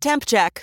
Temp check.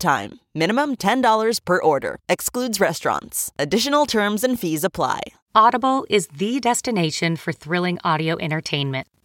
time. Minimum $10 per order. Excludes restaurants. Additional terms and fees apply. Audible is the destination for thrilling audio entertainment.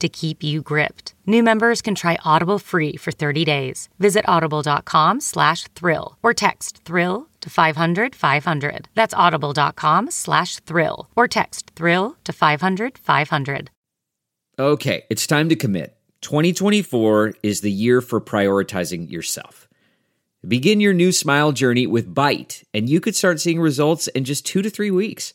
to keep you gripped. New members can try Audible free for 30 days. Visit audible.com/thrill or text thrill to 500-500. That's audible.com/thrill or text thrill to 500-500. Okay, it's time to commit. 2024 is the year for prioritizing yourself. Begin your new smile journey with Byte, and you could start seeing results in just 2 to 3 weeks.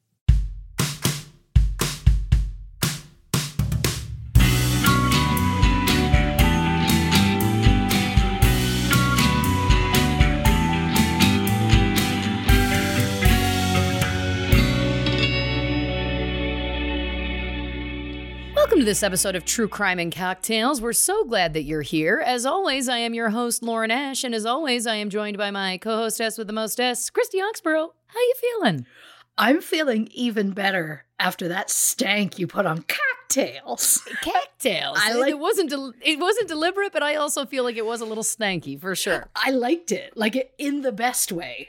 Welcome to this episode of True Crime and Cocktails. We're so glad that you're here. As always, I am your host, Lauren Ash, and as always, I am joined by my co-hostess with the mostess, Christy Huxborough. How you feeling? I'm feeling even better after that stank you put on cocktails. Cocktails. It wasn't deliberate, but I also feel like it was a little stanky for sure. I liked it, like in the best way.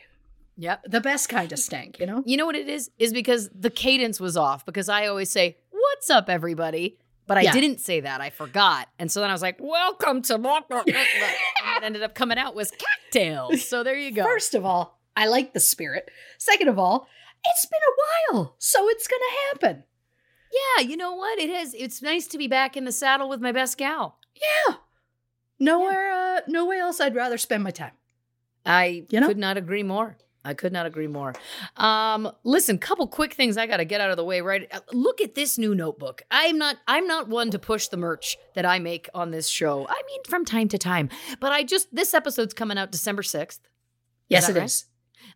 Yep, the best kind of stank, you know. You know what it is? Is because the cadence was off. Because I always say, "What's up, everybody?" But I didn't say that. I forgot. And so then I was like, welcome to... and it ended up coming out with cocktails. So there you go. First of all, I like the spirit. Second of all, it's been a while, so it's going to happen. Yeah, you know what? It is. It's nice to be back in the saddle with my best gal. Yeah. Nowhere else I'd rather spend my time. Could not agree more. I could not agree more. Listen, couple quick things I got to get out of the way, right? Look at this new notebook. I'm not one to push the merch that I make on this show. I mean, from time to time. But this episode's coming out December 6th. Yes, it is.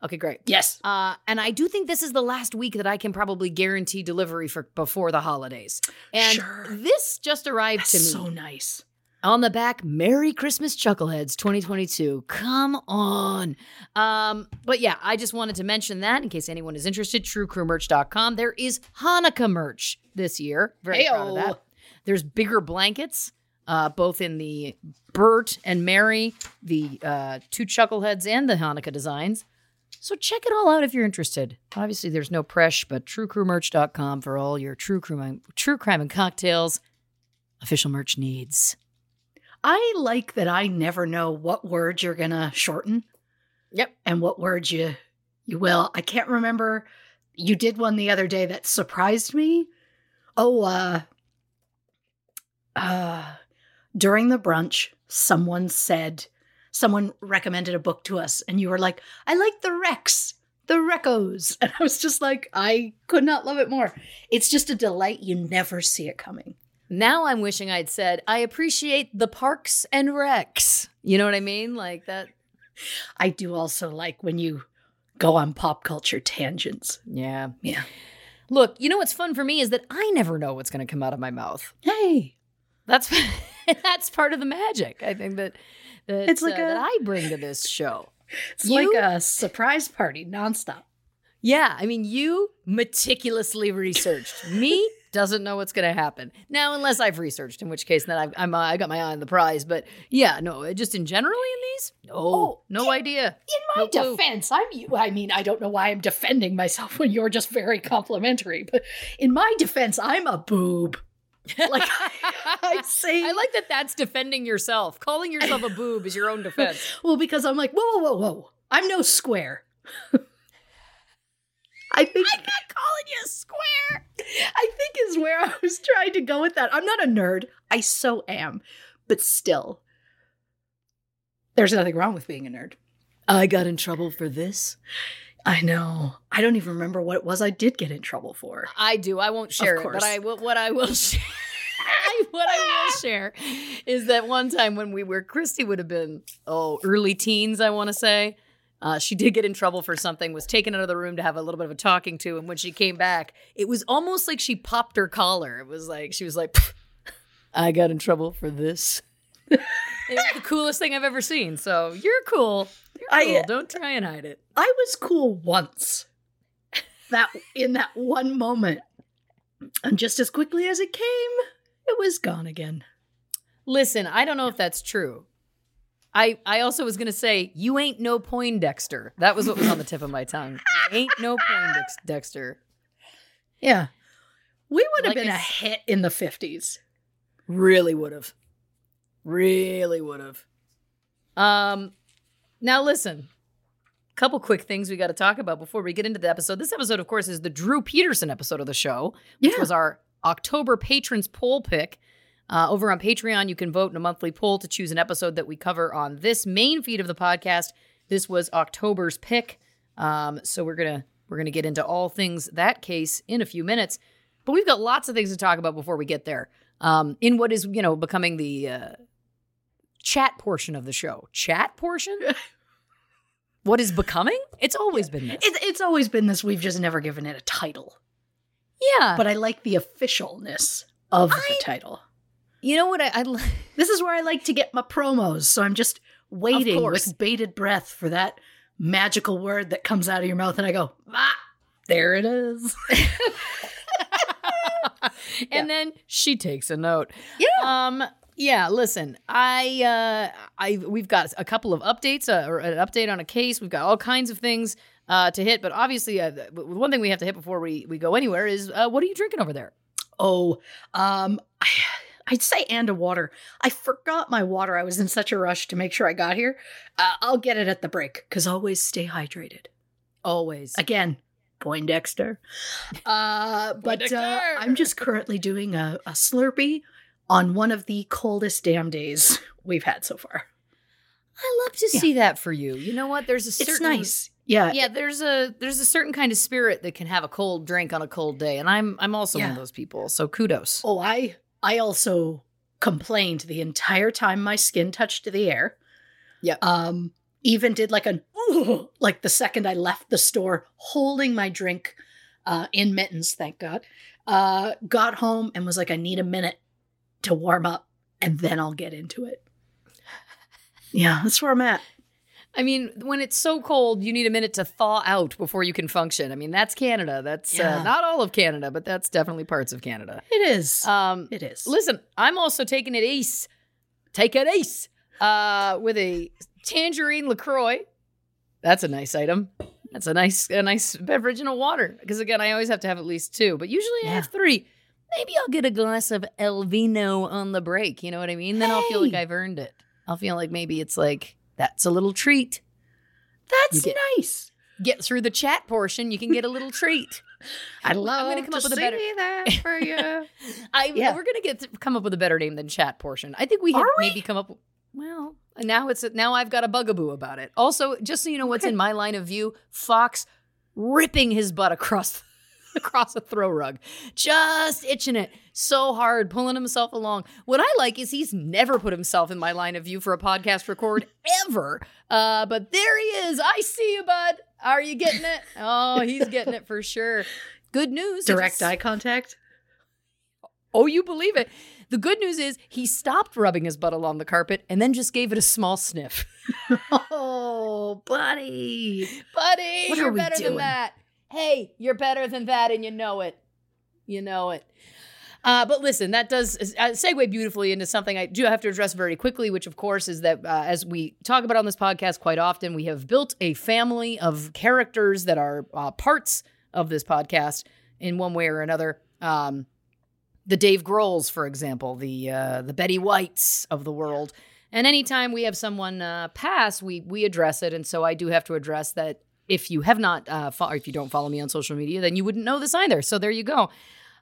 Okay, great. Yes. And I do think this is the last week that I can probably guarantee delivery for before the holidays. And This just arrived to me. So nice. On the back, Merry Christmas, Chuckleheads 2022. Come on. But yeah, I just wanted to mention that in case anyone is interested, truecrewmerch.com. There is Hanukkah merch this year. Very proud of that. There's bigger blankets, both in the Bert and Mary, the two Chuckleheads and the Hanukkah designs. So check it all out if you're interested. Obviously, there's no press, but truecrewmerch.com for all your true crime and cocktails official merch needs. I like that I never know what words you're going to shorten. Yep. And what words you will. I can't remember. You did one the other day that surprised me. During the brunch, someone recommended a book to us and you were like, I like the Recos. And I was just like, I could not love it more. It's just a delight. You never see it coming. Now I'm wishing I'd said, I appreciate the parks and recs. You know what I mean? Like that. I do also like when you go on pop culture tangents. Yeah. Yeah. Look, you know what's fun for me is that I never know what's going to come out of my mouth. Hey. That's part of the magic. I think that it's like that I bring to this show. It's like a surprise party nonstop. Yeah, I mean, you meticulously researched. Me doesn't know what's going to happen. Now, unless I've researched, in which case then I got my eye on the prize. But yeah, no, just in generally in these, no idea. In my defense, I don't know why I'm defending myself when you're just very complimentary. But in my defense, I'm a boob. Like I say, I like that. That's defending yourself. Calling yourself a boob is your own defense. Well, because I'm like, whoa, I'm no square. I'm not calling you a square. I think is where I was trying to go with that. I'm not a nerd. I so am, but still, there's nothing wrong with being a nerd. I got in trouble for this. I know. I don't even remember what it was I did get in trouble for. I do. I won't share it, but what I will share is that one time when Christy would have been, early teens, I want to say. She did get in trouble for something, was taken out of the room to have a little bit of a talking to. And when she came back, it was almost like she popped her collar. It was like, she was like, I got in trouble for this. It was the coolest thing I've ever seen. So you're cool. Don't try and hide it. I was cool once. In that one moment. And just as quickly as it came, it was gone again. Listen, I don't know if that's true. I also was going to say, you ain't no Poindexter. That was what was on the tip of my tongue. You ain't no Poindexter. Yeah. We would have been a hit in the 50s. Really would have. Now listen, couple quick things we got to talk about before we get into the episode. This episode, of course, is the Drew Peterson episode of the show, which was our October patrons poll pick. Over on Patreon, you can vote in a monthly poll to choose an episode that we cover on this main feed of the podcast. This was October's pick, so we're gonna get into all things that case in a few minutes. But we've got lots of things to talk about before we get there. In what is becoming the chat portion of the show. Chat portion? What is becoming? It's always been this. It's always been this. We've just never given it a title. Yeah, but I like the officialness of the title. You know what? This is where I like to get my promos, so I'm just waiting with bated breath for that magical word that comes out of your mouth, and I go, there it is. And then she takes a note. Yeah. Yeah. Listen, we've got a couple of updates, or an update on a case. We've got all kinds of things to hit, but obviously, one thing we have to hit before we go anywhere is what are you drinking over there? I'd say and a water. I forgot my water. I was in such a rush to make sure I got here. I'll get it at the break, because always stay hydrated. Always. Again, Poindexter. Poindexter. But I'm just currently doing a Slurpee on one of the coldest damn days we've had so far. I love to see that for you. You know what? It's nice. Yeah. Yeah, there's a certain kind of spirit that can have a cold drink on a cold day, and I'm also one of those people, so kudos. Oh, I also complained the entire time my skin touched the air. Yeah. Even did like the second I left the store, holding my drink in mittens, thank God. Got home and was like, I need a minute to warm up and then I'll get into it. Yeah, that's where I'm at. I mean, when it's so cold, you need a minute to thaw out before you can function. I mean, that's Canada. That's not all of Canada, but that's definitely parts of Canada. It is. It is. Listen, I'm also taking it ace. Take it ace with a tangerine LaCroix. That's a nice item. That's a nice beverage and a water. Because, again, I always have to have at least two. But usually I have three. Maybe I'll get a glass of El Vino on the break. You know what I mean? Then I'll feel like I've earned it. I'll feel like maybe it's like... That's a little treat. That's nice. Get through the chat portion, you can get a little treat. I'm gonna come up with a better name that for you. We're gonna come up with a better name than chat portion. I think we had maybe come up. Well, now I've got a bugaboo about it. Also, just so you know what's in my line of view, Fox ripping his butt across a throw rug, just itching it so hard, pulling himself along. What I like is he's never put himself in my line of view for a podcast record ever. But there he is. I see you, bud. Are you getting it? Oh, he's getting it for sure. Good news. Direct eye contact. Oh, you believe it. The good news is he stopped rubbing his butt along the carpet and then just gave it a small sniff. Oh, buddy. Buddy, what you're better than that. Hey, you're better than that, and you know it. You know it. But listen, that does segue beautifully into something I do have to address very quickly, which, of course, is that as we talk about on this podcast quite often, we have built a family of characters that are parts of this podcast in one way or another. The Dave Grohls, for example, the Betty Whites of the world. And anytime we have someone pass, we address it. And so I do have to address that. If you have not, if you don't follow me on social media, then you wouldn't know this either. So there you go.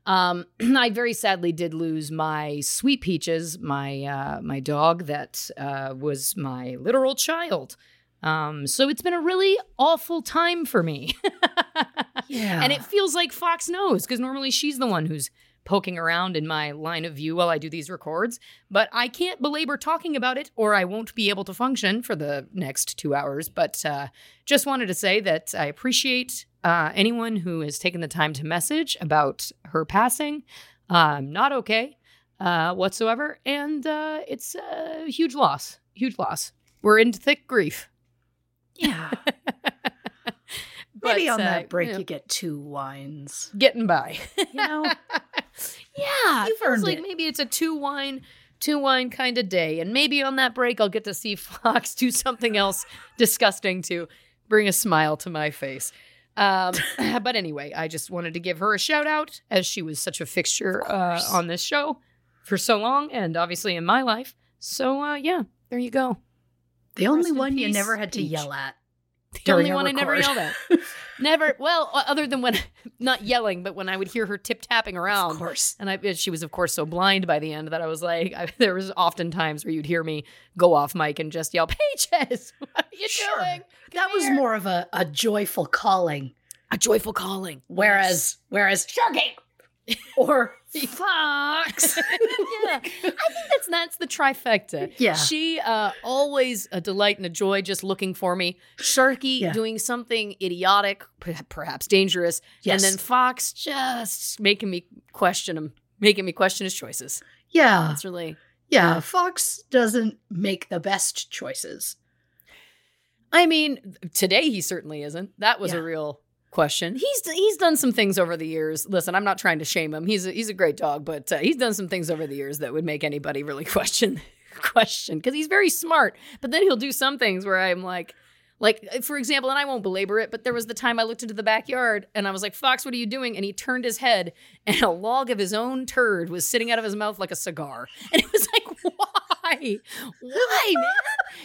I very sadly did lose my Sweet Peaches, my dog that was my literal child. So it's been a really awful time for me. Yeah. And it feels like Fox knows, because normally she's the one who's poking around in my line of view while I do these records. But I can't belabor talking about it, or I won't be able to function for the next 2 hours. But just wanted to say that I appreciate anyone who has taken the time to message about her passing. Not okay whatsoever. And it's a huge loss. Huge loss. We're in thick grief. Yeah. Maybe on that break you get two wines. Getting by. You know? Yeah. It feels like maybe it's a two wine kind of day. And maybe on that break I'll get to see Fox do something else disgusting to bring a smile to my face. But anyway, I just wanted to give her a shout out, as she was such a fixture on this show for so long, and obviously in my life. So yeah, there you go. The only one you never had to yell at. The only one I never yelled at. Never. Well, other than when, not yelling, but when I would hear her tip-tapping around. Of course. And she was, of course, so blind by the end that I was like, there was often times where you'd hear me go off mic and just yell, Peaches, what are you doing? That was more of a joyful calling. A joyful calling. Whereas, Sugarcake. Or Fox. Yeah, I think that's the trifecta. Yeah, she always a delight and a joy, just looking for me. Sharky doing something idiotic, perhaps dangerous, and then Fox just making me question his choices. Yeah, that's really Fox doesn't make the best choices. I mean, today he certainly isn't. That was a real question. He's done some things over the years. Listen, I'm not trying to shame him. He's a great dog, but he's done some things over the years that would make anybody really question, because he's very smart. But then he'll do some things where I'm like for example, and I won't belabor it, but there was the time I looked into the backyard and I was like, Fox, what are you doing? And he turned his head and a log of his own turd was sitting out of his mouth like a cigar. And it was like, why, man?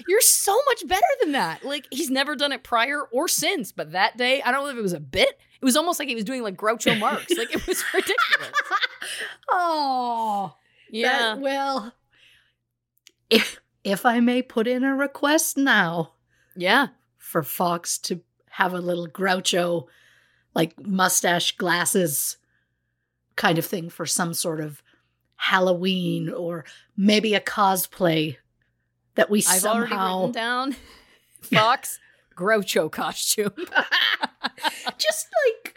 You're so much better than that. Like, he's never done it prior or since, but that day, I don't know if it was a bit. It was almost like he was doing like Groucho Marx. Like, it was ridiculous. Oh, yeah. Well, if I may put in a request now, for Fox to have a little Groucho, like mustache, glasses kind of thing for some sort of Halloween, or maybe a cosplay that we I've already written down. Fox Groucho costume. Just like,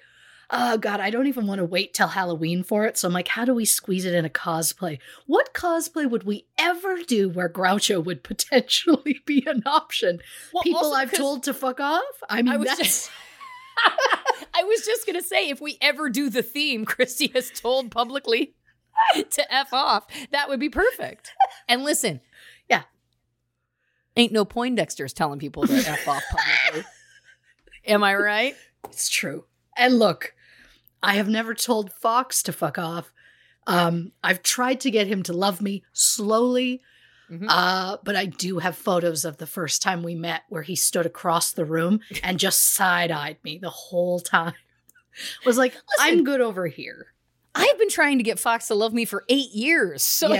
oh God, I don't even want to wait till Halloween for it. So I'm like, how do we squeeze it in a cosplay? What cosplay would we ever do where Groucho would potentially be an option? Well, people I've told to fuck off? I mean, I was just going to say, if we ever do the theme Christy has told publicly to F off, that would be perfect. And listen, ain't no Poindexter's telling people to F off publicly. Am I right? It's true. And look, I have never told Fox to fuck off. I've tried to get him to love me slowly, but I do have photos of the first time we met where he stood across the room and just side-eyed me the whole time. Was like, listen, I'm good over here. I've been trying to get Fox to love me for 8 years, so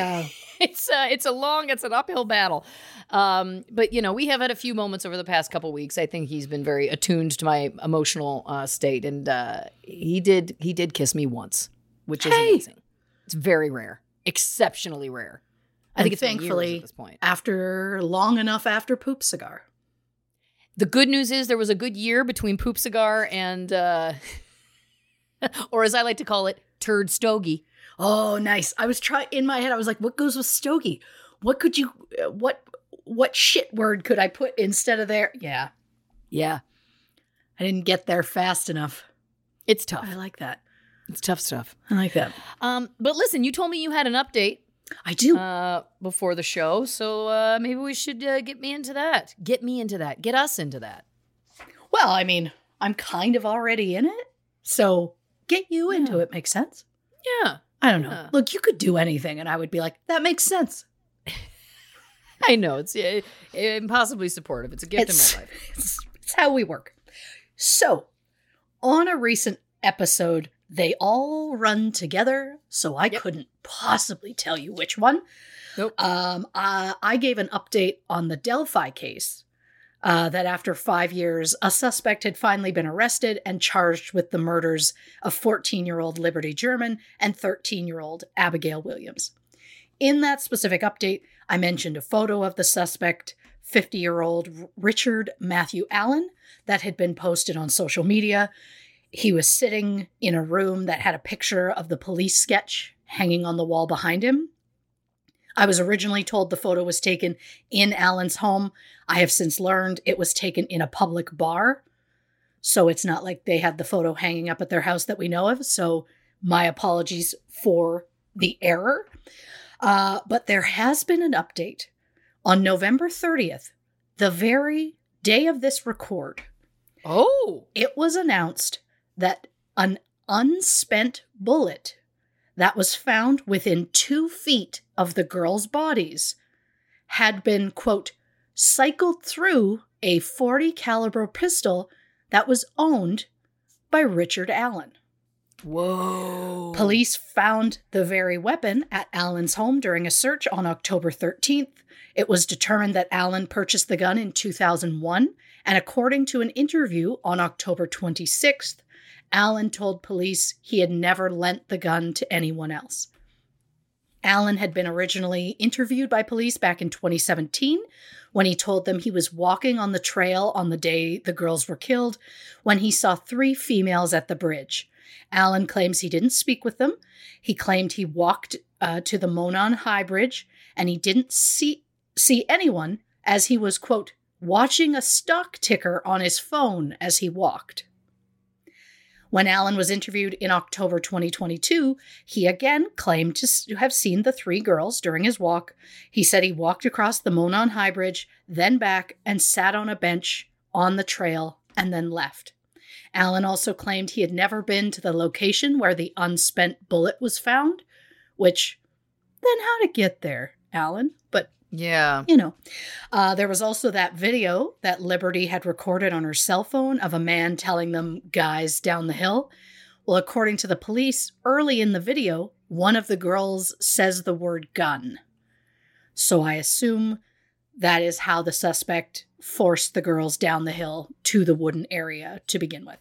it's an uphill battle. But, you know, we have had a few moments over the past couple weeks. I think he's been very attuned to my emotional state, and he did kiss me once, which is amazing. It's very rare, exceptionally rare. I think it's thankfully been years at this point. After long enough after Poop Cigar. The good news is there was a good year between Poop Cigar and, or as I like to call it, Turd Stogie. Oh, nice. I was trying in my head. I was like, what goes with stogie? What could you, what shit word could I put instead of there? Yeah. Yeah. I didn't get there fast enough. It's tough. I like that. It's tough stuff. I like that. But listen, you told me you had an update. I do. Before the show. So maybe we should get me into that. Get me into that. Get us into that. Well, I mean, I'm kind of already in it. So get you into it makes sense. Yeah. I don't know. Look, you could do anything and I would be like, that makes sense. I know. It's impossibly supportive. It's a gift in my life. It's how we work. So on a recent episode, they all run together, so I couldn't possibly tell you which one. Nope. I gave an update on the Delphi case that after 5 years, a suspect had finally been arrested and charged with the murders of 14-year-old Liberty German and 13-year-old Abigail Williams. In that specific update, I mentioned a photo of the suspect, 50-year-old Richard Matthew Allen, that had been posted on social media. He was sitting in a room that had a picture of the police sketch hanging on the wall behind him. I was originally told the photo was taken in Allen's home. I have since learned it was taken in a public bar. So it's not like they had the photo hanging up at their house that we know of. So my apologies for the error. But there has been an update. On November 30th, the very day of this record, it was announced that an unspent bullet that was found within 2 feet of the girls' bodies had been, quote, cycled through a .40 caliber pistol that was owned by Richard Allen. Whoa. Police found the very weapon at Allen's home during a search on October 13th. It was determined that Allen purchased the gun in 2001, and according to an interview on October 26th, Allen told police he had never lent the gun to anyone else. Allen had been originally interviewed by police back in 2017 when he told them he was walking on the trail on the day the girls were killed when he saw three females at the bridge. Allen claims he didn't speak with them. He claimed he walked to the Monon High Bridge and he didn't see anyone as he was, quote, watching a stock ticker on his phone as he walked. When Allen was interviewed in October 2022, he again claimed to have seen the three girls during his walk. He said he walked across the Monon High Bridge, then back and sat on a bench on the trail and then left. Allen also claimed he had never been to the location where the unspent bullet was found, which then how to get there, Allen? But yeah, you know, there was also that video that Liberty had recorded on her cell phone of a man telling them guys down the hill. Well, according to the police, early in the video, one of the girls says the word gun. So I assume that is how the suspect forced the girls down the hill to the wooden area to begin with.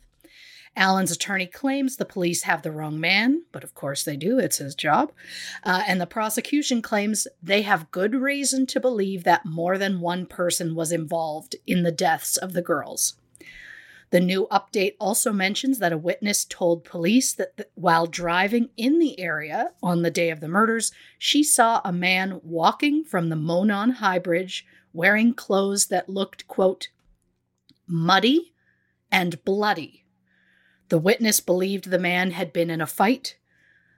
Allen's attorney claims the police have the wrong man, but of course they do. It's his job. And the prosecution claims they have good reason to believe that more than one person was involved in the deaths of the girls. The new update also mentions that a witness told police that while driving in the area on the day of the murders, she saw a man walking from the Monon High Bridge wearing clothes that looked, quote, muddy and bloody. The witness believed the man had been in a fight.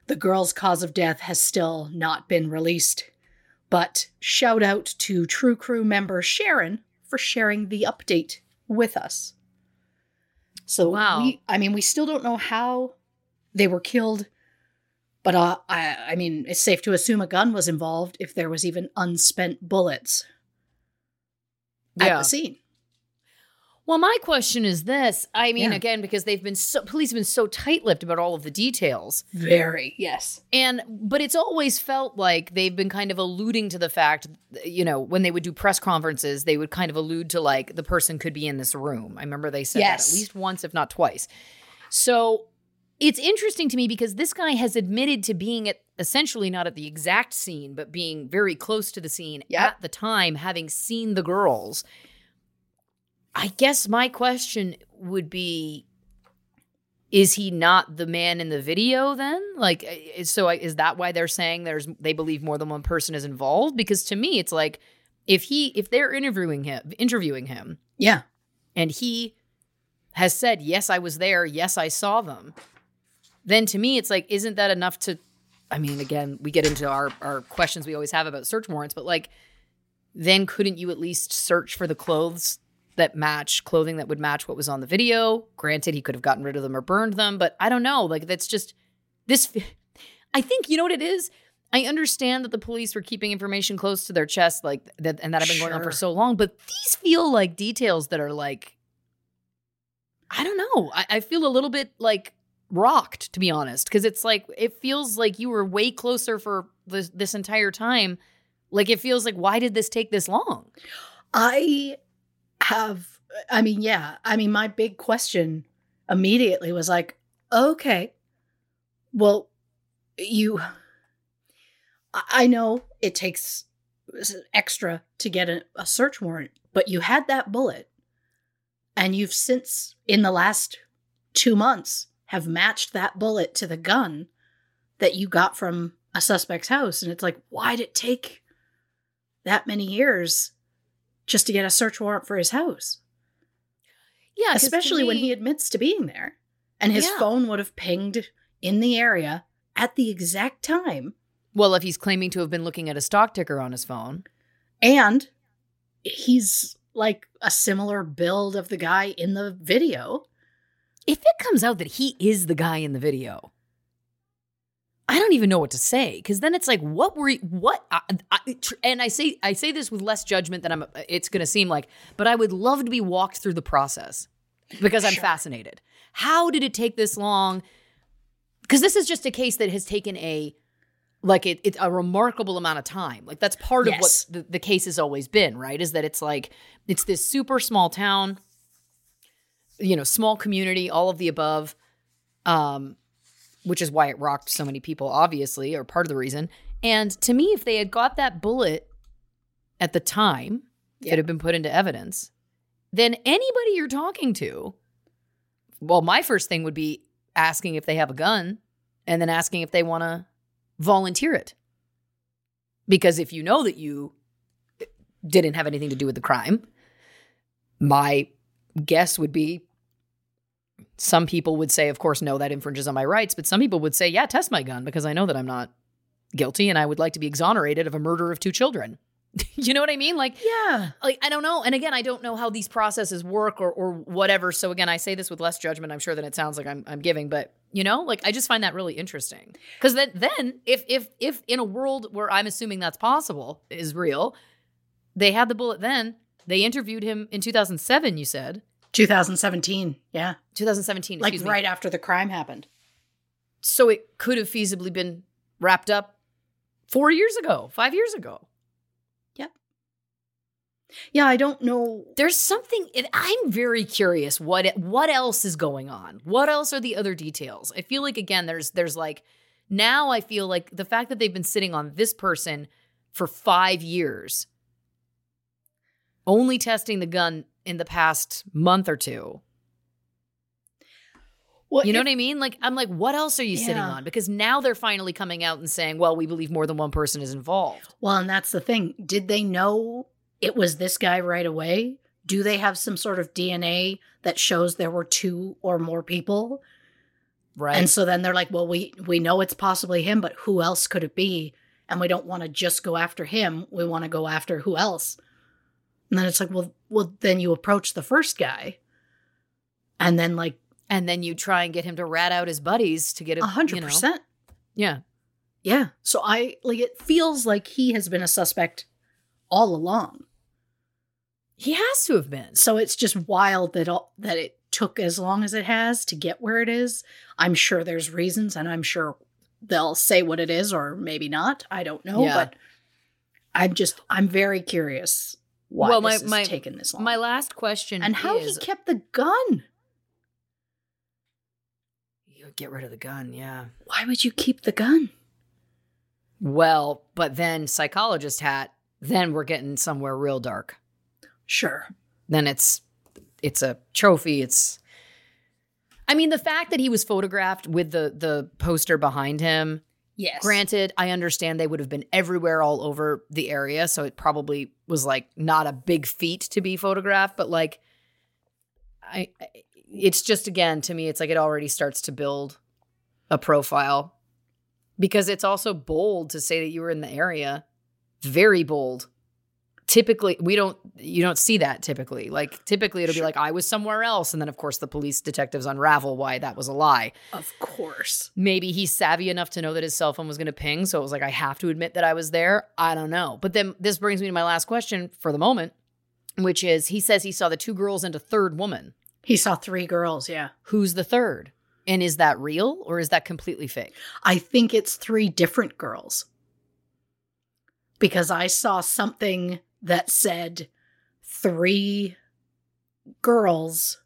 The girl's cause of death has still not been released. But shout out to True Crew member Sharon for sharing the update with us. So, wow. We still don't know how they were killed. But it's safe to assume a gun was involved if there was even unspent bullets at the scene. Well, my question is this. Again, because police have been so tight-lipped about all of the details. Very, yes. But it's always felt like they've been kind of alluding to the fact, you know, when they would do press conferences, they would kind of allude to, like, the person could be in this room. I remember they said that at least once, if not twice. So it's interesting to me because this guy has admitted to being at, essentially not at the exact scene, but being very close to the scene at the time, having seen the girls. I guess my question would be, Is he not the man in the video then? Like, so is that why they're saying they believe more than one person is involved? Because to me, it's like if they're interviewing him, yeah, and he has said, yes, I was there, yes, I saw them, then to me, it's like, isn't that enough to? I mean, again, we get into our questions we always have about search warrants, but like, then couldn't you at least search for the clothes? Clothing that would match what was on the video. Granted, he could have gotten rid of them or burned them, but I don't know. Like, that's just this. I think, you know what it is? I understand that the police were keeping information close to their chest, like that, and that had been going on for so long, but these feel like details that are like, I don't know. I feel a little bit like rocked, to be honest, because it's like, it feels like you were way closer for this entire time. Like, it feels like, why did this take this long? My big question immediately was like, okay, well, I know it takes extra to get a search warrant, but you had that bullet and you've since in the last 2 months have matched that bullet to the gun that you got from a suspect's house. And it's like, why'd it take that many years just to get a search warrant for his house? Yeah. Especially when he admits to being there. And his phone would have pinged in the area at the exact time. Well, if he's claiming to have been looking at a stock ticker on his phone. And he's like a similar build of the guy in the video. If it comes out that he is the guy in the video, I don't even know what to say, because then it's like, I say this with less judgment than it's going to seem like, but I would love to be walked through the process because I'm fascinated. How did it take this long? Because this is just a case that has taken a remarkable amount of time. Like, that's part of what the case has always been, right? Is that it's like, it's this super small town, you know, small community, all of the above, which is why it rocked so many people, obviously, or part of the reason. And to me, if they had got that bullet at the time that had been put into evidence, then anybody you're talking to, well, my first thing would be asking if they have a gun and then asking if they want to volunteer it. Because if you know that you didn't have anything to do with the crime, my guess would be, some people would say, of course, no, that infringes on my rights. But some people would say, yeah, test my gun because I know that I'm not guilty and I would like to be exonerated of a murder of 2 children. You know what I mean? Like, yeah, like, I don't know. And again, I don't know how these processes work or whatever. So again, I say this with less judgment, I'm sure, than it sounds like I'm giving. But, you know, like, I just find that really interesting because then if in a world where I'm assuming that's possible is real, they had the bullet then. They interviewed him in 2007, you said. 2017, yeah. 2017, like right after the crime happened. So it could have feasibly been wrapped up 5 years ago. Yep. Yeah, I don't know. There's something, I'm very curious what else is going on? What else are the other details? I feel like, again, there's like, now I feel like the fact that they've been sitting on this person for 5 years, only testing the gun in the past month or 2. Well, you know what I mean? Like, I'm like, what else are you sitting on? Because now they're finally coming out and saying, well, we believe more than one person is involved. Well, and that's the thing. Did they know it was this guy right away? Do they have some sort of DNA that shows there were 2 or more people? Right. And so then they're like, well, we know it's possibly him, but who else could it be? And we don't want to just go after him. We want to go after who else? And then it's like, well, then you approach the first guy and then like. And then you try and get him to rat out his buddies to get a 100%. Yeah. Yeah. So it feels like he has been a suspect all along. He has to have been. So it's just wild that it took as long as it has to get where it is. I'm sure there's reasons and I'm sure they'll say what it is or maybe not. I don't know. Yeah. But I'm very curious. Why has taken this long? My last question and how he kept the gun. You get rid of the gun, yeah. Why would you keep the gun? Well, but then psychologist hat, then we're getting somewhere real dark. Sure. Then it's a trophy. It's I mean, the fact that he was photographed with the poster behind him. Yes. Granted, I understand they would have been everywhere all over the area, so it probably was, like, not a big feat to be photographed. But, like, it's just, again, to me, it's like it already starts to build a profile. Because it's also bold to say that you were in the area. Very bold. Typically, you don't see that typically. Like, typically it'll be like, I was somewhere else. And then, of course, the police detectives unravel why that was a lie. Of course. Maybe he's savvy enough to know that his cell phone was going to ping. So it was like, I have to admit that I was there. I don't know. But then this brings me to my last question for the moment, which is, he says he saw the two girls and a third woman. He saw three girls, yeah. Who's the third? And is that real or is that completely fake? I think it's three different girls. Because I saw something that said three girls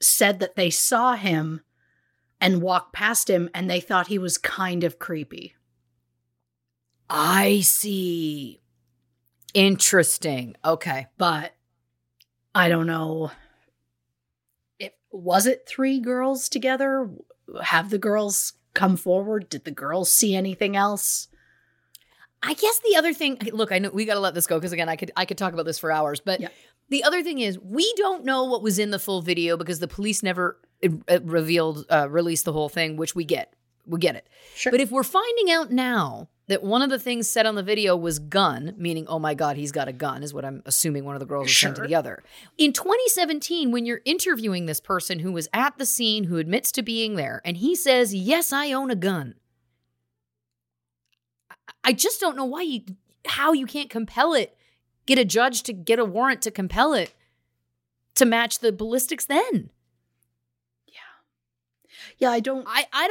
said that they saw him and walked past him and they thought he was kind of creepy. I see. Interesting. Okay. But I don't know. Was it three girls together? Have the girls come forward? Did the girls see anything else? I guess the other thing, look, I know we got to let this go because, again, I could talk about this for hours. But yeah. The other thing is, we don't know what was in the full video because the police never released the whole thing, which we get. We get it. Sure. But if we're finding out now that one of the things said on the video was gun, meaning, oh my God, he's got a gun, is what I'm assuming one of the girls was sure. Sent to the other. In 2017, when you're interviewing this person who was at the scene, who admits to being there, and he says, yes, I own a gun. I just don't know how you can't compel it, get a judge to get a warrant to compel it to match the ballistics then. Yeah, I don't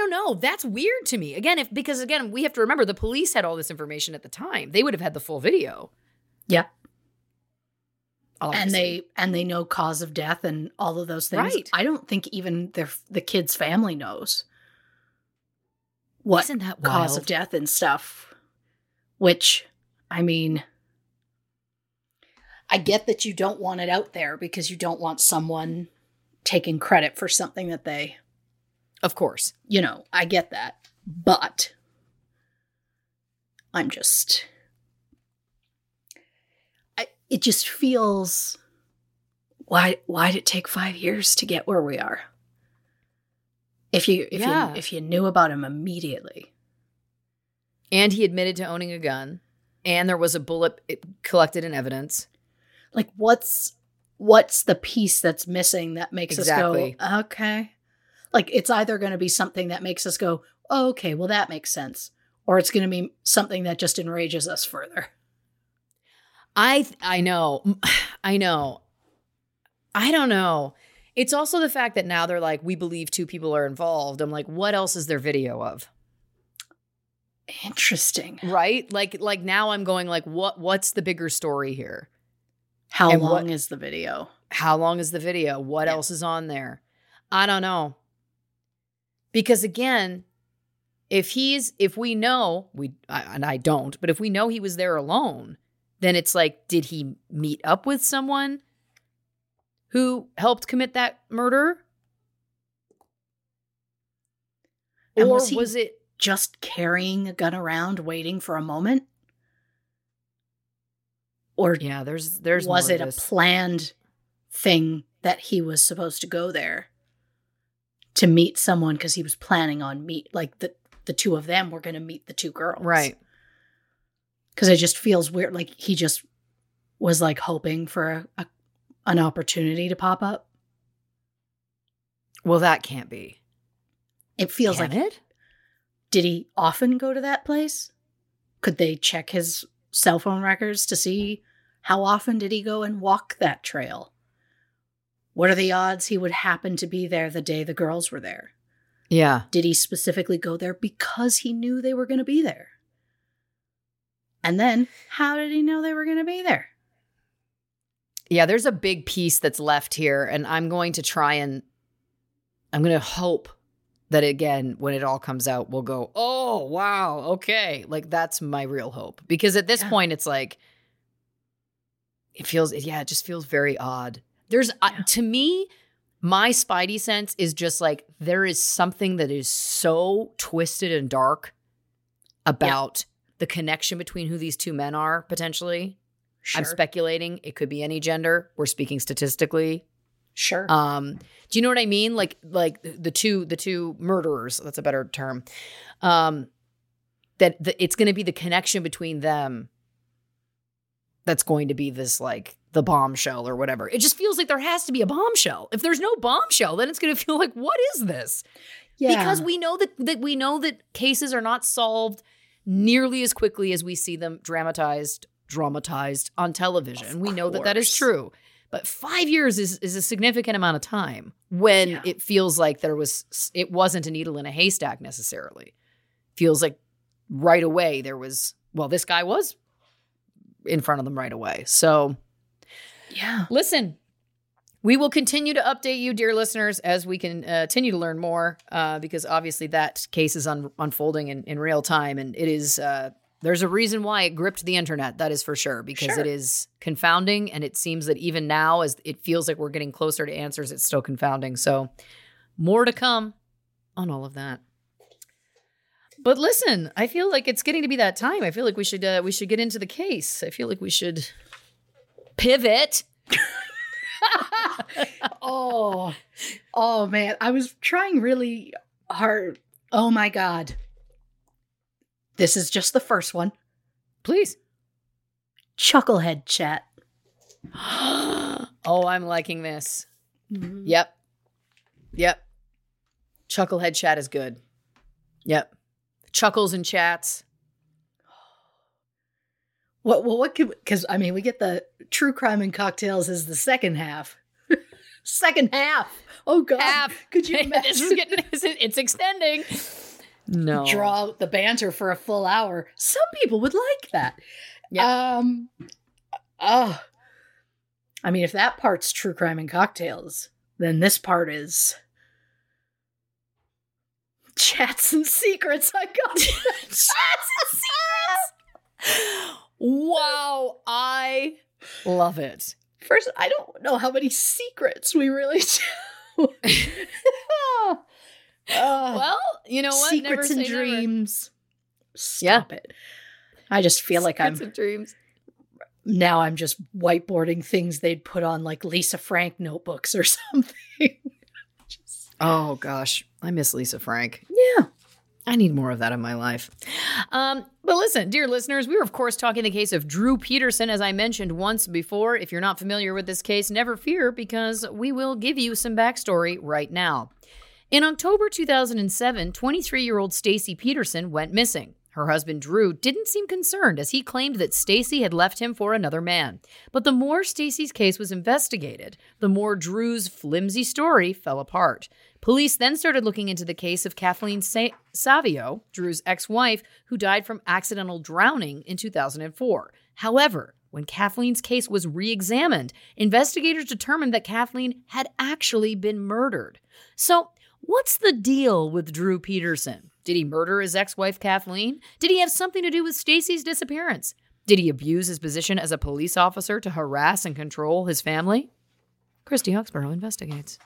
know. That's weird to me. Again, because we have to remember the police had all this information at the time. They would have had the full video. Yeah. Obviously. And they know cause of death and all of those things. Right. I don't think even the kid's family knows what Isn't that wild? Cause of death and stuff. Which, I mean, I get that you don't want it out there because you don't want someone taking credit for something that they... Of course. You know, I get that. But I'm just... It just feels... Why'd it take 5 years to get where we are? If you knew about him immediately. And he admitted to owning a gun. And there was a bullet collected in evidence. Like, what's the piece that's missing that makes us go, okay... Like, it's either going to be something that makes us go, oh, okay, well, that makes sense. Or it's going to be something that just enrages us further. I know. I don't know. It's also the fact that now they're like, we believe two people are involved. I'm like, what else is there video of? Interesting. Right? Like now I'm going like, what's the bigger story here? How long is the video? What else is on there? I don't know. Because again, if we know he was there alone, then it's like, did he meet up with someone who helped commit that murder? And or was it just carrying a gun around waiting for a moment? Or yeah, there's was it a planned thing that he was supposed to go there? To meet someone because he was planning on the two of them were going to meet the two girls. Right. Because it just feels weird. Like he just was like hoping for an opportunity to pop up. Well, that can't be. It feels Can like it. Did he often go to that place? Could they check his cell phone records to see how often did he go and walk that trail? What are the odds he would happen to be there the day the girls were there? Yeah. Did he specifically go there because he knew they were going to be there? And then how did he know they were going to be there? Yeah, there's a big piece that's left here. And I'm going to hope that, again, when it all comes out, we'll go, oh, wow, okay. Like, that's my real hope. Because at this point, it's like, it just feels very odd. There's, to me, my spidey sense is just like, there is something that is so twisted and dark about the connection between who these two men are, potentially. Sure. I'm speculating. It could be any gender. We're speaking statistically. Sure. Do you know what I mean? Like the two murderers, that's a better term. It's going to be the connection between them that's going to be this, like, the bombshell or whatever. It just feels like there has to be a bombshell. If there's no bombshell, then it's going to feel like, what is this? Yeah. Because we know that cases are not solved nearly as quickly as we see them dramatized on television. Of course. Know that is true. But 5 years is a significant amount of time when it feels like it wasn't a needle in a haystack necessarily. Feels like right away this guy was in front of them right away. So yeah. Listen, we will continue to update you, dear listeners, as we can continue to learn more, because obviously that case is unfolding in real time. And it is, there's a reason why it gripped the internet. That is for sure, because it is confounding. And it seems that even now, as it feels like we're getting closer to answers, it's still confounding. So more to come on all of that. But listen, I feel like it's getting to be that time. I feel like we should get into the case. I feel like we should pivot. oh man, I was trying really hard. Oh my God. This is just the first one. Please. Chucklehead chat. Oh, I'm liking this. Mm-hmm. Yep. Chucklehead chat is good. Yep. Chuckles and chats. What could, because I mean, we get the true crime and cocktails as the second half. Second half. Oh God. Half. Could you imagine? It's extending. No. Draw out the banter for a full hour. Some people would like that. Yeah. I mean, if that part's true crime and cocktails, then this part is chats and secrets. I got chats and secrets. Wow, I love it. First, I don't know how many secrets we really do. Well, you know what? Secrets never and dreams. Never. Stop it. I just feel secrets like I'm... and dreams. Now I'm just whiteboarding things they'd put on, like, Lisa Frank notebooks or something. Oh, gosh. I miss Lisa Frank. Yeah. I need more of that in my life. But listen, dear listeners, we were, of course, talking the case of Drew Peterson, as I mentioned once before. If you're not familiar with this case, never fear, because we will give you some backstory right now. In October 2007, 23-year-old Stacy Peterson went missing. Her husband, Drew, didn't seem concerned, as he claimed that Stacy had left him for another man. But the more Stacy's case was investigated, the more Drew's flimsy story fell apart. Police then started looking into the case of Kathleen Savio, Drew's ex-wife, who died from accidental drowning in 2004. However, when Kathleen's case was re-examined, investigators determined that Kathleen had actually been murdered. So, what's the deal with Drew Peterson? Did he murder his ex-wife Kathleen? Did he have something to do with Stacy's disappearance? Did he abuse his position as a police officer to harass and control his family? Christy Huxborough investigates.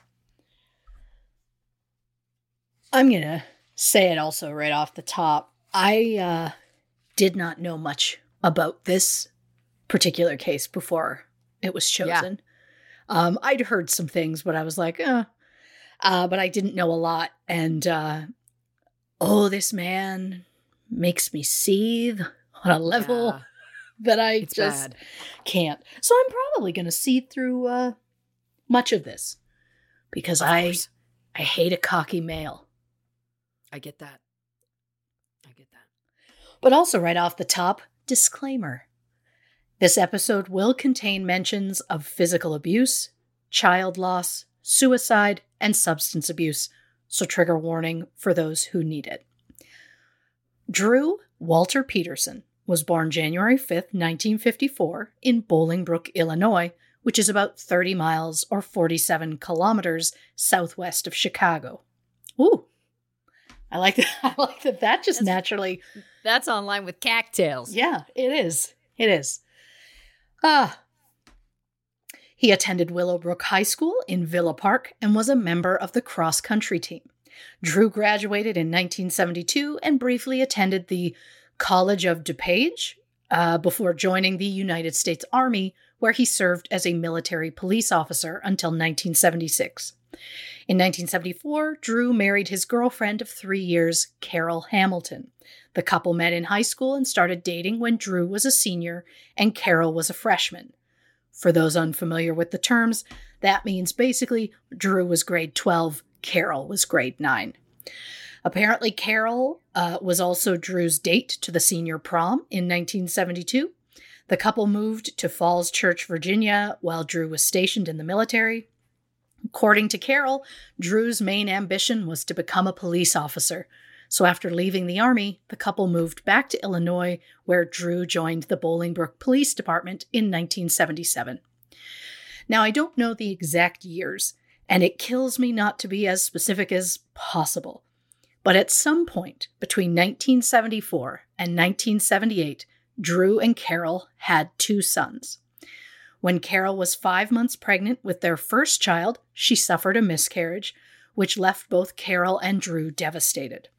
I'm going to say it also right off the top. I did not know much about this particular case before it was chosen. Yeah. I'd heard some things, but I was like, but I didn't know a lot. And, this man makes me seethe on a level that it's just bad. Can't. So I'm probably going to seethe through much of this, because I hate a cocky male. I get that. But also right off the top, disclaimer. This episode will contain mentions of physical abuse, child loss, suicide, and substance abuse, so trigger warning for those who need it. Drew Walter Peterson was born January 5th, 1954 in Bolingbrook, Illinois, which is about 30 miles or 47 kilometers southwest of Chicago. Ooh. I like that. That just naturally. That's online with cocktails. Yeah, it is. He attended Willowbrook High School in Villa Park and was a member of the cross-country team. Drew graduated in 1972 and briefly attended the College of DuPage before joining the United States Army, where he served as a military police officer until 1976. In 1974, Drew married his girlfriend of 3 years, Carol Hamilton. The couple met in high school and started dating when Drew was a senior and Carol was a freshman. For those unfamiliar with the terms, that means basically Drew was grade 12, Carol was grade 9. Apparently, Carol was also Drew's date to the senior prom in 1972. The couple moved to Falls Church, Virginia, while Drew was stationed in the military. According to Carol, Drew's main ambition was to become a police officer. So after leaving the Army, the couple moved back to Illinois, where Drew joined the Bolingbrook Police Department in 1977. Now, I don't know the exact years, and it kills me not to be as specific as possible. But at some point between 1974 and 1978, Drew and Carol had two sons. When Carol was 5 months pregnant with their first child, she suffered a miscarriage, which left both Carol and Drew devastated.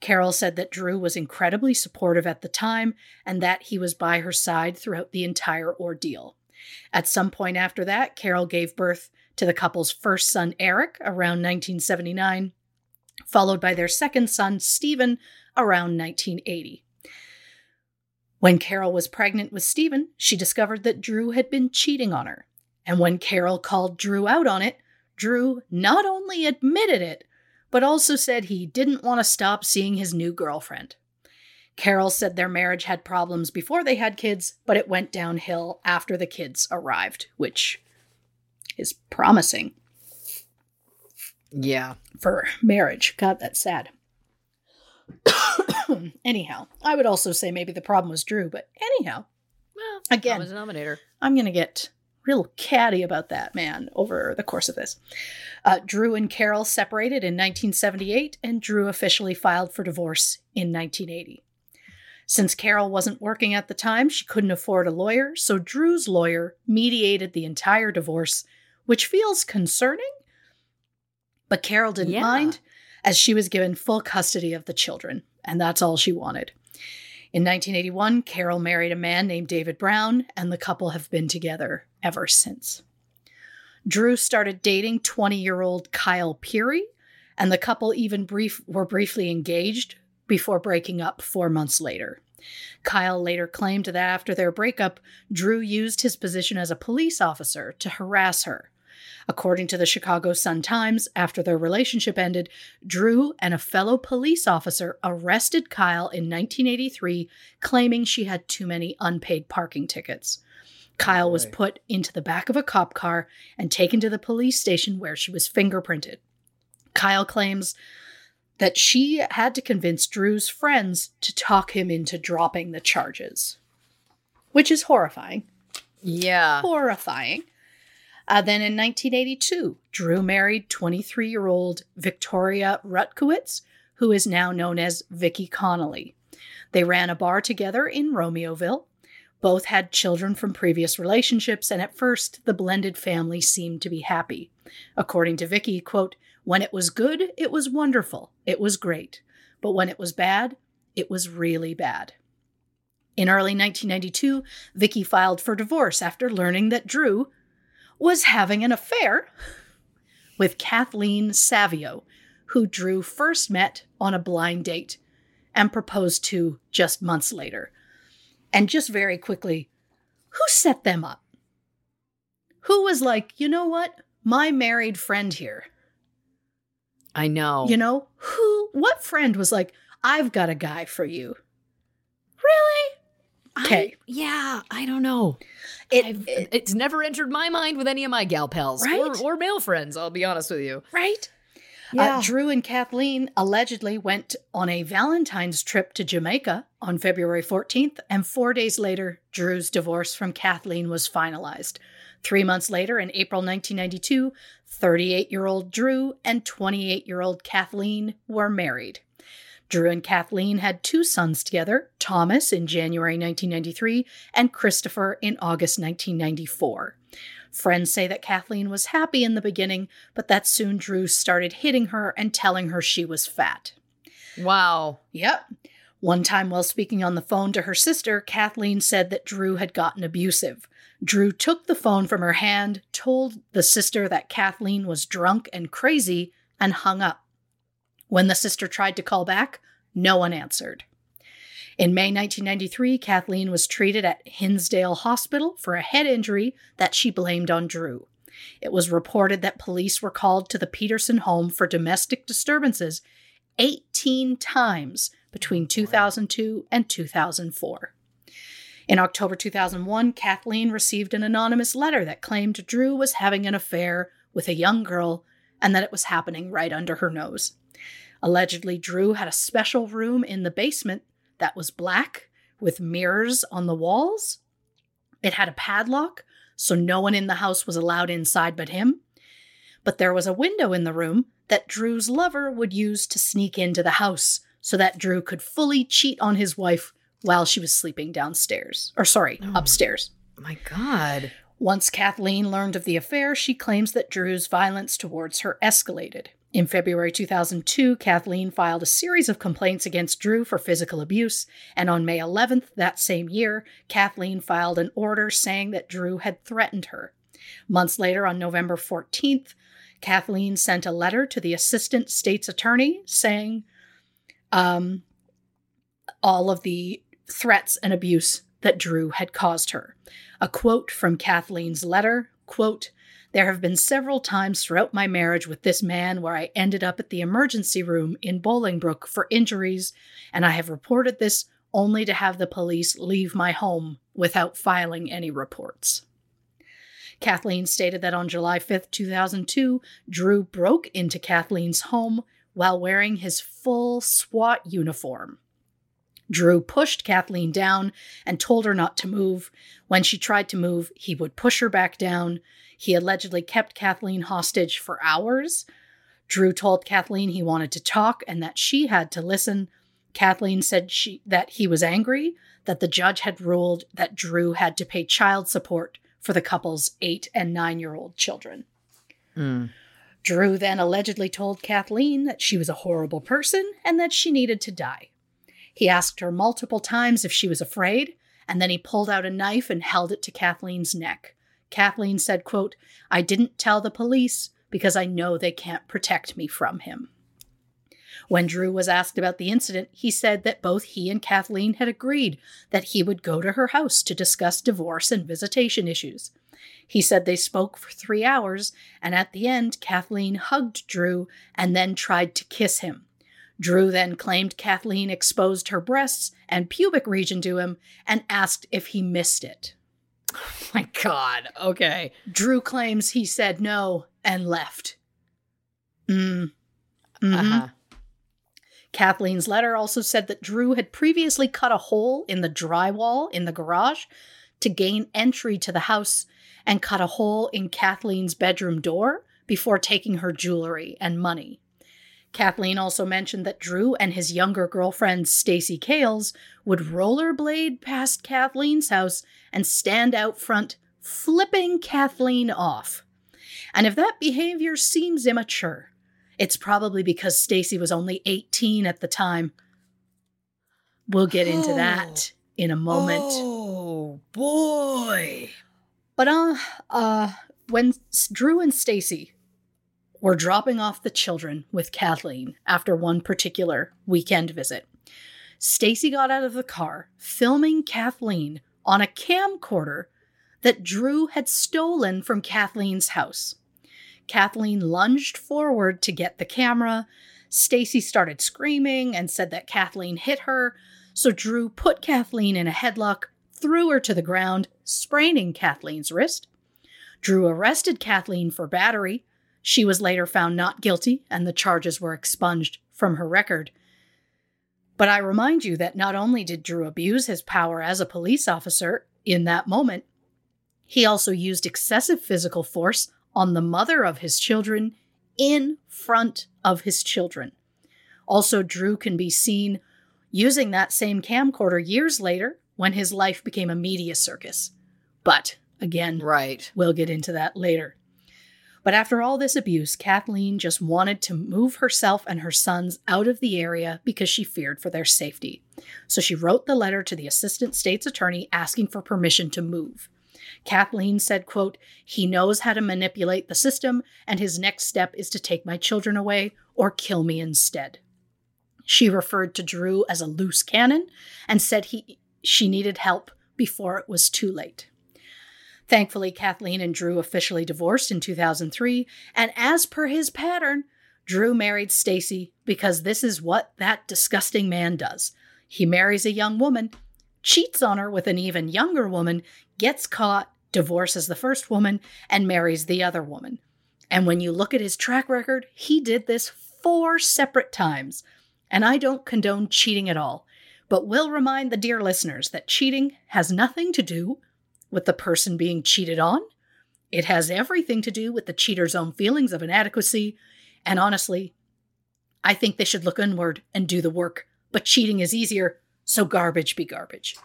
Carol said that Drew was incredibly supportive at the time and that he was by her side throughout the entire ordeal. At some point after that, Carol gave birth to the couple's first son, Eric, around 1979, followed by their second son, Stephen, around 1980. When Carol was pregnant with Stephen, she discovered that Drew had been cheating on her. And when Carol called Drew out on it, Drew not only admitted it, but also said he didn't want to stop seeing his new girlfriend. Carol said their marriage had problems before they had kids, but it went downhill after the kids arrived, which is promising. Yeah. For marriage. God, that's sad. Anyhow, I would also say maybe the problem was Drew, but anyhow, well, again, I'm going to get real catty about that man over the course of this. Drew and Carol separated in 1978, and Drew officially filed for divorce in 1980. Since Carol wasn't working at the time, she couldn't afford a lawyer, so Drew's lawyer mediated the entire divorce, which feels concerning, but Carol didn't mind, as she was given full custody of the children, and that's all she wanted. In 1981, Carol married a man named David Brown, and the couple have been together ever since. Drew started dating 20-year-old Kyle Peary, and the couple even were briefly engaged before breaking up 4 months later. Kyle later claimed that after their breakup, Drew used his position as a police officer to harass her. According to the Chicago Sun-Times, after their relationship ended, Drew and a fellow police officer arrested Kyle in 1983, claiming she had too many unpaid parking tickets. Kyle was put into the back of a cop car and taken to the police station where she was fingerprinted. Kyle claims that she had to convince Drew's friends to talk him into dropping the charges, which is horrifying. Yeah. Horrifying. Then in 1982, Drew married 23-year-old Victoria Rutkowitz, who is now known as Vicky Connolly. They ran a bar together in Romeoville. Both had children from previous relationships, and at first, the blended family seemed to be happy. According to Vicky, quote, "When it was good, it was wonderful. It was great. But when it was bad, it was really bad." In early 1992, Vicky filed for divorce after learning that Drew was having an affair with Kathleen Savio, who Drew first met on a blind date and proposed to just months later. And just very quickly, who set them up? Who was like, you know what? My married friend here. I know. You know, what friend was like, I've got a guy for you? Really? Okay. I don't know. It's never entered my mind with any of my gal pals, right? or male friends, I'll be honest with you. Right? Yeah. Drew and Kathleen allegedly went on a Valentine's trip to Jamaica on February 14th, and 4 days later, Drew's divorce from Kathleen was finalized. 3 months later, in April 1992, 38-year-old Drew and 28-year-old Kathleen were married. Drew and Kathleen had two sons together, Thomas in January 1993 and Christopher in August 1994. Friends say that Kathleen was happy in the beginning, but that soon Drew started hitting her and telling her she was fat. Wow. Yep. One time while speaking on the phone to her sister, Kathleen said that Drew had gotten abusive. Drew took the phone from her hand, told the sister that Kathleen was drunk and crazy, and hung up. When the sister tried to call back, no one answered. In May 1993, Kathleen was treated at Hinsdale Hospital for a head injury that she blamed on Drew. It was reported that police were called to the Peterson home for domestic disturbances 18 times between 2002 and 2004. In October 2001, Kathleen received an anonymous letter that claimed Drew was having an affair with a young girl and that it was happening right under her nose. Allegedly, Drew had a special room in the basement that was black with mirrors on the walls. It had a padlock, so no one in the house was allowed inside but him. But there was a window in the room that Drew's lover would use to sneak into the house so that Drew could fully cheat on his wife while she was sleeping upstairs. My God. Once Kathleen learned of the affair, she claims that Drew's violence towards her escalated. In February 2002, Kathleen filed a series of complaints against Drew for physical abuse, and on May 11th that same year, Kathleen filed an order saying that Drew had threatened her. Months later, on November 14th, Kathleen sent a letter to the Assistant State's Attorney saying all of the threats and abuse that Drew had caused her. A quote from Kathleen's letter, quote, "There have been several times throughout my marriage with this man where I ended up at the emergency room in Bolingbrook for injuries, and I have reported this only to have the police leave my home without filing any reports." Kathleen stated that on July 5th, 2002, Drew broke into Kathleen's home while wearing his full SWAT uniform. Drew pushed Kathleen down and told her not to move. When she tried to move, he would push her back down. He allegedly kept Kathleen hostage for hours. Drew told Kathleen he wanted to talk and that she had to listen. Kathleen said that he was angry, that the judge had ruled that Drew had to pay child support for the couple's 8- and 9-year-old children. Drew then allegedly told Kathleen that she was a horrible person and that she needed to die. He asked her multiple times if she was afraid, and then he pulled out a knife and held it to Kathleen's neck. Kathleen said, quote, "I didn't tell the police because I know they can't protect me from him." When Drew was asked about the incident, he said that both he and Kathleen had agreed that he would go to her house to discuss divorce and visitation issues. He said they spoke for 3 hours, and at the end, Kathleen hugged Drew and then tried to kiss him. Drew then claimed Kathleen exposed her breasts and pubic region to him and asked if he missed it. Oh my God. Okay. Drew claims he said no and left. Kathleen's letter also said that Drew had previously cut a hole in the drywall in the garage to gain entry to the house and cut a hole in Kathleen's bedroom door before taking her jewelry and money. Kathleen also mentioned that Drew and his younger girlfriend, Stacy Kales, would rollerblade past Kathleen's house and stand out front, flipping Kathleen off. And if that behavior seems immature, it's probably because Stacy was only 18 at the time. We'll get into that in a moment. Oh, boy. But when Drew and Stacy were dropping off the children with Kathleen after one particular weekend visit, Stacy got out of the car, filming Kathleen on a camcorder that Drew had stolen from Kathleen's house. Kathleen lunged forward to get the camera. Stacy started screaming and said that Kathleen hit her, so Drew put Kathleen in a headlock, threw her to the ground, spraining Kathleen's wrist. Drew arrested Kathleen for battery. She was later found not guilty, and the charges were expunged from her record. But I remind you that not only did Drew abuse his power as a police officer in that moment, he also used excessive physical force on the mother of his children in front of his children. Also, Drew can be seen using that same camcorder years later when his life became a media circus. But Again, right. We'll get into that later. But after all this abuse, Kathleen just wanted to move herself and her sons out of the area because she feared for their safety. So she wrote the letter to the assistant state's attorney asking for permission to move. Kathleen said, quote, "He knows how to manipulate the system, and his next step is to take my children away or kill me instead." She referred to Drew as a loose cannon and said she needed help before it was too late. Thankfully, Kathleen and Drew officially divorced in 2003, and as per his pattern, Drew married Stacy because this is what that disgusting man does. He marries a young woman, cheats on her with an even younger woman, gets caught, divorces the first woman, and marries the other woman. And when you look at his track record, he did this 4 separate times. And I don't condone cheating at all, but will remind the dear listeners that cheating has nothing to do with the person being cheated on. It has everything to do with the cheater's own feelings of inadequacy. And honestly, I think they should look inward and do the work. But cheating is easier, so garbage be garbage.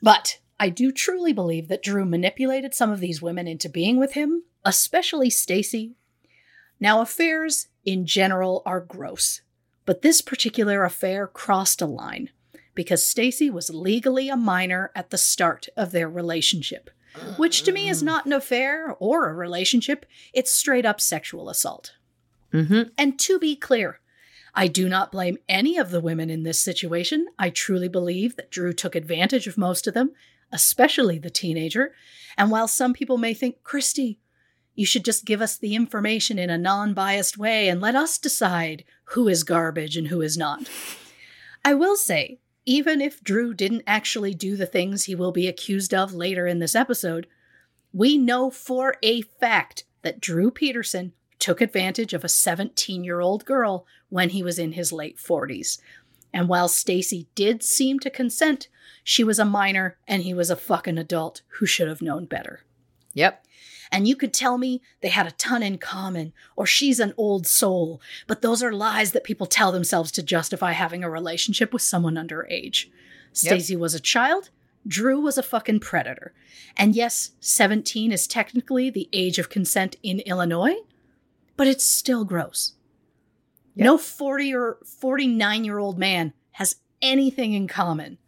But I do truly believe that Drew manipulated some of these women into being with him, especially Stacy. Now, affairs in general are gross, but this particular affair crossed a line because Stacy was legally a minor at the start of their relationship, which to me is not an affair or a relationship. It's straight up sexual assault. Mm-hmm. And to be clear, I do not blame any of the women in this situation. I truly believe that Drew took advantage of most of them, especially the teenager. And while some people may think, Christy, you should just give us the information in a non-biased way and let us decide who is garbage and who is not. I will say, even if Drew didn't actually do the things he will be accused of later in this episode, we know for a fact that Drew Peterson took advantage of a 17-year-old girl when he was in his late 40s. And while Stacy did seem to consent, she was a minor and he was a fucking adult who should have known better. Yep. And you could tell me they had a ton in common or she's an old soul, but those are lies that people tell themselves to justify having a relationship with someone underage. Stacy was a child. Drew was a fucking predator. And yes, 17 is technically the age of consent in Illinois, but it's still gross. Yep. No 40 or 49-year-old man has anything in common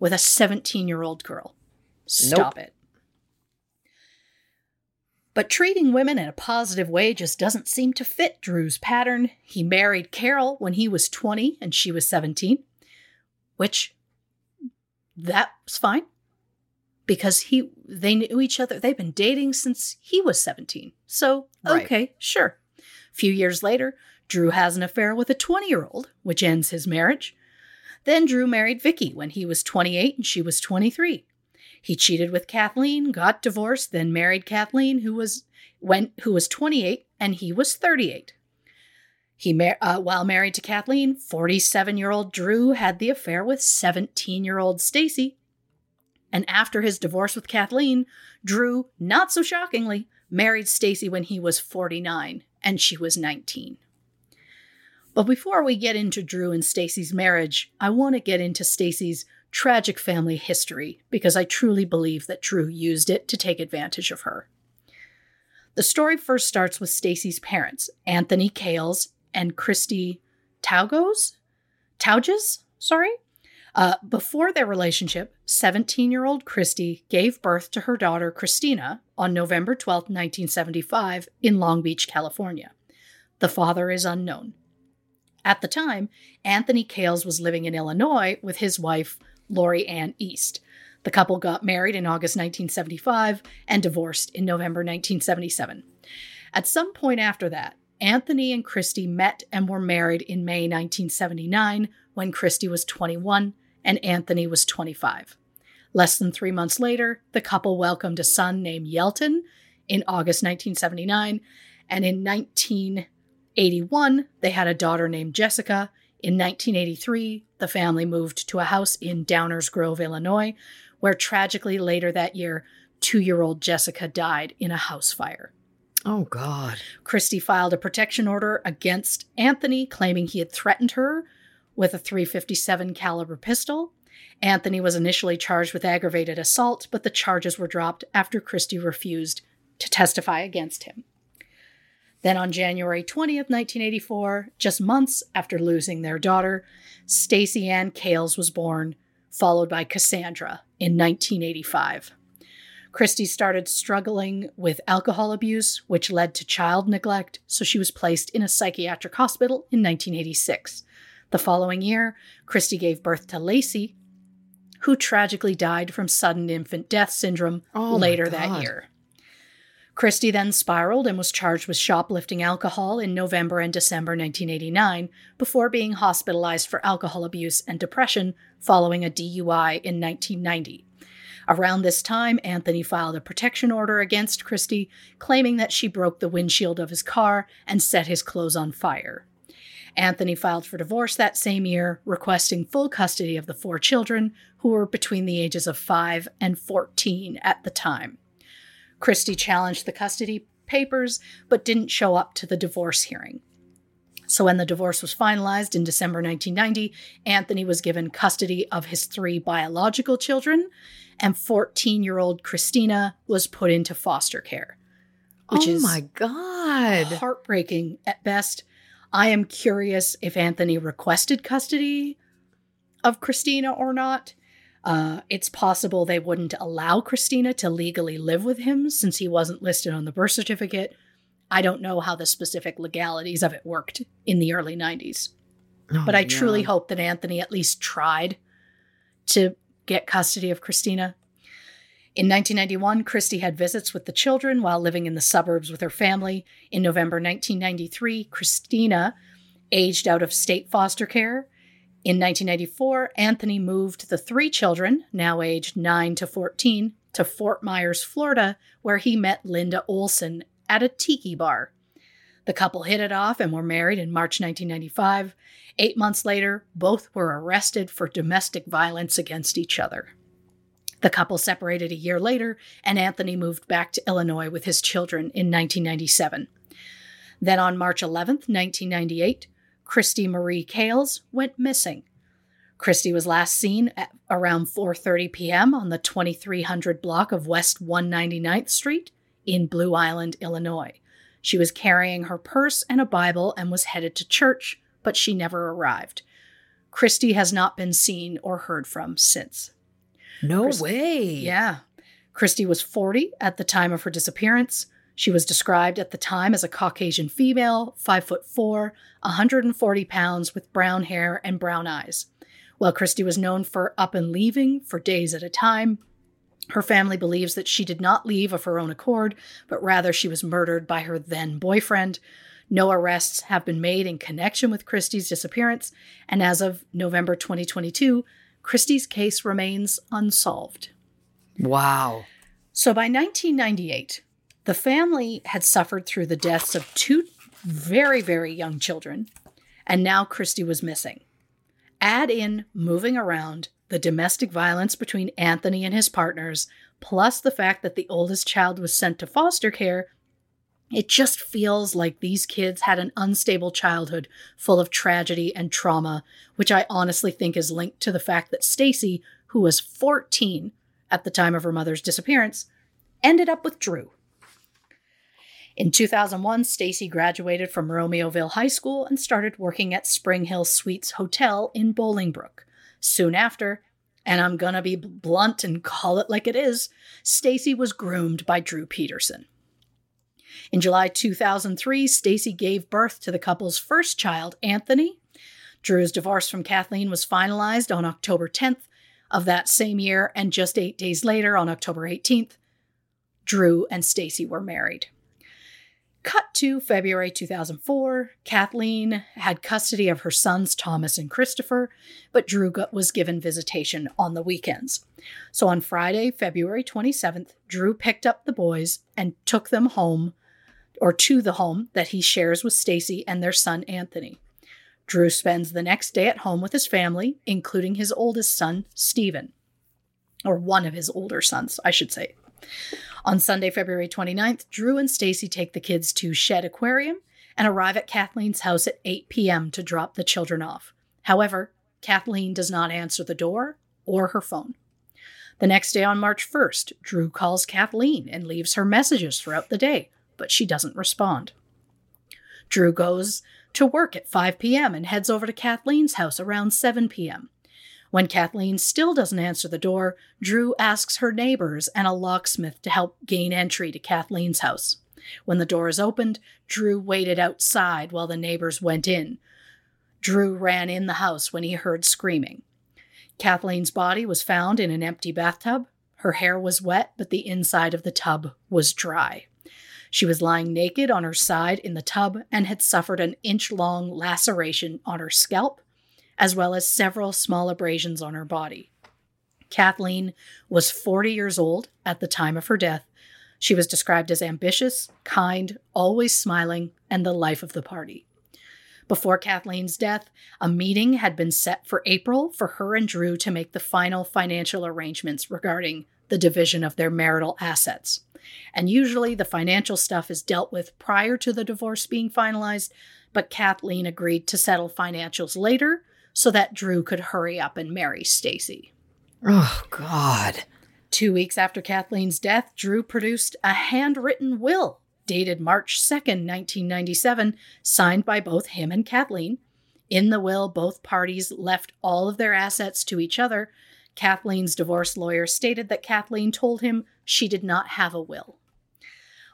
with a 17-year-old girl. Stop it. But treating women in a positive way just doesn't seem to fit Drew's pattern. He married Carol when he was 20 and she was 17, which that's fine because they knew each other. They've been dating since he was 17. So, okay, right. Sure. Few years later, Drew has an affair with a 20-year-old, which ends his marriage. Then Drew married Vicky when he was 28 and she was 23. He cheated with Kathleen, got divorced, then married Kathleen, who was 28 and he was 38. While married to Kathleen, 47-year-old Drew had the affair with 17-year-old Stacy. And after his divorce with Kathleen, Drew, not so shockingly, married Stacy when he was 49. And she was 19. But before we get into Drew and Stacy's marriage, I want to get into Stacy's tragic family history because I truly believe that Drew used it to take advantage of her. The story first starts with Stacy's parents, Anthony Kales and Christy Tauges. Before their relationship, 17-year-old Christy gave birth to her daughter Christina on November 12, 1975, in Long Beach, California. The father is unknown. At the time, Anthony Kales was living in Illinois with his wife, Lori Ann East. The couple got married in August 1975 and divorced in November 1977. At some point after that, Anthony and Christy met and were married in May 1979 when Christy was 21 and Anthony was 25. Less than 3 months later, the couple welcomed a son named Yelton in August 1979, and in 1981, they had a daughter named Jessica. In 1983, the family moved to a house in Downers Grove, Illinois, where tragically later that year, 2-year-old Jessica died in a house fire. Oh, God. Christy filed a protection order against Anthony, claiming he had threatened her with a .357 caliber pistol. Anthony was initially charged with aggravated assault, but the charges were dropped after Christy refused to testify against him. Then on January 20th, 1984, just months after losing their daughter, Stacy Ann Kales was born, followed by Cassandra in 1985. Christy started struggling with alcohol abuse, which led to child neglect, so she was placed in a psychiatric hospital in 1986. The following year, Christy gave birth to Lacey, who tragically died from sudden infant death syndrome later that year. Christy then spiraled and was charged with shoplifting alcohol in November and December 1989 before being hospitalized for alcohol abuse and depression following a DUI in 1990. Around this time, Anthony filed a protection order against Christy, claiming that she broke the windshield of his car and set his clothes on fire. Anthony filed for divorce that same year, requesting full custody of the four children, who were between the ages of 5 and 14 at the time. Christy challenged the custody papers, but didn't show up to the divorce hearing. So when the divorce was finalized in December 1990, Anthony was given custody of his 3 biological children, and 14-year-old Christina was put into foster care, which is heartbreaking at best. I am curious if Anthony requested custody of Christina or not. It's possible they wouldn't allow Christina to legally live with him since he wasn't listed on the birth certificate. I don't know how the specific legalities of it worked in the early 90s. But I truly hope that Anthony at least tried to get custody of Christina. In 1991, Christy had visits with the children while living in the suburbs with her family. In November 1993, Christina aged out of state foster care. In 1994, Anthony moved the 3 children, now aged 9 to 14, to Fort Myers, Florida, where he met Linda Olson at a tiki bar. The couple hit it off and were married in March 1995. 8 months later, both were arrested for domestic violence against each other. The couple separated a year later, and Anthony moved back to Illinois with his children in 1997. Then on March 11th, 1998, Christy Marie Kales went missing. Christy was last seen at around 4:30 p.m. on the 2300 block of West 199th Street in Blue Island, Illinois. She was carrying her purse and a Bible and was headed to church, but she never arrived. Christy has not been seen or heard from since. No way. Yeah. Christy was 40 at the time of her disappearance. She was described at the time as a Caucasian female, 5'4", 140 pounds, with brown hair and brown eyes. While Christy was known for up and leaving for days at a time, her family believes that she did not leave of her own accord, but rather she was murdered by her then boyfriend. No arrests have been made in connection with Christy's disappearance, and as of November 2022, Christy's case remains unsolved. Wow. So by 1998... the family had suffered through the deaths of 2 very, very young children, and now Christy was missing. Add in moving around, the domestic violence between Anthony and his partners, plus the fact that the oldest child was sent to foster care, it just feels like these kids had an unstable childhood full of tragedy and trauma, which I honestly think is linked to the fact that Stacy, who was 14 at the time of her mother's disappearance, ended up with Drew. In 2001, Stacy graduated from Romeoville High School and started working at Spring Hill Suites Hotel in Bolingbrook. Soon after, and I'm gonna be blunt and call it like it is, Stacy was groomed by Drew Peterson. In July 2003, Stacy gave birth to the couple's first child, Anthony. Drew's divorce from Kathleen was finalized on October 10th of that same year, and just 8 days later, on October 18th, Drew and Stacy were married. Cut to February 2004, Kathleen had custody of her sons Thomas and Christopher, but Drew was given visitation on the weekends. So on Friday, February 27th, Drew picked up the boys and took them home, or to the home that he shares with Stacy and their son Anthony. Drew spends the next day at home with his family, including his oldest son, Stephen, or one of his older sons, I should say. On Sunday, February 29th, Drew and Stacy take the kids to Shed Aquarium and arrive at Kathleen's house at 8 p.m. to drop the children off. However, Kathleen does not answer the door or her phone. The next day on March 1st, Drew calls Kathleen and leaves her messages throughout the day, but she doesn't respond. Drew goes to work at 5 p.m. and heads over to Kathleen's house around 7 p.m. When Kathleen still doesn't answer the door, Drew asks her neighbors and a locksmith to help gain entry to Kathleen's house. When the door is opened, Drew waited outside while the neighbors went in. Drew ran in the house when he heard screaming. Kathleen's body was found in an empty bathtub. Her hair was wet, but the inside of the tub was dry. She was lying naked on her side in the tub and had suffered an inch-long laceration on her scalp, as well as several small abrasions on her body. Kathleen was 40 years old at the time of her death. She was described as ambitious, kind, always smiling, and the life of the party. Before Kathleen's death, a meeting had been set for April for her and Drew to make the final financial arrangements regarding the division of their marital assets. And usually the financial stuff is dealt with prior to the divorce being finalized, but Kathleen agreed to settle financials later so that Drew could hurry up and marry Stacy. Oh, God. 2 weeks after Kathleen's death, Drew produced a handwritten will dated March 2nd, 1997, signed by both him and Kathleen. In the will, both parties left all of their assets to each other. Kathleen's divorce lawyer stated that Kathleen told him she did not have a will.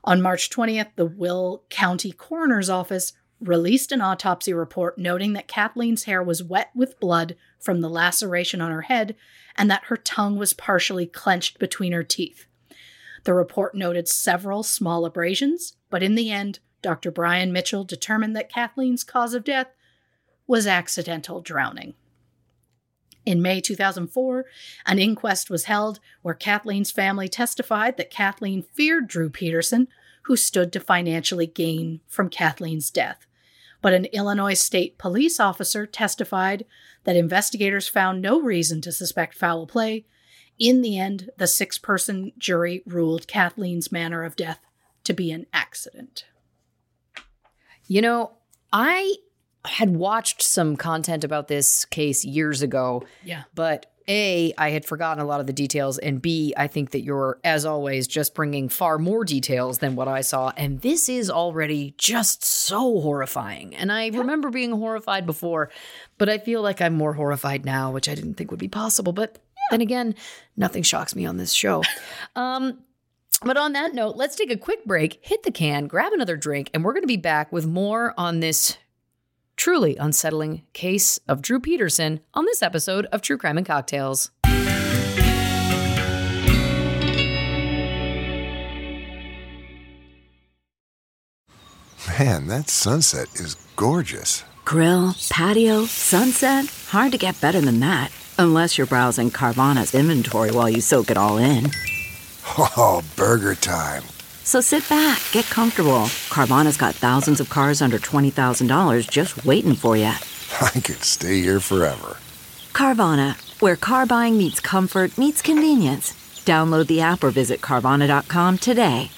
On March 20th, the Will County Coroner's Office released an autopsy report noting that Kathleen's hair was wet with blood from the laceration on her head and that her tongue was partially clenched between her teeth. The report noted several small abrasions, but in the end, Dr. Brian Mitchell determined that Kathleen's cause of death was accidental drowning. In May 2004, an inquest was held where Kathleen's family testified that Kathleen feared Drew Peterson, who stood to financially gain from Kathleen's death. But an Illinois State Police officer testified that investigators found no reason to suspect foul play. In the end, the six-person jury ruled Kathleen's manner of death to be an accident. You know, I had watched some content about this case years ago. Yeah. But A, I had forgotten a lot of the details. And B, I think that you're, as always, just bringing far more details than what I saw. And this is already just so horrifying. And I remember being horrified before, but I feel like I'm more horrified now, which I didn't think would be possible. But then again, nothing shocks me on this show. But on that note, let's take a quick break, hit the can, grab another drink, and we're going to be back with more on this truly unsettling case of Drew Peterson on this episode of True Crime and Cocktails. Man, that sunset is gorgeous. Grill, patio, sunset. Hard to get better than that. Unless you're browsing Carvana's inventory while you soak it all in. Oh, burger time. So sit back, get comfortable. Carvana's got thousands of cars under $20,000 just waiting for you. I could stay here forever. Carvana, where car buying meets comfort meets convenience. Download the app or visit Carvana.com today.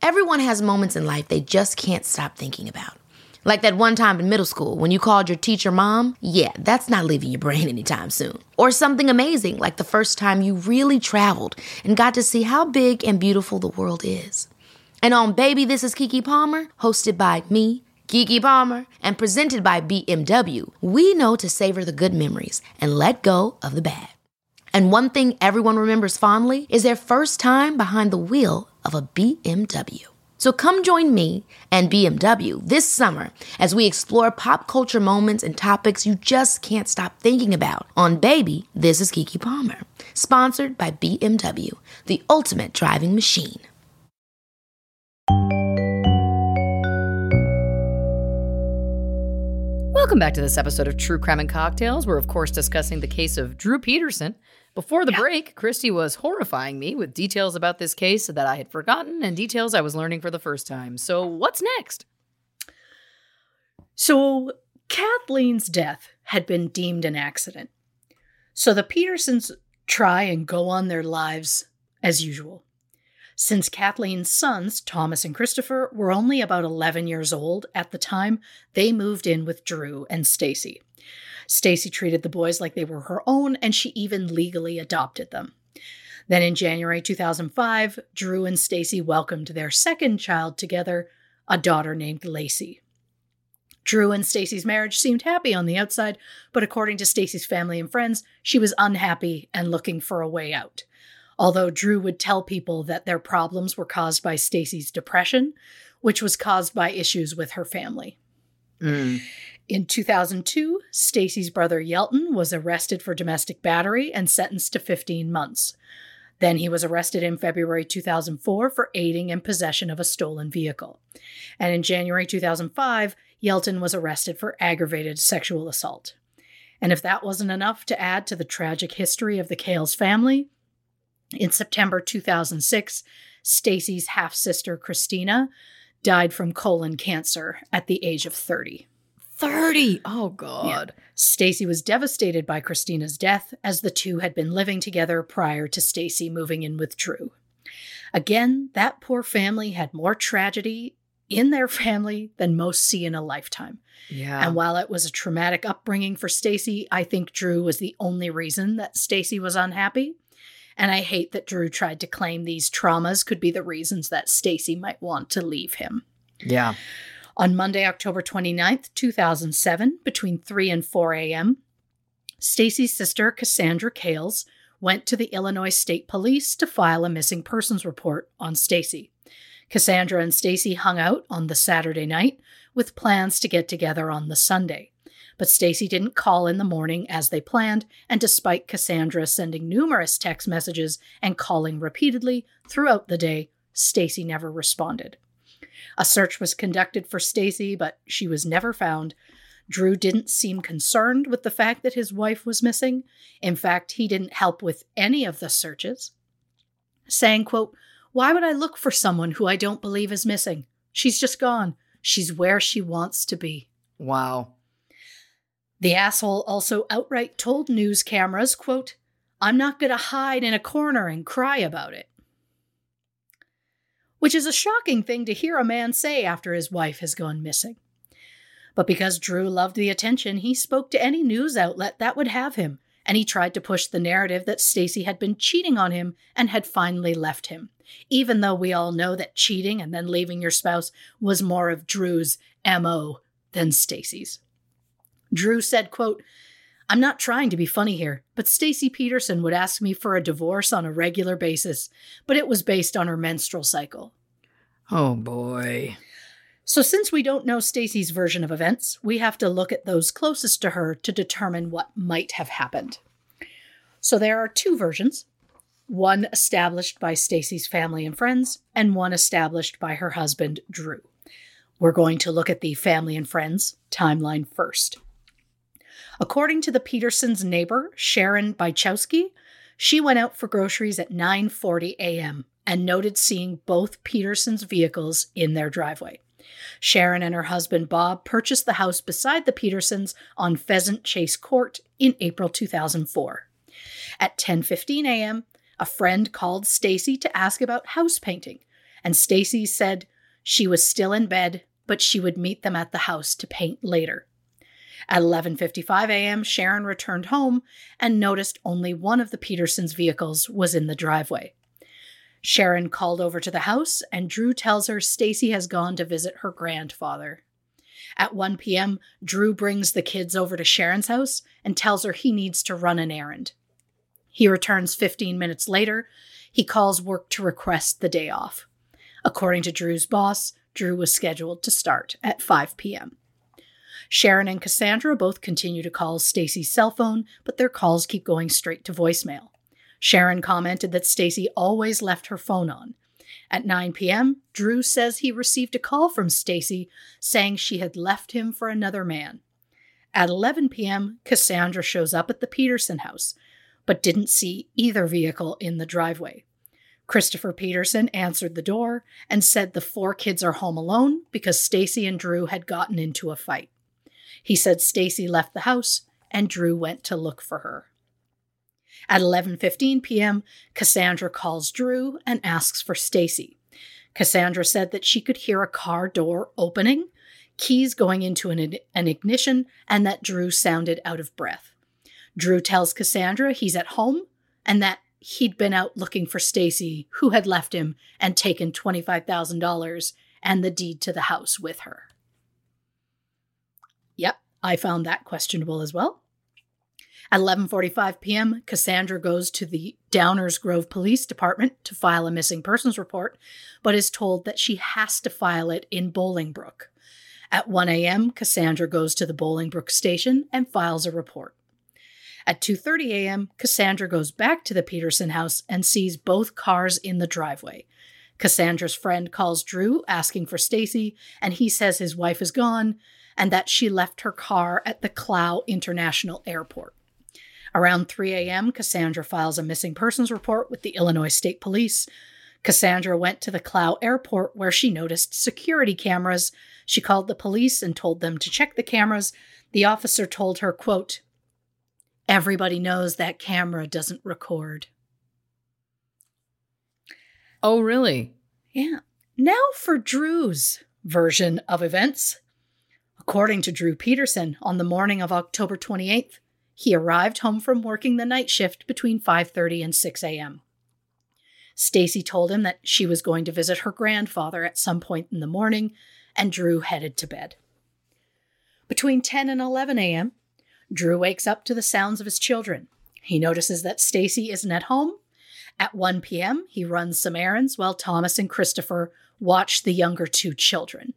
Everyone has moments in life they just can't stop thinking about. Like that one time in middle school when you called your teacher mom? Yeah, that's not leaving your brain anytime soon. Or something amazing like the first time you really traveled and got to see how big and beautiful the world is. And on Baby, This Is Keke Palmer, hosted by me, Keke Palmer, and presented by BMW, we know to savor the good memories and let go of the bad. And one thing everyone remembers fondly is their first time behind the wheel of a BMW. So come join me and BMW this summer as we explore pop culture moments and topics you just can't stop thinking about on Baby, This Is Keke Palmer, sponsored by BMW, the ultimate driving machine. Welcome back to this episode of True Crime and Cocktails. We're, of course, discussing the case of Drew Peterson. Before the break, Christy was horrifying me with details about this case that I had forgotten and details I was learning for the first time. So what's next? So Kathleen's death had been deemed an accident. So the Petersons try and go on their lives as usual. Since Kathleen's sons, Thomas and Christopher, were only about 11 years old at the time, they moved in with Drew and Stacy. Stacy treated the boys like they were her own, and she even legally adopted them. Then in January 2005, Drew and Stacy welcomed their second child together, a daughter named Lacey. Drew and Stacy's marriage seemed happy on the outside, but according to Stacy's family and friends, she was unhappy and looking for a way out. Although Drew would tell people that their problems were caused by Stacy's depression, which was caused by issues with her family. Mm. In 2002, Stacy's brother Yelton was arrested for domestic battery and sentenced to 15 months. Then he was arrested in February 2004 for aiding in possession of a stolen vehicle. And in January 2005, Yelton was arrested for aggravated sexual assault. And if that wasn't enough to add to the tragic history of the Kales family, in September 2006, Stacy's half-sister Christina died from colon cancer at the age of 30. 30! Oh, God. Yeah. Stacy was devastated by Christina's death, as the two had been living together prior to Stacy moving in with Drew. Again, that poor family had more tragedy in their family than most see in a lifetime. Yeah. And while it was a traumatic upbringing for Stacy, I think Drew was the only reason that Stacy was unhappy. And I hate that Drew tried to claim these traumas could be the reasons that Stacy might want to leave him. Yeah. On Monday, October 29th, 2007, between 3 and 4 a.m., Stacy's sister, Cassandra Kales, went to the Illinois State Police to file a missing persons report on Stacy. Cassandra and Stacy hung out on the Saturday night with plans to get together on the Sunday. But Stacy didn't call in the morning as they planned, and despite Cassandra sending numerous text messages and calling repeatedly throughout the day, Stacy never responded. A search was conducted for Stacy, but she was never found. Drew didn't seem concerned with the fact that his wife was missing. In fact, he didn't help with any of the searches, saying, quote, "Why would I look for someone who I don't believe is missing? She's just gone. She's where she wants to be." Wow. The asshole also outright told news cameras, quote, "I'm not going to hide in a corner and cry about it." Which is a shocking thing to hear a man say after his wife has gone missing. But because Drew loved the attention, he spoke to any news outlet that would have him, and he tried to push the narrative that Stacy had been cheating on him and had finally left him, even though we all know that cheating and then leaving your spouse was more of Drew's M.O. than Stacy's. Drew said, quote, "I'm not trying to be funny here, but Stacy Peterson would ask me for a divorce on a regular basis, but it was based on her menstrual cycle." Oh, boy. So since we don't know Stacy's version of events, we have to look at those closest to her to determine what might have happened. So there are two versions, one established by Stacy's family and friends, and one established by her husband, Drew. We're going to look at the family and friends timeline first. According to the Petersons' neighbor, Sharon Bychowski, she went out for groceries at 9:40 a.m. and noted seeing both Petersons' vehicles in their driveway. Sharon and her husband, Bob, purchased the house beside the Petersons on Pheasant Chase Court in April 2004. At 10:15 a.m., a friend called Stacy to ask about house painting, and Stacy said she was still in bed, but she would meet them at the house to paint later. At 11:55 a.m., Sharon returned home and noticed only one of the Petersons' vehicles was in the driveway. Sharon called over to the house, and Drew tells her Stacy has gone to visit her grandfather. At 1 p.m., Drew brings the kids over to Sharon's house and tells her he needs to run an errand. He returns 15 minutes later. He calls work to request the day off. According to Drew's boss, Drew was scheduled to start at 5 p.m. Sharon and Cassandra both continue to call Stacy's cell phone, but their calls keep going straight to voicemail. Sharon commented that Stacy always left her phone on. At 9 p.m., Drew says he received a call from Stacy saying she had left him for another man. At 11 p.m., Cassandra shows up at the Peterson house, but didn't see either vehicle in the driveway. Christopher Peterson answered the door and said the four kids are home alone because Stacy and Drew had gotten into a fight. He said Stacy left the house and Drew went to look for her. At 11:15 p.m., Cassandra calls Drew and asks for Stacy. Cassandra said that she could hear a car door opening, keys going into an ignition, and that Drew sounded out of breath. Drew tells Cassandra he's at home and that he'd been out looking for Stacy, who had left him and taken $25,000 and the deed to the house with her. Yep, I found that questionable as well. At 11:45 p.m., Cassandra goes to the Downers Grove Police Department to file a missing persons report, but is told that she has to file it in Bolingbrook. At 1 a.m., Cassandra goes to the Bolingbrook station and files a report. At 2:30 a.m., Cassandra goes back to the Peterson house and sees both cars in the driveway. Cassandra's friend calls Drew asking for Stacy, and he says his wife is gone and that she left her car at the Clow International Airport. Around 3 a.m., Cassandra files a missing persons report with the Illinois State Police. Cassandra went to the Clow Airport where she noticed security cameras. She called the police and told them to check the cameras. The officer told her, quote, "Everybody knows that camera doesn't record." Oh, really? Yeah. Now for Drew's version of events. According to Drew Peterson, on the morning of October 28th, he arrived home from working the night shift between 5:30 and 6 a.m. Stacy told him that she was going to visit her grandfather at some point in the morning, and Drew headed to bed. Between 10 and 11 a.m., Drew wakes up to the sounds of his children. He notices that Stacy isn't at home. At 1 p.m., he runs some errands while Thomas and Christopher watch the younger two children,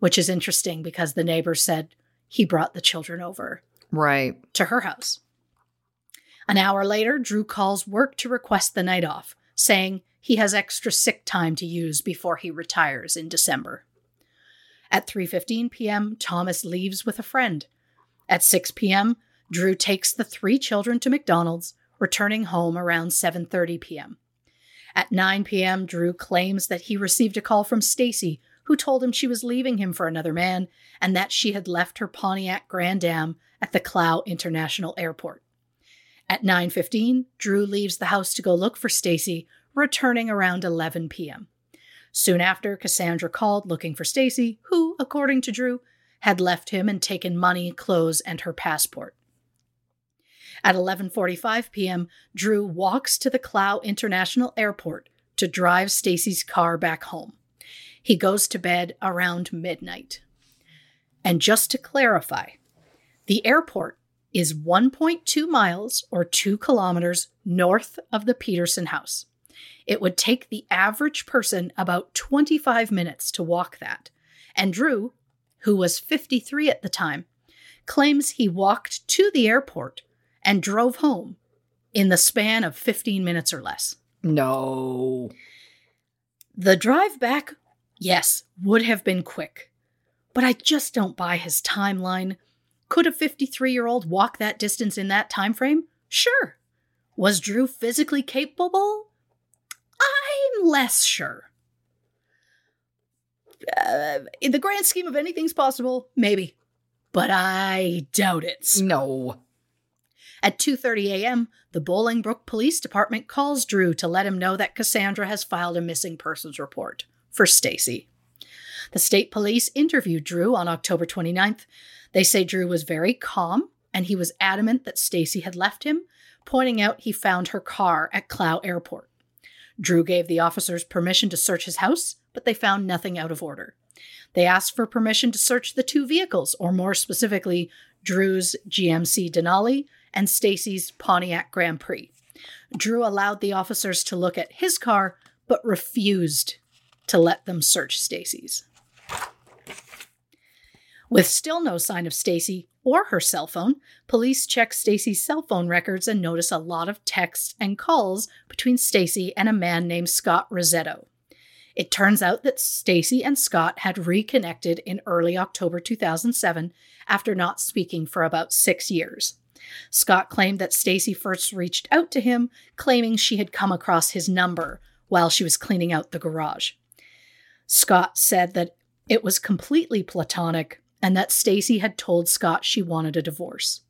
which is interesting because the neighbor said he brought the children over. Right. To her house. An hour later, Drew calls work to request the night off, saying he has extra sick time to use before he retires in December. At 3:15 p.m., Thomas leaves with a friend. At 6 p.m., Drew takes the three children to McDonald's, returning home around 7:30 p.m. At 9 p.m., Drew claims that he received a call from Stacy, who told him she was leaving him for another man and that she had left her Pontiac Grand Am at the Clow International Airport. At 9:15, Drew leaves the house to go look for Stacy, returning around 11 p.m. Soon after, Cassandra called looking for Stacy, who, according to Drew, had left him and taken money, clothes, and her passport. At 11:45 p.m., Drew walks to the Clow International Airport to drive Stacy's car back home. He goes to bed around midnight. And just to clarify, the airport is 1.2 miles or 2 kilometers north of the Peterson house. It would take the average person about 25 minutes to walk that. And Drew, who was 53 at the time, claims he walked to the airport and drove home in the span of 15 minutes or less. No. The drive back, yes, would have been quick, but I just don't buy his timeline. Could a 53-year-old walk that distance in that time frame? Sure. Was Drew physically capable? I'm less sure. In the grand scheme of anything's possible, maybe. But I doubt it. No. At 2:30 a.m., the Bolingbrook Police Department calls Drew to let him know that Cassandra has filed a missing persons report for Stacy. The state police interviewed Drew on October 29th. They say Drew was very calm, and he was adamant that Stacy had left him, pointing out he found her car at Clow Airport. Drew gave the officers permission to search his house, but they found nothing out of order. They asked for permission to search the two vehicles, or more specifically, Drew's GMC Denali and Stacy's Pontiac Grand Prix. Drew allowed the officers to look at his car, but refused to let them search Stacy's. With still no sign of Stacy or her cell phone, police check Stacy's cell phone records and notice a lot of texts and calls between Stacy and a man named Scott Rossetto. It turns out that Stacy and Scott had reconnected in early October 2007 after not speaking for about 6 years. Scott claimed that Stacy first reached out to him, claiming she had come across his number while she was cleaning out the garage. Scott said that it was completely platonic and that Stacy had told Scott she wanted a divorce.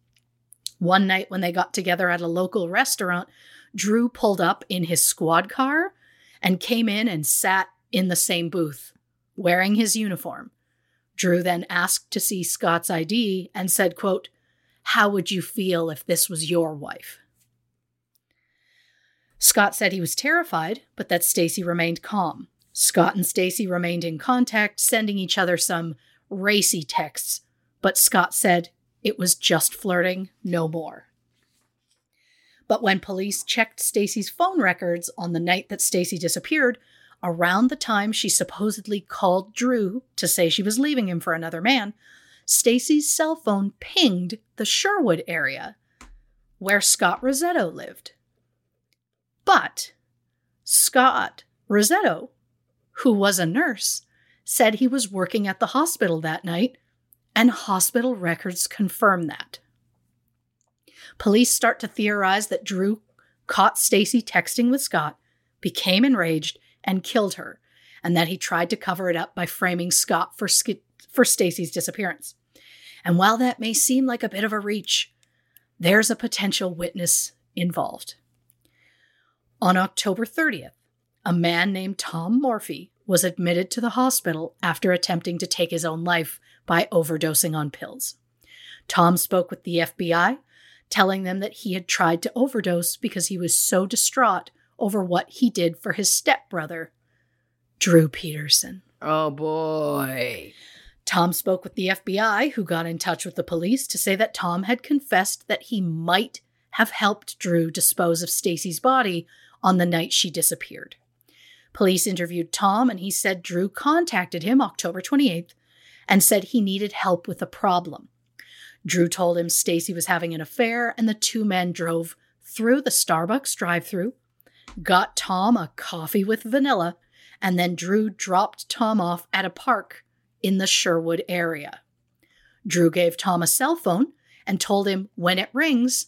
One night when they got together at a local restaurant, Drew pulled up in his squad car and came in and sat in the same booth, wearing his uniform. Drew then asked to see Scott's ID and said, quote, "How would you feel if this was your wife?" Scott said he was terrified, but that Stacy remained calm. Scott and Stacy remained in contact, sending each other some racy texts, but Scott said it was just flirting, no more. But when police checked Stacy's phone records on the night that Stacy disappeared, around the time she supposedly called Drew to say she was leaving him for another man, Stacy's cell phone pinged the Sherwood area where Scott Rossetto lived. But Scott Rossetto, who was a nurse, said he was working at the hospital that night, and hospital records confirm that. Police start to theorize that Drew caught Stacy texting with Scott, became enraged, and killed her, and that he tried to cover it up by framing Scott for Stacy's disappearance. And while that may seem like a bit of a reach, there's a potential witness involved. On October 30th, a man named Tom Morphy was admitted to the hospital after attempting to take his own life by overdosing on pills. Tom spoke with the FBI, telling them that he had tried to overdose because he was so distraught over what he did for his stepbrother, Drew Peterson. Oh boy. Tom spoke with the FBI, who got in touch with the police to say that Tom had confessed that he might have helped Drew dispose of Stacy's body on the night she disappeared. Police interviewed Tom, and he said Drew contacted him October 28th and said he needed help with a problem. Drew told him Stacy was having an affair, and the two men drove through the Starbucks drive-thru, got Tom a coffee with vanilla, and then Drew dropped Tom off at a park in the Sherwood area. Drew gave Tom a cell phone and told him when it rings,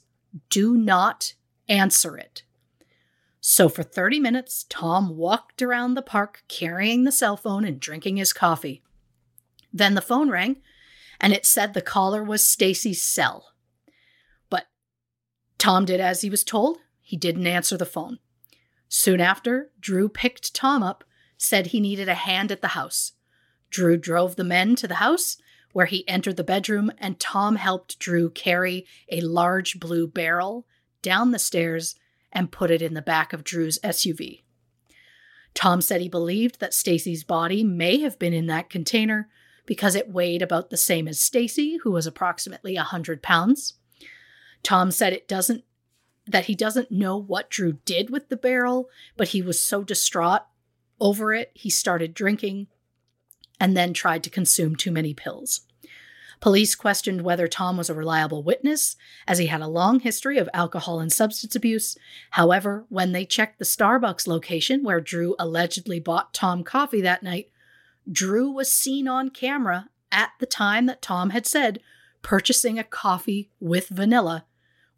do not answer it. So for 30 minutes, Tom walked around the park carrying the cell phone and drinking his coffee. Then the phone rang, and it said the caller was Stacy's cell. But Tom did as he was told. He didn't answer the phone. Soon after, Drew picked Tom up, said he needed a hand at the house. Drew drove the men to the house, where he entered the bedroom, and Tom helped Drew carry a large blue barrel down the stairs and put it in the back of Drew's SUV. Tom said he believed that Stacy's body may have been in that container because it weighed about the same as Stacy, who was approximately 100 pounds. Tom said he doesn't know what Drew did with the barrel, but he was so distraught over it, he started drinking and then tried to consume too many pills. Police questioned whether Tom was a reliable witness, as he had a long history of alcohol and substance abuse. However, when they checked the Starbucks location where Drew allegedly bought Tom coffee that night, Drew was seen on camera at the time that Tom had said, purchasing a coffee with vanilla,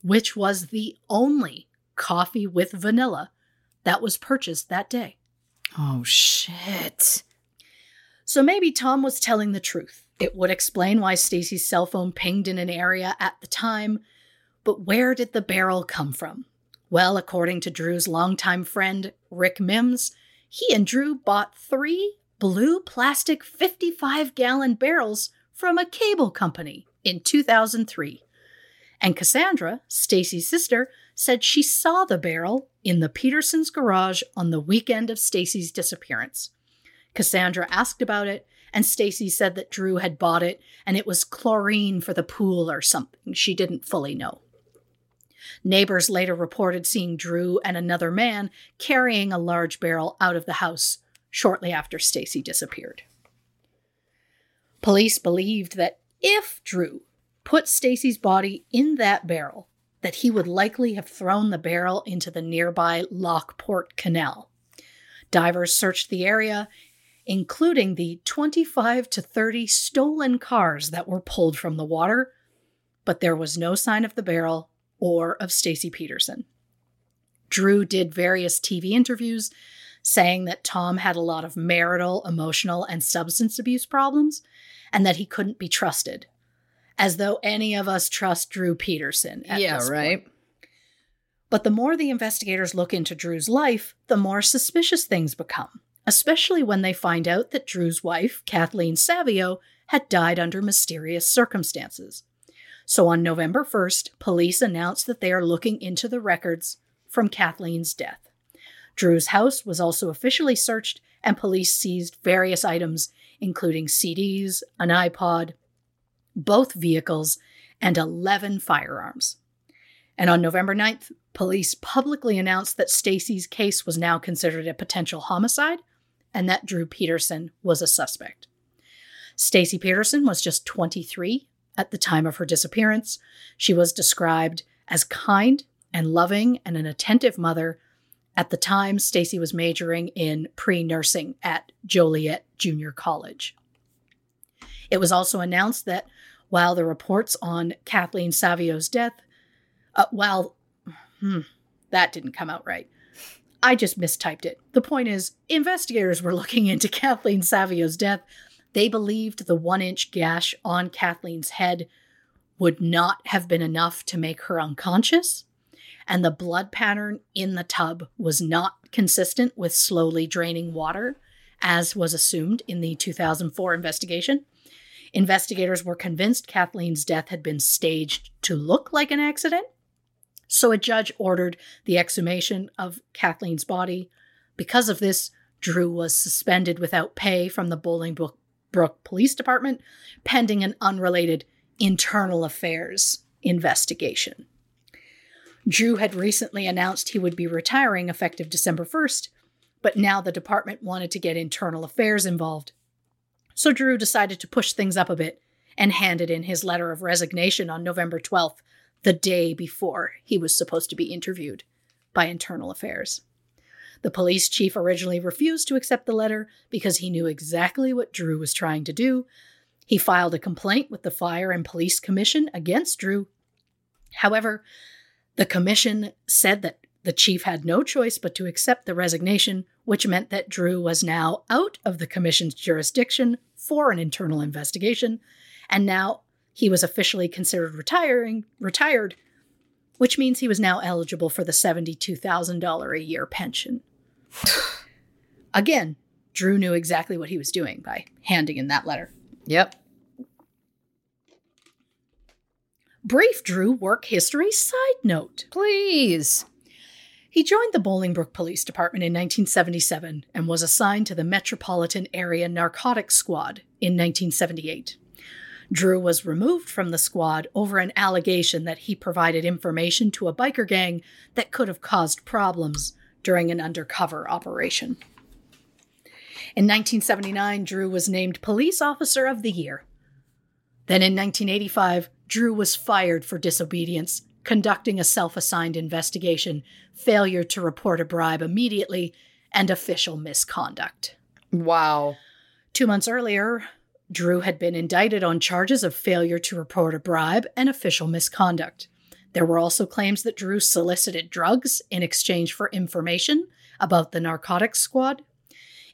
which was the only coffee with vanilla that was purchased that day. Oh, shit. So maybe Tom was telling the truth. It would explain why Stacy's cell phone pinged in an area at the time. But where did the barrel come from? Well, according to Drew's longtime friend, Rick Mims, he and Drew bought 3 blue plastic 55-gallon barrels from a cable company in 2003. And Cassandra, Stacy's sister, said she saw the barrel in the Petersons' garage on the weekend of Stacy's disappearance. Cassandra asked about it, and Stacy said that Drew had bought it, and it was chlorine for the pool or something. She didn't fully know. Neighbors later reported seeing Drew and another man carrying a large barrel out of the house shortly after Stacy disappeared. Police believed that if Drew put Stacy's body in that barrel, that he would likely have thrown the barrel into the nearby Lockport Canal. Divers searched the area, including the 25 to 30 stolen cars that were pulled from the water, but there was no sign of the barrel or of Stacy Peterson. Drew did various TV interviews saying that Tom had a lot of marital, emotional, and substance abuse problems, and that he couldn't be trusted. As though any of us trust Drew Peterson at this point. Yeah, right. But the more the investigators look into Drew's life, the more suspicious things become, especially when they find out that Drew's wife, Kathleen Savio, had died under mysterious circumstances. So on November 1st, police announced that they are looking into the records from Kathleen's death. Drew's house was also officially searched, and police seized various items, including CDs, an iPod, both vehicles, and 11 firearms. And on November 9th, police publicly announced that Stacy's case was now considered a potential homicide and that Drew Peterson was a suspect. Stacy Peterson was just 23 at the time of her disappearance. She was described as kind and loving and an attentive mother. At the time, Stacy was majoring in pre-nursing at Joliet Junior College. It was also announced that while the reports on Kathleen Savio's death, that didn't come out right. I just mistyped it. The point is, investigators were looking into Kathleen Savio's death. They believed the 1-inch gash on Kathleen's head would not have been enough to make her unconscious, and the blood pattern in the tub was not consistent with slowly draining water, as was assumed in the 2004 investigation. Investigators were convinced Kathleen's death had been staged to look like an accident, so a judge ordered the exhumation of Kathleen's body. Because of this, Drew was suspended without pay from the Bolingbrook Police Department, pending an unrelated internal affairs investigation. Drew had recently announced he would be retiring effective December 1st, but now the department wanted to get internal affairs involved. So Drew decided to push things up a bit and handed in his letter of resignation on November 12th, the day before he was supposed to be interviewed by internal affairs. The police chief originally refused to accept the letter because he knew exactly what Drew was trying to do. He filed a complaint with the Fire and Police Commission against Drew. However, the commission said that the chief had no choice but to accept the resignation, which meant that Drew was now out of the commission's jurisdiction for an internal investigation, and now he was officially considered retired, which means he was now eligible for the $72,000 a year pension. Again, Drew knew exactly what he was doing by handing in that letter. Yep. Brief Drew work history side note. Please. He joined the Bolingbrook Police Department in 1977 and was assigned to the Metropolitan Area Narcotics Squad in 1978. Drew was removed from the squad over an allegation that he provided information to a biker gang that could have caused problems during an undercover operation. In 1979, Drew was named Police Officer of the Year. Then in 1985, Drew was fired for disobedience, conducting a self-assigned investigation, failure to report a bribe immediately, and official misconduct. Wow. 2 months earlier, Drew had been indicted on charges of failure to report a bribe and official misconduct. There were also claims that Drew solicited drugs in exchange for information about the narcotics squad.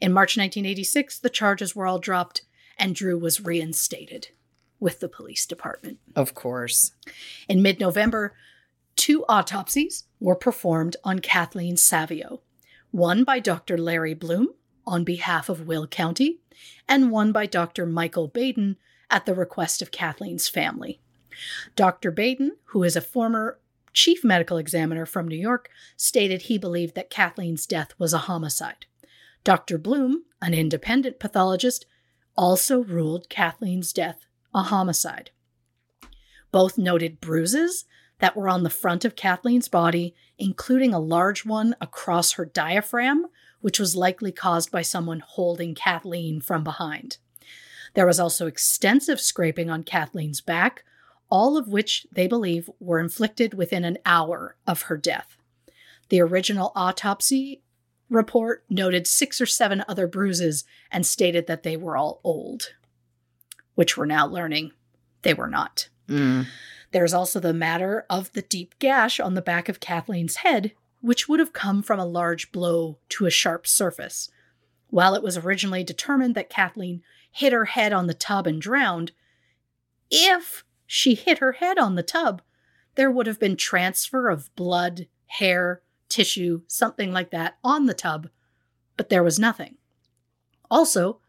In March 1986, the charges were all dropped and Drew was reinstated with the police department. Of course. In mid-November, 2 autopsies were performed on Kathleen Savio, one by Dr. Larry Bloom on behalf of Will County, and one by Dr. Michael Baden at the request of Kathleen's family. Dr. Baden, who is a former chief medical examiner from New York, stated he believed that Kathleen's death was a homicide. Dr. Bloom, an independent pathologist, also ruled Kathleen's death a homicide. Both noted bruises that were on the front of Kathleen's body, including a large one across her diaphragm, which was likely caused by someone holding Kathleen from behind. There was also extensive scraping on Kathleen's back, all of which they believe were inflicted within an hour of her death. The original autopsy report noted 6 or 7 other bruises and stated that they were all old, which we're now learning they were not. There's also the matter of the deep gash on the back of Kathleen's head, which would have come from a large blow to a sharp surface. While it was originally determined that Kathleen hit her head on the tub and drowned, if she hit her head on the tub, there would have been transfer of blood, hair, tissue, something like that on the tub, but there was nothing. Also,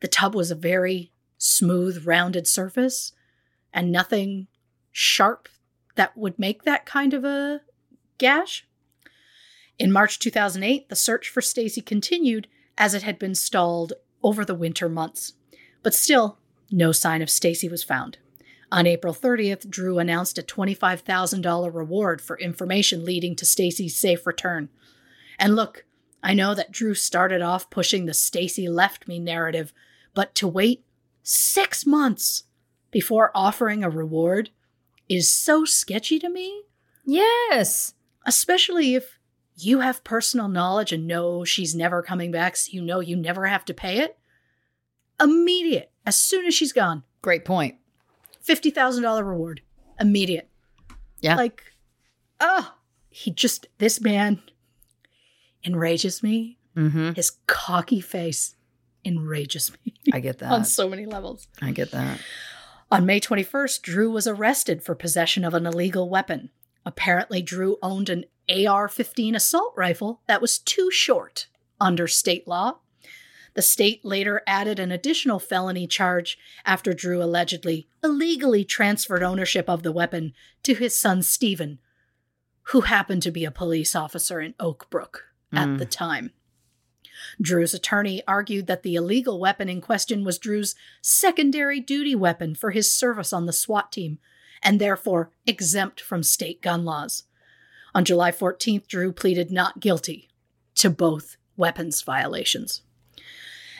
the tub was a very smooth, rounded surface and nothing sharp that would make that kind of a gash. In March 2008, the search for Stacy continued as it had been stalled over the winter months, but still no sign of Stacy was found. On April 30th, Drew announced a $25,000 reward for information leading to Stacy's safe return. And look, I know that Drew started off pushing the Stacy left me narrative, but to wait 6 months before offering a reward is so sketchy to me. Yes. Especially if you have personal knowledge and know she's never coming back, so you know you never have to pay it. Immediate, as soon as she's gone. Great point. $50,000 reward. Immediate. Yeah. Like, oh, this man enrages me. Mm-hmm. His cocky face enrages me. I get that. On so many levels. I get that. On May 21st, Drew was arrested for possession of an illegal weapon. Apparently, Drew owned an AR-15 assault rifle that was too short under state law. The state later added an additional felony charge after Drew allegedly illegally transferred ownership of the weapon to his son, Stephen, who happened to be a police officer in Oak Brook at the time. Drew's attorney argued that the illegal weapon in question was Drew's secondary duty weapon for his service on the SWAT team and therefore exempt from state gun laws. On July 14th, Drew pleaded not guilty to both weapons violations.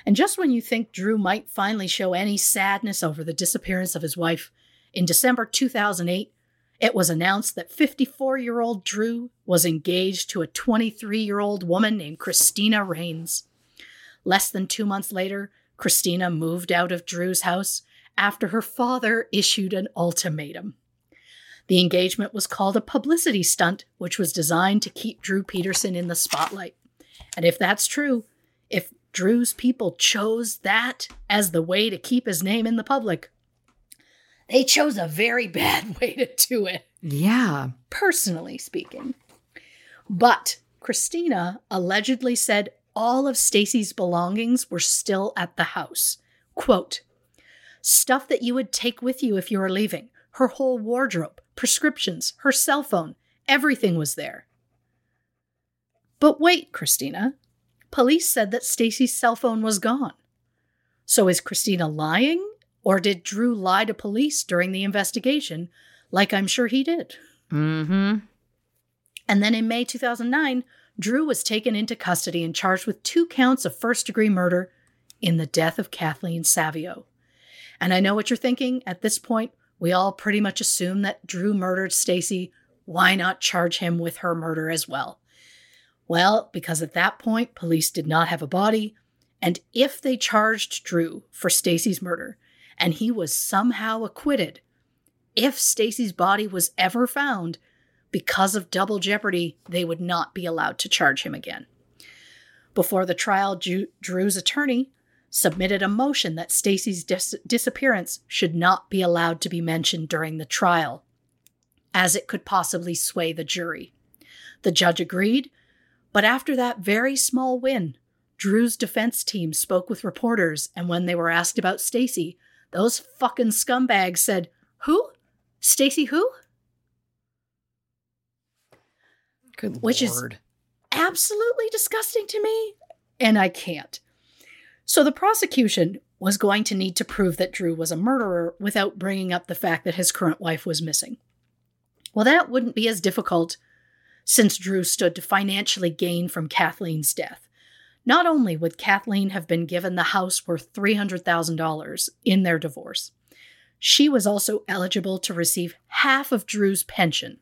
And just when you think Drew might finally show any sadness over the disappearance of his wife, in December 2008, it was announced that 54-year-old Drew was engaged to a 23-year-old woman named Christina Raines. Less than 2 months later, Christina moved out of Drew's house after her father issued an ultimatum. The engagement was called a publicity stunt, which was designed to keep Drew Peterson in the spotlight. And if that's true, if Drew's people chose that as the way to keep his name in the public, they chose a very bad way to do it. Yeah. Personally speaking. But Christina allegedly said all of Stacy's belongings were still at the house. Quote, "Stuff that you would take with you if you were leaving. Her whole wardrobe, prescriptions, her cell phone, everything was there." But wait, Christina. Police said that Stacy's cell phone was gone. So is Christina lying, or did Drew lie to police during the investigation, like I'm sure he did? Mm-hmm. And then in May 2009, Drew was taken into custody and charged with 2 counts of first-degree murder in the death of Kathleen Savio. And I know what you're thinking. At this point, we all pretty much assume that Drew murdered Stacy. Why not charge him with her murder as well? Well, because at that point, police did not have a body, and if they charged Drew for Stacy's murder, and he was somehow acquitted, if Stacy's body was ever found, because of double jeopardy, they would not be allowed to charge him again. Before the trial, Drew's attorney submitted a motion that Stacy's disappearance should not be allowed to be mentioned during the trial, as it could possibly sway the jury. The judge agreed. But after that very small win, Drew's defense team spoke with reporters, and when they were asked about Stacy, those fucking scumbags said, "Who? Stacy who?" Good Lord. Which is absolutely disgusting to me, and I can't. So the prosecution was going to need to prove that Drew was a murderer without bringing up the fact that his current wife was missing. Well, that wouldn't be as difficult since Drew stood to financially gain from Kathleen's death. Not only would Kathleen have been given the house worth $300,000 in their divorce, she was also eligible to receive half of Drew's pension.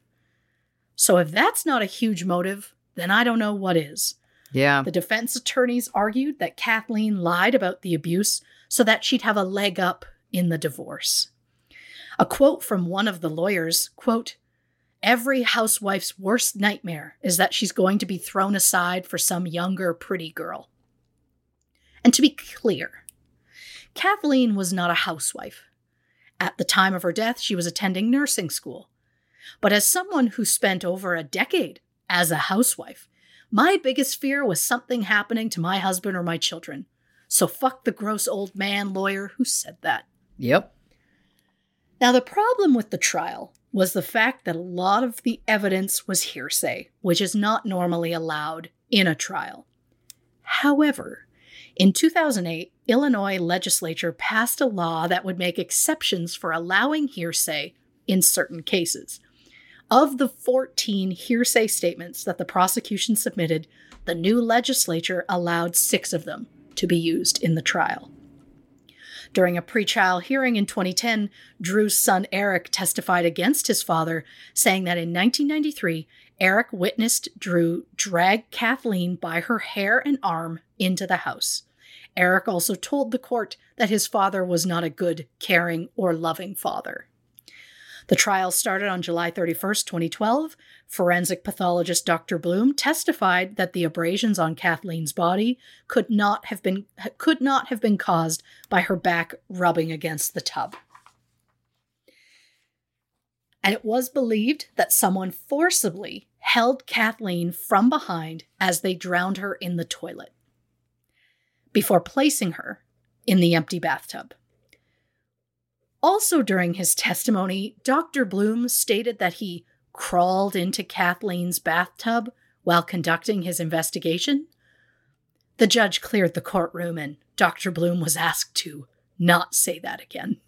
So if that's not a huge motive, then I don't know what is. Yeah. The defense attorneys argued that Kathleen lied about the abuse so that she'd have a leg up in the divorce. A quote from one of the lawyers, quote, "Every housewife's worst nightmare is that she's going to be thrown aside for some younger, pretty girl." And to be clear, Kathleen was not a housewife. At the time of her death, she was attending nursing school. But as someone who spent over a decade as a housewife, my biggest fear was something happening to my husband or my children. So fuck the gross old man lawyer who said that. Yep. Now, the problem with the trial was the fact that a lot of the evidence was hearsay, which is not normally allowed in a trial. However, in 2008, Illinois legislature passed a law that would make exceptions for allowing hearsay in certain cases. Of the 14 hearsay statements that the prosecution submitted, the new legislature allowed 6 of them to be used in the trial. During a pretrial hearing in 2010, Drew's son Eric testified against his father, saying that in 1993, Eric witnessed Drew drag Kathleen by her hair and arm into the house. Eric also told the court that his father was not a good, caring, or loving father. The trial started on July 31st, 2012. Forensic pathologist Dr. Bloom testified that the abrasions on Kathleen's body could not have been caused by her back rubbing against the tub. And it was believed that someone forcibly held Kathleen from behind as they drowned her in the toilet before placing her in the empty bathtub. Also during his testimony, Dr. Bloom stated that he crawled into Kathleen's bathtub while conducting his investigation. The judge cleared the courtroom and Dr. Bloom was asked to not say that again.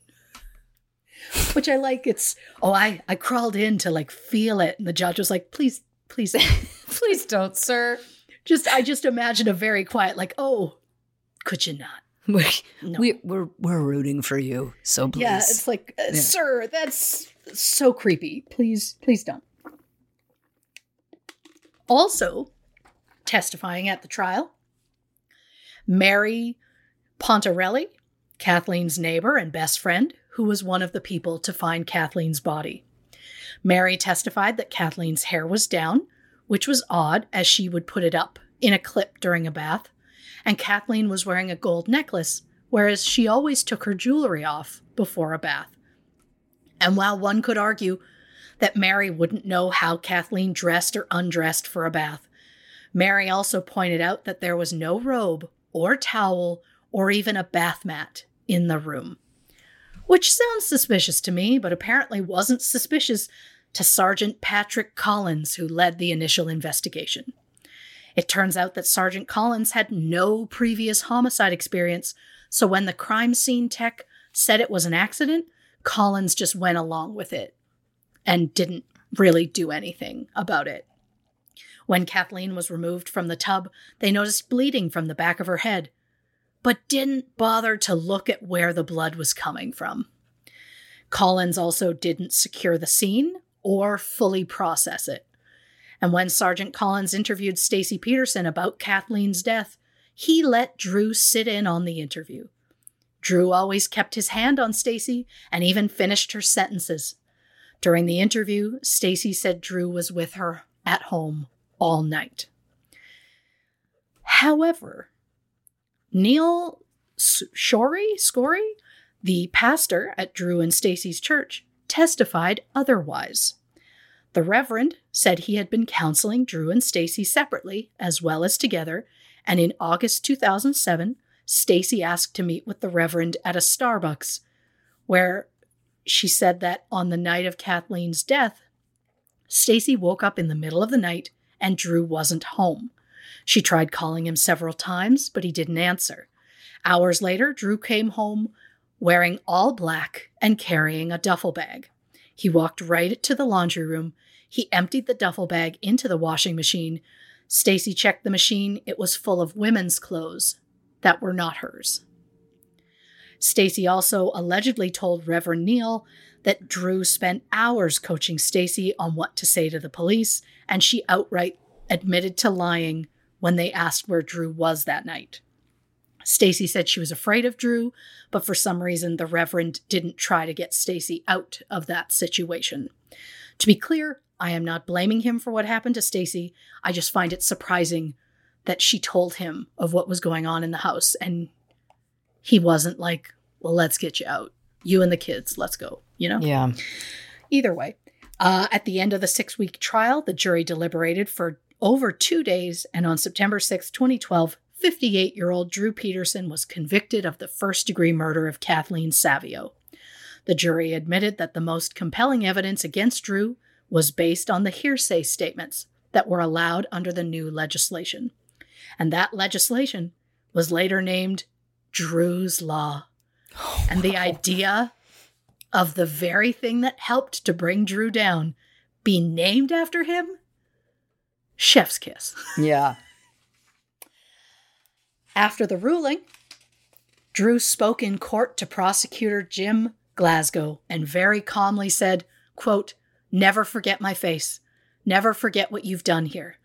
Which I like. It's, I crawled in to feel it. And the judge was like, please, please don't, sir. I just imagine a very quiet, could you not? We're rooting for you, so please. Yeah, it's sir, that's so creepy. Please don't. Also, testifying at the trial, Mary Pontarelli, Kathleen's neighbor and best friend, who was one of the people to find Kathleen's body. Mary testified that Kathleen's hair was down, which was odd as she would put it up in a clip during a bath. And Kathleen was wearing a gold necklace, whereas she always took her jewelry off before a bath. And while one could argue that Mary wouldn't know how Kathleen dressed or undressed for a bath, Mary also pointed out that there was no robe or towel or even a bath mat in the room. Which sounds suspicious to me, but apparently wasn't suspicious to Sergeant Patrick Collins, who led the initial investigation. It turns out that Sergeant Collins had no previous homicide experience, so when the crime scene tech said it was an accident, Collins just went along with it and didn't really do anything about it. When Kathleen was removed from the tub, they noticed bleeding from the back of her head, but didn't bother to look at where the blood was coming from. Collins also didn't secure the scene or fully process it. And when Sergeant Collins interviewed Stacy Peterson about Kathleen's death, he let Drew sit in on the interview. Drew always kept his hand on Stacy and even finished her sentences. During the interview, Stacy said Drew was with her at home all night. However, Neil Scory, the pastor at Drew and Stacy's church, testified otherwise. The Reverend said he had been counseling Drew and Stacy separately, as well as together, and in August 2007, Stacy asked to meet with the Reverend at a Starbucks, where she said that on the night of Kathleen's death, Stacy woke up in the middle of the night and Drew wasn't home. She tried calling him several times, but he didn't answer. Hours later, Drew came home wearing all black and carrying a duffel bag. He walked right to the laundry room. He emptied the duffel bag into the washing machine. Stacy checked the machine. It was full of women's clothes that were not hers. Stacy also allegedly told Reverend Neal that Drew spent hours coaching Stacy on what to say to the police, and she outright admitted to lying when they asked where Drew was that night. Stacy said she was afraid of Drew, but for some reason, the Reverend didn't try to get Stacy out of that situation. To be clear, I am not blaming him for what happened to Stacy. I just find it surprising that she told him of what was going on in the house, and he wasn't like, well, let's get you out. You and the kids, let's go, you know? Yeah. Either way, at the end of the 6-week trial, the jury deliberated for over 2 days, and on September 6, 2012, 58-year-old Drew Peterson was convicted of the first-degree murder of Kathleen Savio. The jury admitted that the most compelling evidence against Drew was based on the hearsay statements that were allowed under the new legislation. And that legislation was later named Drew's Law. Oh, and the idea of the very thing that helped to bring Drew down be named after him? Chef's kiss. Yeah. After the ruling, Drew spoke in court to prosecutor Jim Glasgow and very calmly said, quote, "Never forget my face. Never forget what you've done here."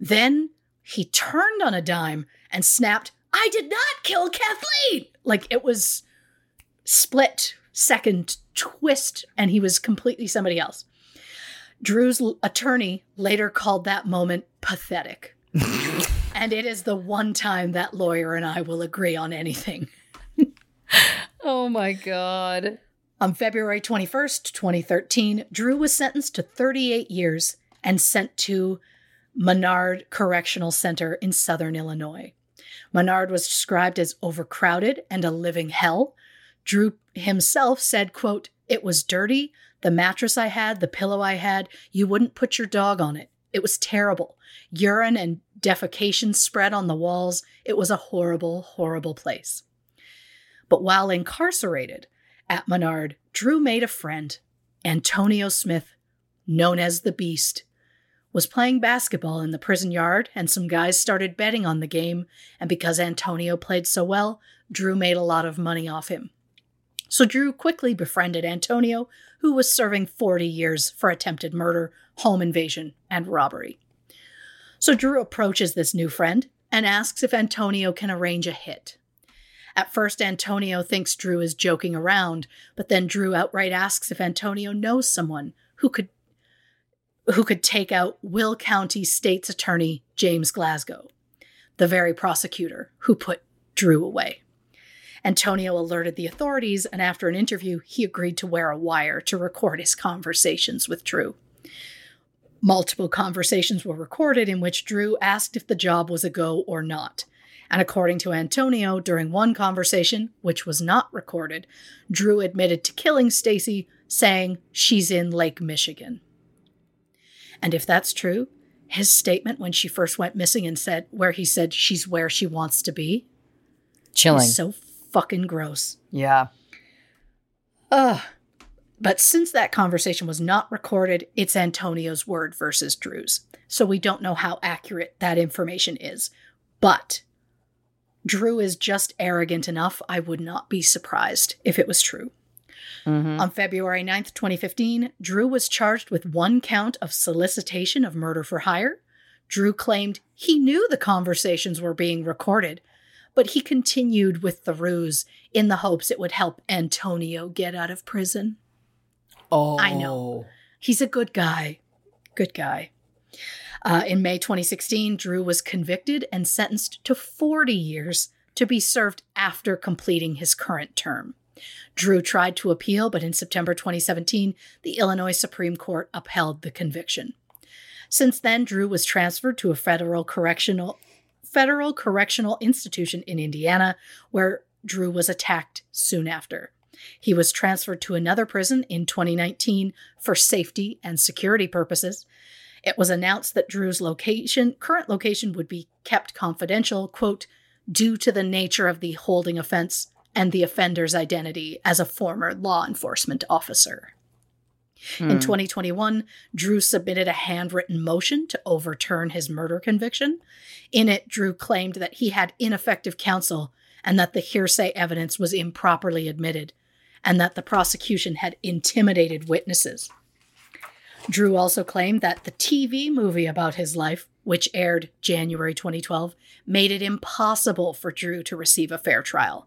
Then he turned on a dime and snapped, "I did not kill Kathleen!" Like it was split second twist and he was completely somebody else. Drew's attorney later called that moment pathetic. And it is the one time that lawyer and I will agree on anything. Oh, my God. On February 21st, 2013, Drew was sentenced to 38 years and sent to Menard Correctional Center in southern Illinois. Menard was described as overcrowded and a living hell. Drew himself said, quote, "It was dirty. The mattress I had, the pillow I had, you wouldn't put your dog on it. It was terrible. Urine and defecation spread on the walls. It was a horrible, horrible place." But while incarcerated at Menard, Drew made a friend. Antonio Smith, known as the Beast, was playing basketball in the prison yard, and some guys started betting on the game, and because Antonio played so well, Drew made a lot of money off him. So Drew quickly befriended Antonio, who was serving 40 years for attempted murder, home invasion, and robbery. So Drew approaches this new friend and asks if Antonio can arrange a hit. At first, Antonio thinks Drew is joking around, but then Drew outright asks if Antonio knows someone who could take out Will County State's Attorney James Glasgow, the very prosecutor who put Drew away. Antonio alerted the authorities, and after an interview, he agreed to wear a wire to record his conversations with Drew. Multiple conversations were recorded in which Drew asked if the job was a go or not. And according to Antonio, during one conversation, which was not recorded, Drew admitted to killing Stacy, saying she's in Lake Michigan. And if that's true, his statement when she first went missing and said where he said she's where she wants to be. Chilling. So fucking gross. Yeah. But since that conversation was not recorded, it's Antonio's word versus Drew's. So we don't know how accurate that information is. But Drew is just arrogant enough, I would not be surprised if it was true. Mm-hmm. On February 9th, 2015, Drew was charged with one count of solicitation of murder for hire. Drew claimed he knew the conversations were being recorded, but he continued with the ruse in the hopes it would help Antonio get out of prison. Oh. I know. He's a good guy. Good guy. In May 2016, Drew was convicted and sentenced to 40 years to be served after completing his current term. Drew tried to appeal, but in September 2017, the Illinois Supreme Court upheld the conviction. Since then, Drew was transferred to a federal correctional institution in Indiana, where Drew was attacked soon after. He was transferred to another prison in 2019 for safety and security purposes. It was announced that Drew's current location would be kept confidential, quote, "due to the nature of the holding offense and the offender's identity as a former law enforcement officer." Mm. In 2021, Drew submitted a handwritten motion to overturn his murder conviction. In it, Drew claimed that he had ineffective counsel and that the hearsay evidence was improperly admitted and that the prosecution had intimidated witnesses. Drew also claimed that the TV movie about his life, which aired January 2012, made it impossible for Drew to receive a fair trial.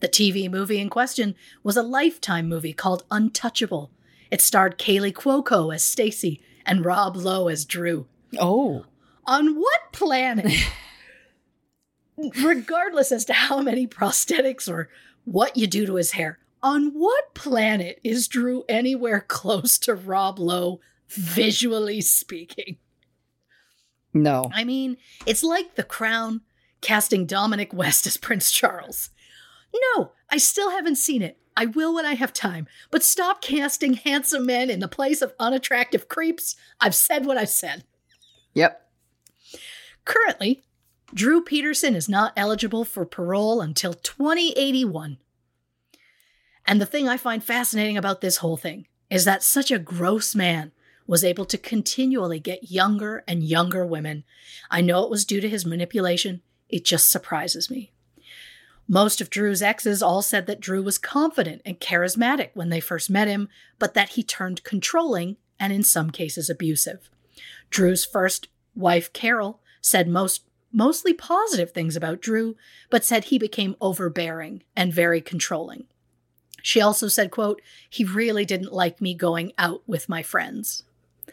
The TV movie in question was a Lifetime movie called Untouchable. It starred Kaylee Cuoco as Stacy and Rob Lowe as Drew. Oh. On what planet? Regardless as to how many prosthetics or what you do to his hair, on what planet is Drew anywhere close to Rob Lowe, visually speaking? No. I mean, it's like The Crown. casting Dominic West as Prince Charles. No, I still haven't seen it. I will when I have time. But stop casting handsome men in the place of unattractive creeps. I've said what I've said. Yep. Currently, Drew Peterson is not eligible for parole until 2081. And the thing I find fascinating about this whole thing is that such a gross man was able to continually get younger and younger women. I know it was due to his manipulation. It just surprises me. Most of Drew's exes all said that Drew was confident and charismatic when they first met him, but that he turned controlling and in some cases abusive. Drew's first wife, Carol, said mostly positive things about Drew, but said he became overbearing and very controlling. She also said, quote, "He really didn't like me going out with my friends."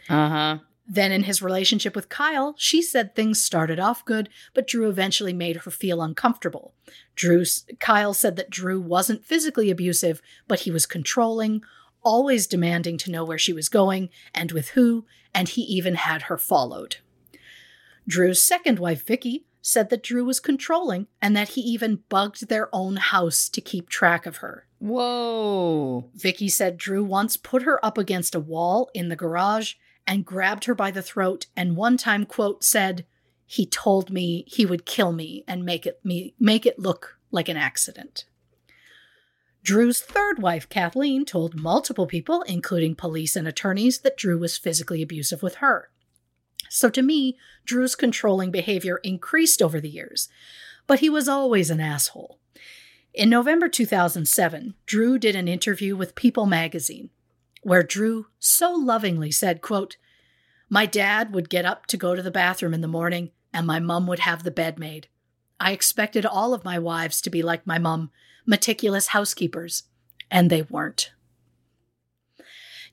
Uh-huh. Then in his relationship with Kyle, she said things started off good, but Drew eventually made her feel uncomfortable. Kyle said that Drew wasn't physically abusive, but he was controlling, always demanding to know where she was going and with who, and he even had her followed. Drew's second wife, Vicky, said that Drew was controlling and that he even bugged their own house to keep track of her. Whoa. Vicky said Drew once put her up against a wall in the garage and grabbed her by the throat and one time, quote, said, "He told me he would kill me and make it look like an accident." Drew's third wife, Kathleen, told multiple people, including police and attorneys, that Drew was physically abusive with her. So to me, Drew's controlling behavior increased over the years, but he was always an asshole. In November 2007, Drew did an interview with People magazine, where Drew so lovingly said, quote, "My dad would get up to go to the bathroom in the morning, and my mom would have the bed made. I expected all of my wives to be like my mom, meticulous housekeepers, and they weren't."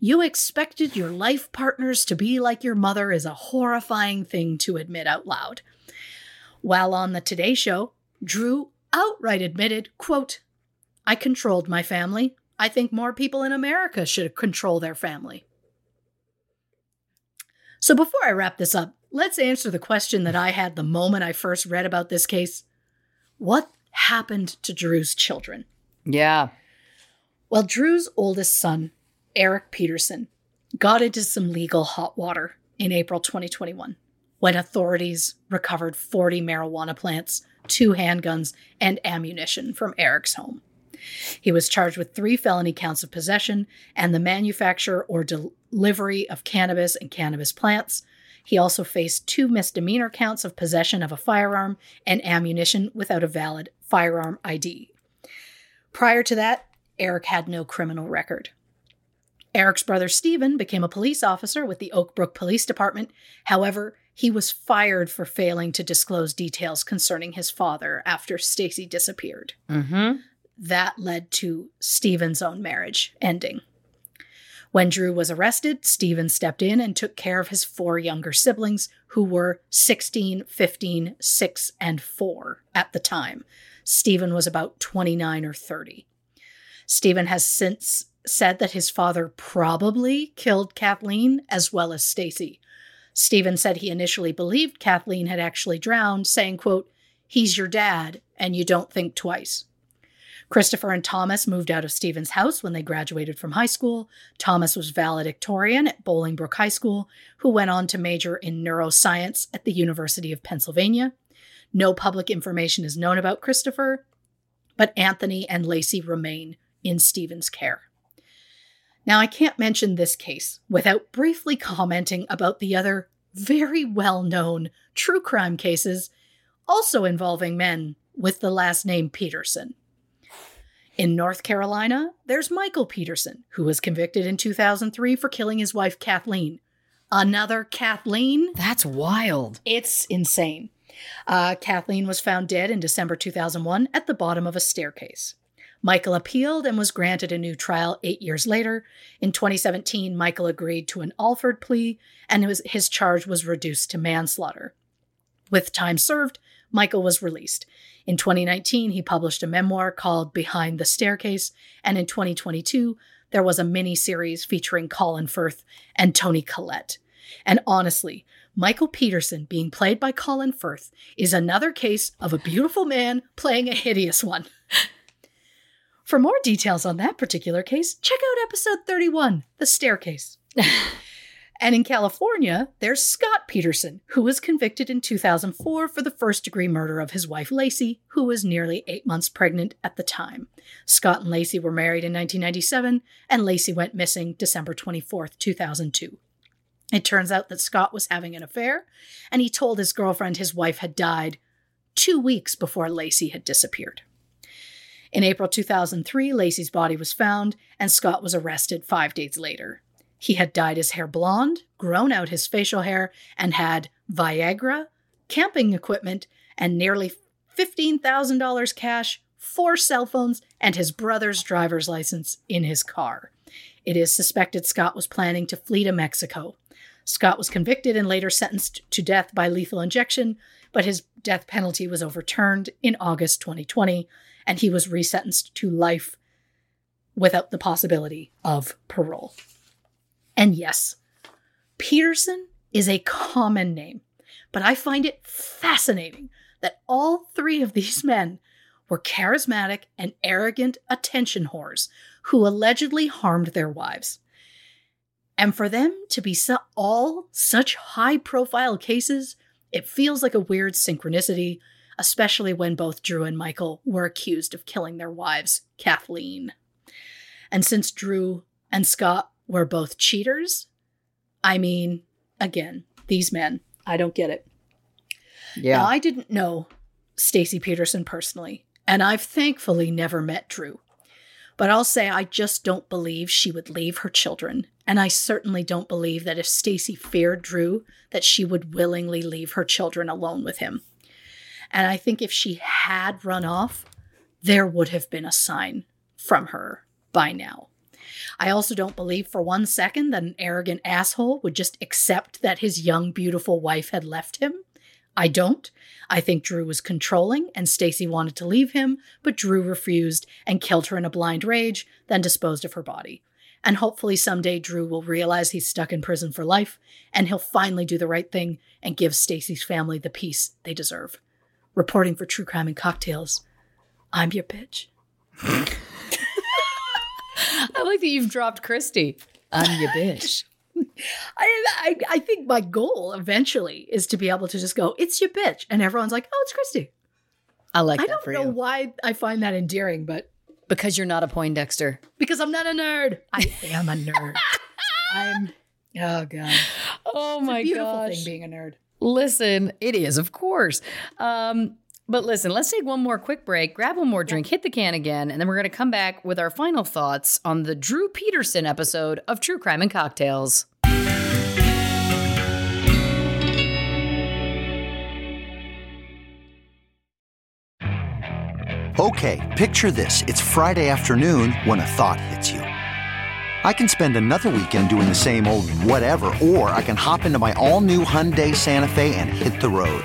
You expected your life partners to be like your mother is a horrifying thing to admit out loud. While on the Today Show, Drew outright admitted, quote, "I controlled my family. I think more people in America should control their family." So before I wrap this up, let's answer the question that I had the moment I first read about this case. What happened to Drew's children? Yeah. Well, Drew's oldest son, Eric Peterson, got into some legal hot water in April 2021 when authorities recovered 40 marijuana plants, 2 handguns, and ammunition from Eric's home. He was charged with 3 felony counts of possession and the manufacture or delivery of cannabis and cannabis plants. He also faced 2 misdemeanor counts of possession of a firearm and ammunition without a valid firearm ID. Prior to that, Eric had no criminal record. Eric's brother Stephen became a police officer with the Oak Brook Police Department. However, he was fired for failing to disclose details concerning his father after Stacy disappeared. Mm-hmm. That led to Stephen's own marriage ending. When Drew was arrested, Stephen stepped in and took care of his 4 younger siblings, who were 16, 15, 6, and 4 at the time. Stephen was about 29 or 30. Stephen has since said that his father probably killed Kathleen as well as Stacy. Stephen said he initially believed Kathleen had actually drowned, saying, quote, "He's your dad, and you don't think twice." Christopher and Thomas moved out of Stephen's house when they graduated from high school. Thomas was valedictorian at Bolingbrook High School, who went on to major in neuroscience at the University of Pennsylvania. No public information is known about Christopher, but Anthony and Lacey remain in Stephen's care. Now, I can't mention this case without briefly commenting about the other very well-known true crime cases also involving men with the last name Peterson. In North Carolina, there's Michael Peterson, who was convicted in 2003 for killing his wife Kathleen. Another Kathleen? That's wild. It's insane. Kathleen was found dead in December 2001 at the bottom of a staircase. Michael appealed and was granted a new trial 8 years later. In 2017, Michael agreed to an Alford plea, and his charge was reduced to manslaughter. With time served, Michael was released. In 2019, he published a memoir called Behind the Staircase, and in 2022, there was a mini-series featuring Colin Firth and Toni Collette. And honestly, Michael Peterson, being played by Colin Firth, is another case of a beautiful man playing a hideous one. For more details on that particular case, check out episode 31, The Staircase. And in California, there's Scott Peterson, who was convicted in 2004 for the first-degree murder of his wife, Lacey, who was nearly 8 months pregnant at the time. Scott and Lacey were married in 1997, and Lacey went missing December 24th, 2002. It turns out that Scott was having an affair, and he told his girlfriend his wife had died 2 weeks before Lacey had disappeared. In April 2003, Lacey's body was found, and Scott was arrested 5 days later. He had dyed his hair blonde, grown out his facial hair, and had Viagra, camping equipment, and nearly $15,000 cash, 4 cell phones, and his brother's driver's license in his car. It is suspected Scott was planning to flee to Mexico. Scott was convicted and later sentenced to death by lethal injection, but his death penalty was overturned in August 2020, and he was resentenced to life without the possibility of parole. And yes, Peterson is a common name, but I find it fascinating that all three of these men were charismatic and arrogant attention whores who allegedly harmed their wives. And for them to be all such high-profile cases, it feels like a weird synchronicity, especially when both Drew and Michael were accused of killing their wives, Kathleen. And since Drew and Scott were both cheaters, I mean, again, these men, I don't get it. Yeah. Now, I didn't know Stacy Peterson personally, and I've thankfully never met Drew. But I'll say I just don't believe she would leave her children, and I certainly don't believe that if Stacy feared Drew, that she would willingly leave her children alone with him. And I think if she had run off, there would have been a sign from her by now. I also don't believe for 1 second that an arrogant asshole would just accept that his young, beautiful wife had left him. I don't. I think Drew was controlling and Stacy wanted to leave him, but Drew refused and killed her in a blind rage, then disposed of her body. And hopefully someday Drew will realize he's stuck in prison for life and he'll finally do the right thing and give Stacy's family the peace they deserve. Reporting for True Crime and Cocktails, I'm your bitch. I like that you've dropped Christy. I'm your bitch. I think my goal eventually is to be able to just go, it's your bitch. And everyone's like, oh, it's Christy. I like that for you. I don't know why I find that endearing, but. Because you're not a Poindexter. Because I'm not a nerd. I am a nerd. Oh God. Oh my gosh. It's a beautiful thing being a nerd. Listen, it is, of course. But listen, let's take one more quick break, grab one more drink, hit the can again, and then we're going to come back with our final thoughts on the Drew Peterson episode of True Crime and Cocktails. Okay, picture this. It's Friday afternoon when a thought hits you. I can spend another weekend doing the same old whatever, or I can hop into my all-new Hyundai Santa Fe and hit the road.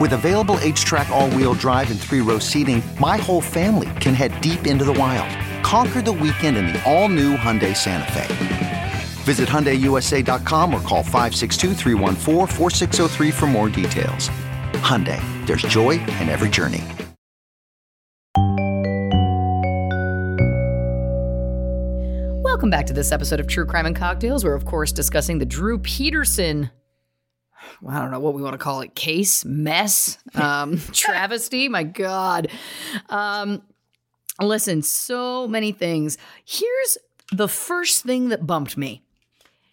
With available H-Track all-wheel drive and 3-row seating, my whole family can head deep into the wild. Conquer the weekend in the all-new Hyundai Santa Fe. Visit HyundaiUSA.com or call 562-314-4603 for more details. Hyundai, there's joy in every journey. Welcome back to this episode of True Crime and Cocktails. We're, of course, discussing the Drew Peterson, well, I don't know what we want to call it, case, mess, travesty. My God. Listen, so many things. Here's the first thing that bumped me.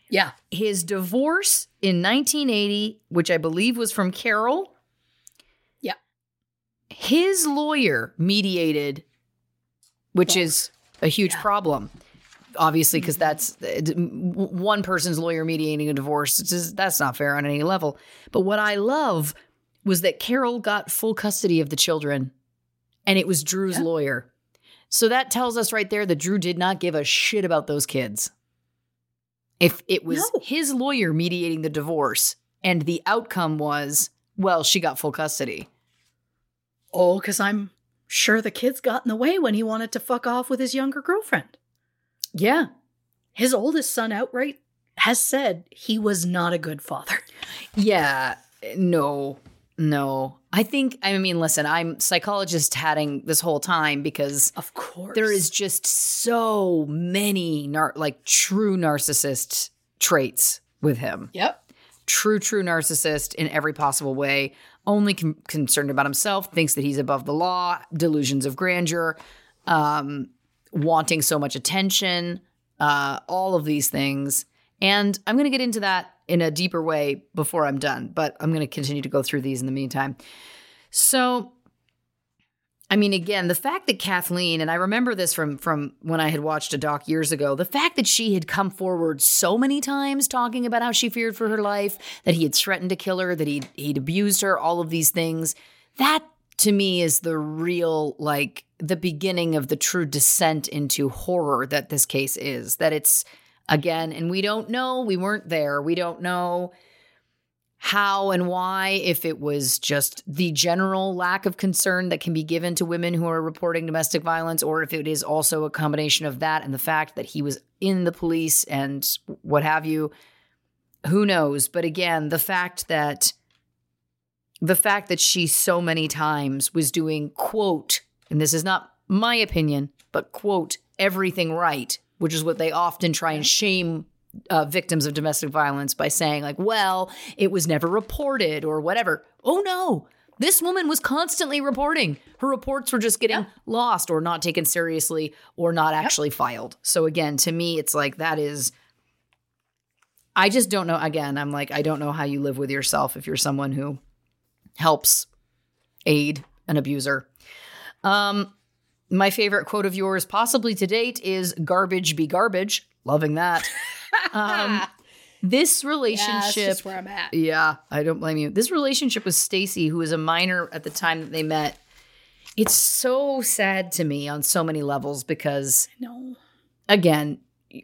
Yeah. His divorce in 1980, which I believe was from Carol. Yeah. His lawyer mediated, which is a huge problem. obviously, because that's one person's lawyer mediating a divorce. That's not fair on any level. But what I love was that Carol got full custody of the children, and it was Drew's lawyer. So that tells us right there that Drew did not give a shit about those kids. If it was his lawyer mediating the divorce and the outcome was, well, she got full custody. Oh, because I'm sure the kids got in the way when he wanted to fuck off with his younger girlfriend. Yeah. His oldest son outright has said he was not a good father. Yeah. No. I mean, listen, I'm psychologist hatting this whole time because of course there is just so many true narcissist traits with him. Yep. True narcissist in every possible way. Only concerned about himself, thinks that he's above the law, delusions of grandeur, wanting so much attention, all of these things. And I'm going to get into that in a deeper way before I'm done, but I'm going to continue to go through these in the meantime. So, I mean, again, the fact that Kathleen, and I remember this from when I had watched a doc years ago, the fact that she had come forward so many times talking about how she feared for her life, that he had threatened to kill her, that he'd abused her, all of these things, that to me is the real, the beginning of the true descent into horror that this case is, that it's, again, and we don't know, we weren't there, we don't know how and why, if it was just the general lack of concern that can be given to women who are reporting domestic violence, or if it is also a combination of that and the fact that he was in the police and what have you, who knows? But again, the fact that she so many times was doing, quote, and this is not my opinion, but quote, everything right, which is what they often try and shame victims of domestic violence by saying well, it was never reported or whatever. Oh no, this woman was constantly reporting. Her reports were just getting lost or not taken seriously or not actually filed. So again, to me, it's that is, I just don't know. Again, I'm I don't know how you live with yourself if you're someone who helps aid an abuser. My favorite quote of yours possibly to date is garbage be garbage. Loving that. This relationship, that's just where I'm at. Yeah, I don't blame you. This relationship with Stacy, who was a minor at the time that they met, it's so sad to me on so many levels because, again,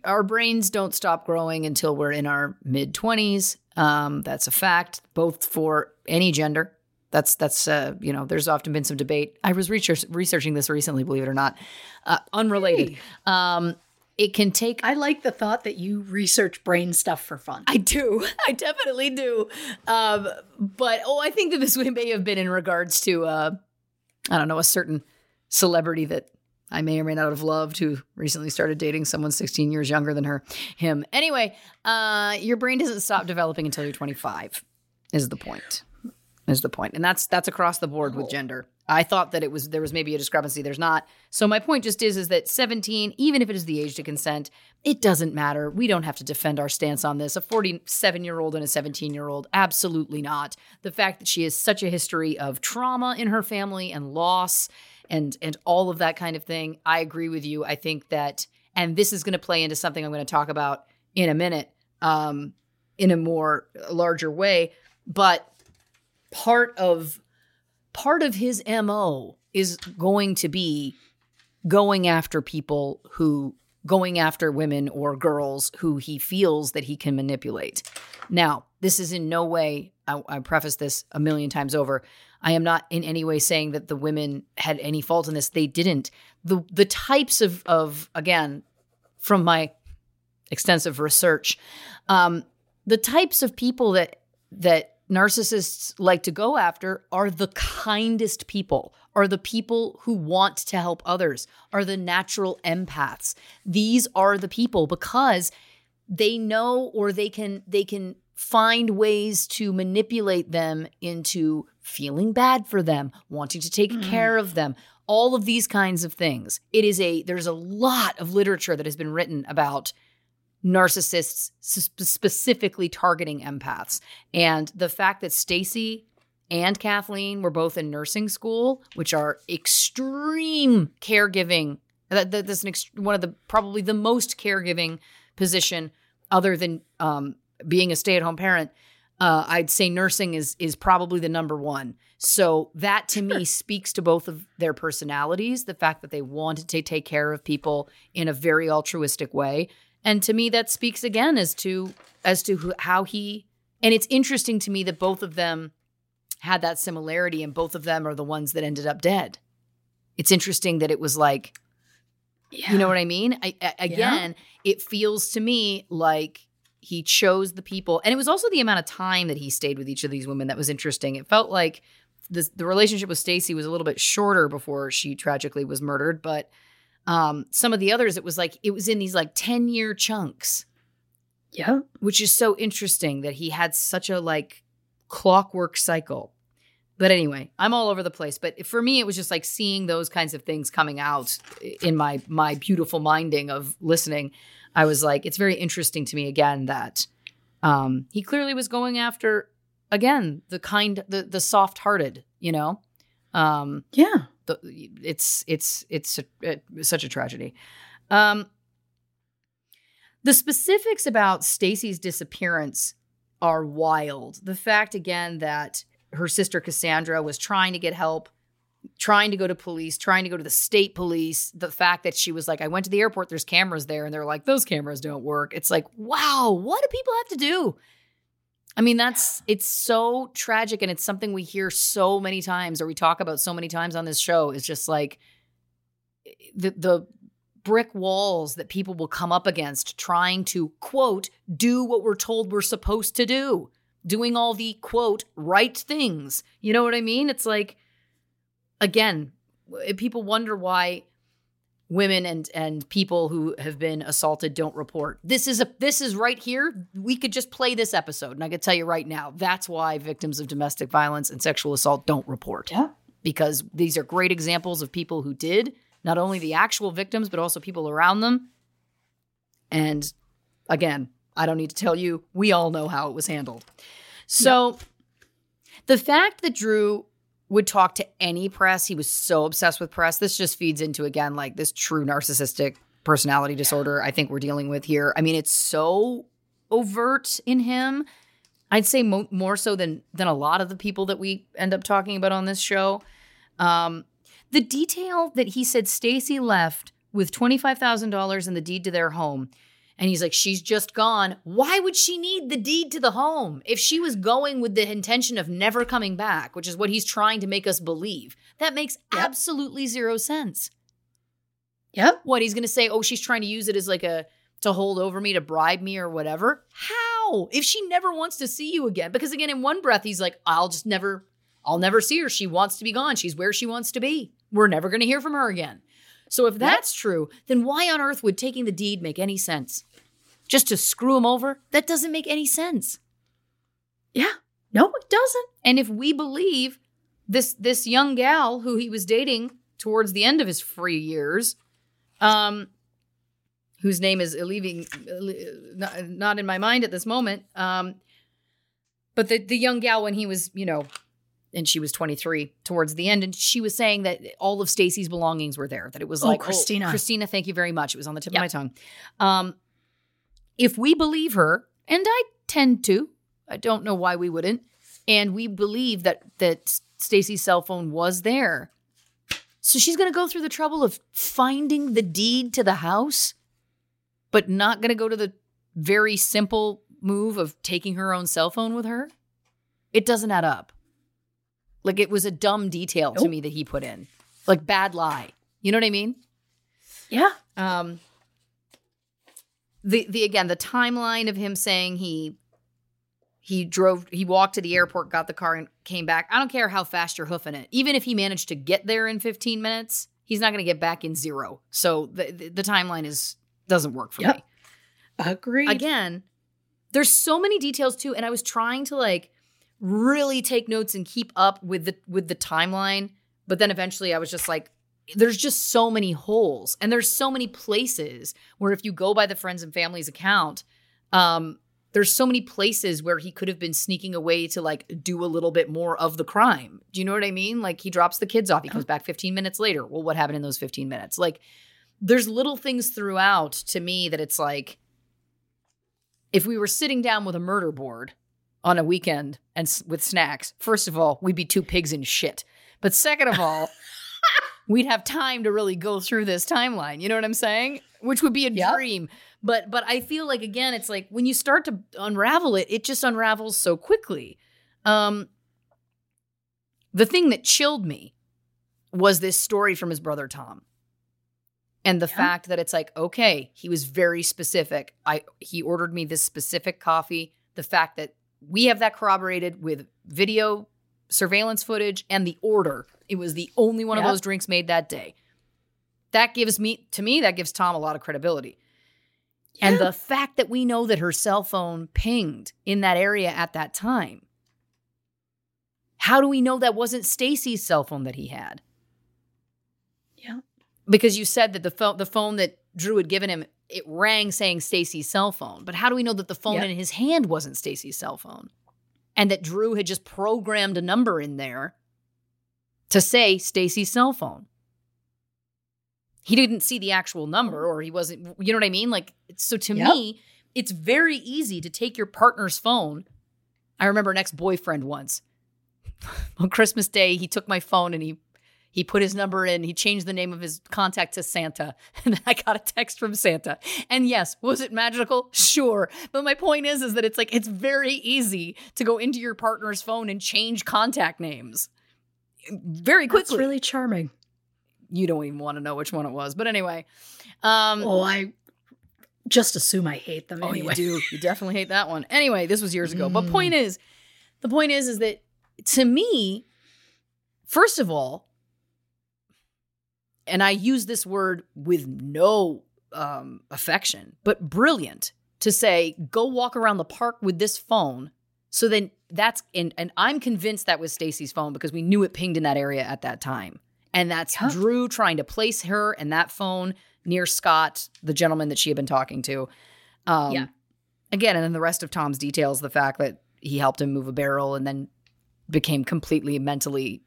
our brains don't stop growing until we're in our mid 20s. That's a fact, both for any gender. That's there's often been some debate. I was researching this recently, believe it or not, unrelated. Hey. It can take... I like the thought that you research brain stuff for fun. I do. I definitely do. But I think that this may have been in regards to, a certain celebrity that I may or may not have loved who recently started dating someone 16 years younger than him. Anyway, your brain doesn't stop developing until you're 25 is the point. And that's across the board with gender. I thought that there was maybe a discrepancy. There's not. So my point just is that 17, even if it is the age to consent, it doesn't matter. We don't have to defend our stance on this. A 47-year-old and a 17-year-old, absolutely not. The fact that she has such a history of trauma in her family and loss and all of that kind of thing, I agree with you. I think that, and this is going to play into something I'm going to talk about in a minute, in a more larger way, but part of his MO is going to be going after women or girls who he feels that he can manipulate. Now, this is in no way, I preface this a million times over, I am not in any way saying that the women had any fault in this. They didn't. The types of again, from my extensive research, the types of people that narcissists like to go after are the kindest people, are the people who want to help others, are the natural empaths. These are the people because they know, or they can find ways to manipulate them into feeling bad for them, wanting to take care of them, all of these kinds of things. There's a lot of literature that has been written about narcissists specifically targeting empaths. And the fact that Stacy and Kathleen were both in nursing school, which are extreme caregiving That's one of the probably the most caregiving position other than being a stay-at-home parent. I'd say nursing is probably the number one. So that to me speaks to both of their personalities, the fact that they wanted to take care of people in a very altruistic way. And to me, that speaks again as to how he, and it's interesting to me that both of them had that similarity and both of them are the ones that ended up dead. It's interesting that it was like, you know what I mean? It feels to me like he chose the people. And it was also the amount of time that he stayed with each of these women that was interesting. It felt like the relationship with Stacy was a little bit shorter before she tragically was murdered. But some of the others, it was in these 10-year chunks. Yeah. Which is so interesting that he had such a clockwork cycle. But anyway, I'm all over the place. But for me, it was just seeing those kinds of things coming out in my beautiful minding of listening. I was it's very interesting to me again that he clearly was going after again the soft-hearted, you know. It's such a tragedy. The specifics about Stacy's disappearance are wild. The fact again that her sister Cassandra was trying to get help, trying to go to police, trying to go to the state police. The fact that she was I went to the airport, there's cameras there. And they're those cameras don't work. It's wow, what do people have to do? I mean, it's so tragic. And it's something we hear so many times or we talk about so many times on this show. It's just the brick walls that people will come up against trying to, quote, do what we're told we're supposed to do. Doing all the, quote, right things. You know what I mean? It's again, people wonder why women and people who have been assaulted don't report. This is right here. We could just play this episode. And I could tell you right now, that's why victims of domestic violence and sexual assault don't report. Yeah. Because these are great examples of people who did, not only the actual victims, but also people around them. And again, I don't need to tell you, we all know how it was handled. So The fact that Drew would talk to any press, he was so obsessed with press. This just feeds into, again, this true narcissistic personality disorder I think we're dealing with here. I mean, it's so overt in him. I'd say more so than a lot of the people that we end up talking about on this show. The detail that he said Stacy left with $25,000 in the deed to their home. And he's she's just gone. Why would she need the deed to the home if she was going with the intention of never coming back, which is what he's trying to make us believe? That makes absolutely zero sense. Yep. What, he's going to say, she's trying to use it as to hold over me, to bribe me or whatever? How? If she never wants to see you again. Because again, in one breath, he's I'll never see her. She wants to be gone. She's where she wants to be. We're never going to hear from her again. So if that's true, then why on earth would taking the deed make any sense? Just to screw him over? That doesn't make any sense. Yeah. No, it doesn't. And if we believe this young gal who he was dating towards the end of his free years, whose name is not in my mind at this moment, but the young gal when he was, and she was 23 towards the end. And she was saying that all of Stacy's belongings were there. That it was Christina. Oh, Christina, thank you very much. It was on the tip of my tongue. If we believe her, and I tend to, I don't know why we wouldn't, and we believe that Stacy's cell phone was there. So she's going to go through the trouble of finding the deed to the house, but not going to go to the very simple move of taking her own cell phone with her? It doesn't add up. It was a dumb detail to me that he put in. Bad lie. You know what I mean? Yeah. The timeline of him saying he walked to the airport, got the car, and came back. I don't care how fast you're hoofing it. Even if he managed to get there in 15 minutes, he's not going to get back in zero. So the timeline doesn't work for me. Agreed. Again, there's so many details too, and I was trying to really take notes and keep up with the timeline. But then eventually I was just there's just so many holes and there's so many places where if you go by the friends and family's account, there's so many places where he could have been sneaking away to do a little bit more of the crime. Do you know what I mean? He drops the kids off. He comes back 15 minutes later. Well, what happened in those 15 minutes? there's little things throughout to me that it's like, if we were sitting down with a murder board on a weekend and with snacks, first of all, we'd be two pigs in shit. But second of all, we'd have time to really go through this timeline. You know what I'm saying? Which would be a dream. But I feel like, again, it's like when you start to unravel it, it just unravels so quickly. The thing that chilled me was this story from his brother, Tom. And the fact that it's like, okay, he was very specific. He ordered me this specific coffee. The fact that we have that corroborated with video surveillance footage and the order. It was the only one of those drinks made that day. That gives me, to me, that gives Tom a lot of credibility. Yeah. And the fact that we know that her cell phone pinged in that area at that time. How do we know that wasn't Stacy's cell phone that he had? Yeah. Because you said that the phone that Drew had given him, it rang saying Stacy's cell phone. But how do we know that the phone in his hand wasn't Stacy's cell phone? And that Drew had just programmed a number in there to say Stacy's cell phone. He didn't see the actual number, or he wasn't, you know what I mean? Like, so to me, it's very easy to take your partner's phone. I remember an ex-boyfriend once. On Christmas Day, he took my phone and he put his number in. He changed the name of his contact to Santa. And then I got a text from Santa. And yes, was it magical? Sure. But my point is that it's like, it's very easy to go into your partner's phone and change contact names very quickly. It's really charming. You don't even want to know which one it was. But anyway. I just assume I hate them anyway. You do. You definitely hate that one. Anyway, this was years ago. But the point is that to me, first of all, and I use this word with no affection, but brilliant to say, go walk around the park with this phone. So then that's, and I'm convinced that was Stacy's phone because we knew it pinged in that area at that time. And that's Drew trying to place her and that phone near Scott, the gentleman that she had been talking to. Again, and then the rest of Tom's details, the fact that he helped him move a barrel and then became completely mentally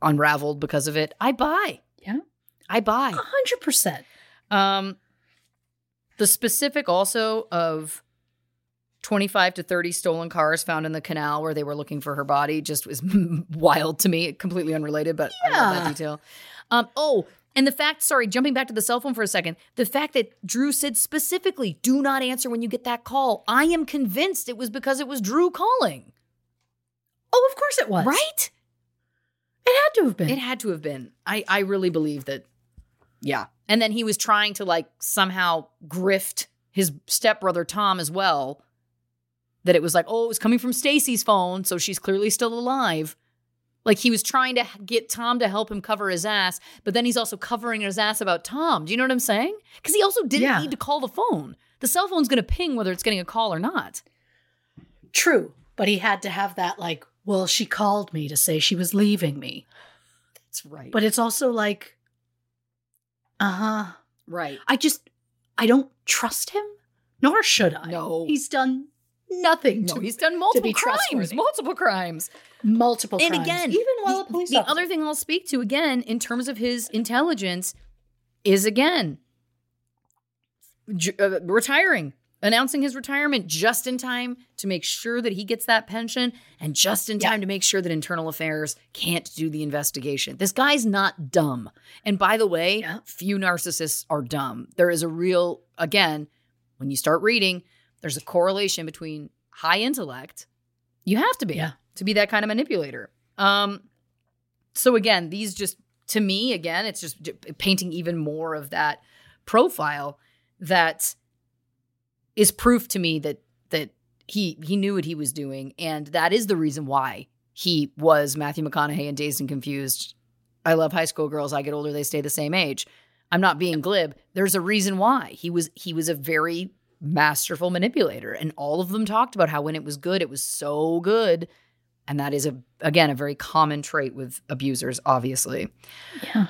unraveled because of it. I buy. Yeah. I buy. 100%. The specific also of 25 to 30 stolen cars found in the canal where they were looking for her body just was wild to me. Completely unrelated, but I love that detail. And the fact, sorry, jumping back to the cell phone for a second, the fact that Drew said specifically, do not answer when you get that call. I am convinced it was because it was Drew calling. Oh, of course it was. Right? It had to have been. I really believe that. Yeah. And then he was trying to like somehow grift his stepbrother Tom as well. That it was like, oh, it was coming from Stacy's phone, so she's clearly still alive. Like he was trying to get Tom to help him cover his ass, but then he's also covering his ass about Tom. Do you know what I'm saying? Because he also didn't need to call the phone. The cell phone's going to ping whether it's getting a call or not. True, but he had to have that like, well, she called me to say she was leaving me. That's right. But it's also like, right. I don't trust him, nor should I. No. He's done... nothing. No, he's done multiple crimes. And again, even while a police officer. The other thing I'll speak to again, in terms of his intelligence, is again announcing his retirement just in time to make sure that he gets that pension, and just in time to make sure that internal affairs can't do the investigation. This guy's not dumb. And by the way, few narcissists are dumb. There is a real, again, when you start reading, there's a correlation between high intellect. You have to be to be that kind of manipulator. So again, these just, to me, again, it's just painting even more of that profile that is proof to me that he knew what he was doing. And that is the reason why he was Matthew McConaughey in Dazed and Confused. I love high school girls. I get older. They stay the same age. I'm not being glib. There's a reason why he was a very masterful manipulator, and all of them talked about how when it was good, it was so good. And that is a very common trait with abusers, obviously. Yeah.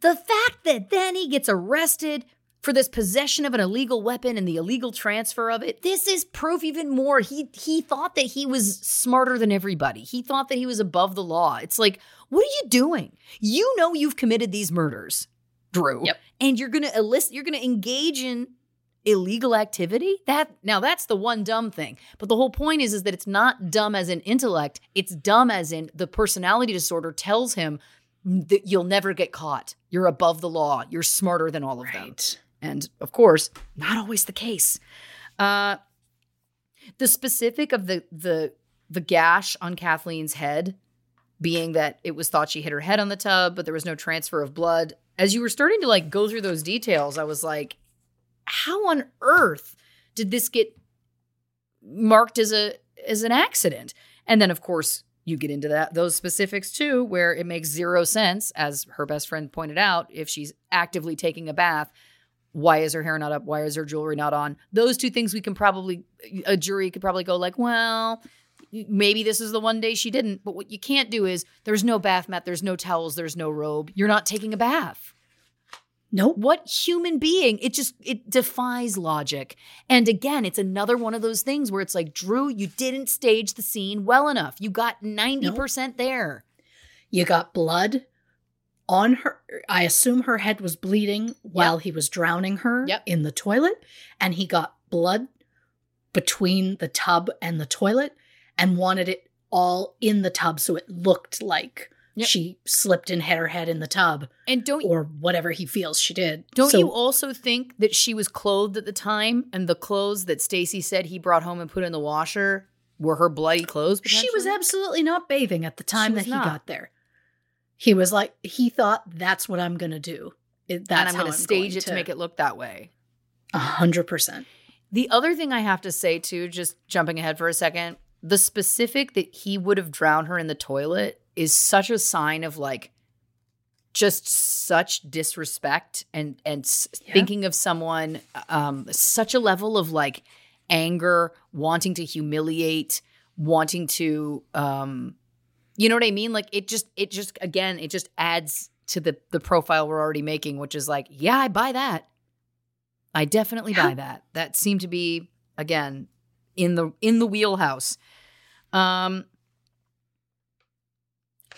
The fact that then he gets arrested for this possession of an illegal weapon and the illegal transfer of it, this is proof even more. He thought that he was smarter than everybody. He thought that he was above the law. It's like, what are you doing? You know you've committed these murders. Drew. Yep. And you're going to engage in illegal activity? Now that's the one dumb thing. But the whole point is that it's not dumb as in intellect. It's dumb as in the personality disorder tells him that you'll never get caught. You're above the law. You're smarter than all of right. them. And of course, not always the case. The specific of the gash on Kathleen's head being that it was thought she hit her head on the tub, but there was no transfer of blood. As you were starting to like go through those details, I was like, how on earth did this get marked as an accident? And then, of course, you get into those specifics, too, where it makes zero sense, as her best friend pointed out, if she's actively taking a bath. Why is her hair not up? Why is her jewelry not on? Those two things a jury could probably go like, well, maybe this is the one day she didn't. But what you can't do is there's no bath mat, there's no towels, there's no robe. You're not taking a bath. No. Nope. What human being? It defies logic. And again, it's another one of those things where it's like, Drew, you didn't stage the scene well enough. You got 90% there. You got blood on her. I assume her head was bleeding while he was drowning her in the toilet. And he got blood between the tub and the toilet and wanted it all in the tub so it looked like she slipped and hit her head in the tub, and or whatever he feels she did. You also think that she was clothed at the time, and the clothes that Stacy said he brought home and put in the washer were her bloody clothes? She was absolutely not bathing at the time that he got there. He was like, he thought, that's what I'm going to do. I'm going to stage it to make it look that way. 100%. The other thing I have to say, too, just jumping ahead for a second, the specific that he would have drowned her in the toilet is such a sign of like just such disrespect and thinking of someone, such a level of like anger, wanting to humiliate, wanting to, you know what I mean? Like it just adds to the profile we're already making, which is like, yeah, I buy that. I definitely buy that. That seemed to be, again, in the wheelhouse.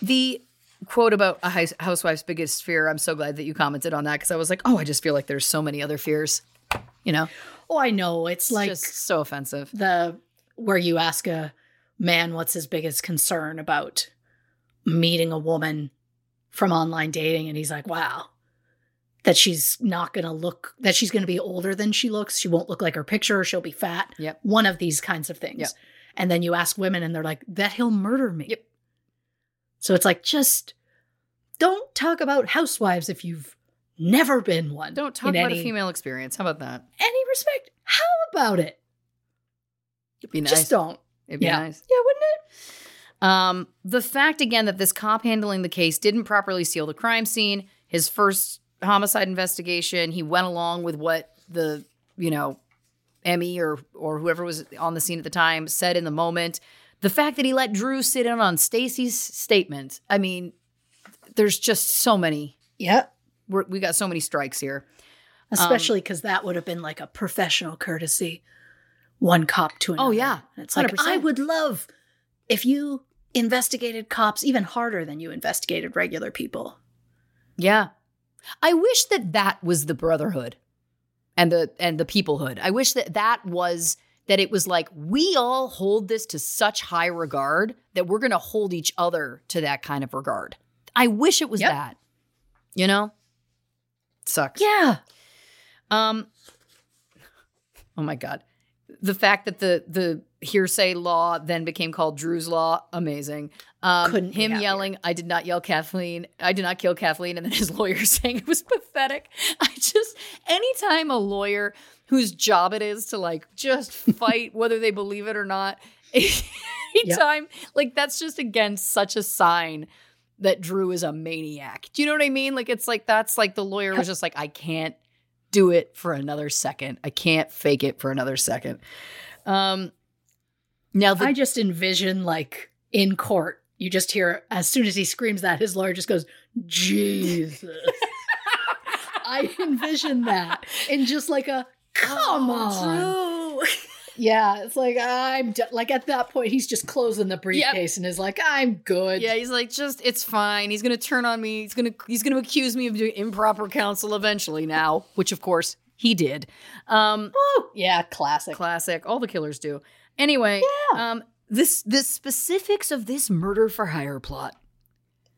The quote about a housewife's biggest fear, I'm so glad that you commented on that, because I was like, oh, I just feel like there's so many other fears, you know? Oh, I know. It's like just so offensive. Where you ask a man what's his biggest concern about meeting a woman from online dating, and he's like, wow, that she's not going to look, that she's going to be older than she looks, she won't look like her picture, she'll be fat, one of these kinds of things. Yep. And then you ask women, and they're like, that he'll murder me. Yep. So it's like, just don't talk about housewives if you've never been one. Don't talk about a female experience. How about that? Any respect. How about it? It'd be nice. Just don't. It'd be nice. Yeah, wouldn't it? The fact, again, that this cop handling the case didn't properly seal the crime scene, his first homicide investigation, he went along with what the, Emmy or whoever was on the scene at the time said in the moment. The fact that he let Drew sit in on Stacy's statement, I mean, there's just so many. Yeah. We got so many strikes here. Especially because that would have been like a professional courtesy, one cop to another. Oh, yeah. And it's 100%. Like, I would love if you investigated cops even harder than you investigated regular people. Yeah. I wish that was the brotherhood and the peoplehood. I wish that was... that it was like, we all hold this to such high regard that we're going to hold each other to that kind of regard. I wish it was that, Sucks. Yeah. Oh, my God. The fact that the hearsay law then became called Drew's law. Amazing. Couldn't him yelling, here. I did not yell Kathleen. I did not kill Kathleen. And then his lawyer saying it was pathetic. Anytime a lawyer whose job it is to like just fight whether they believe it or not. Anytime, like that's just again such a sign that Drew is a maniac. Do you know what I mean? Like it's like that's like the lawyer was just like, I can't do it for another second. I can't fake it for another second. I just envision like in court, you just hear as soon as he screams that, his lawyer just goes, Jesus. I envision that in just like a. Come on. Yeah, it's like, like at that point, he's just closing the briefcase and is like, I'm good. Yeah, he's like, just, it's fine. He's going to turn on me. He's going to accuse me of doing improper counsel eventually now, which of course he did. Yeah, classic. Classic. All the killers do. Anyway, the specifics of this murder for hire plot.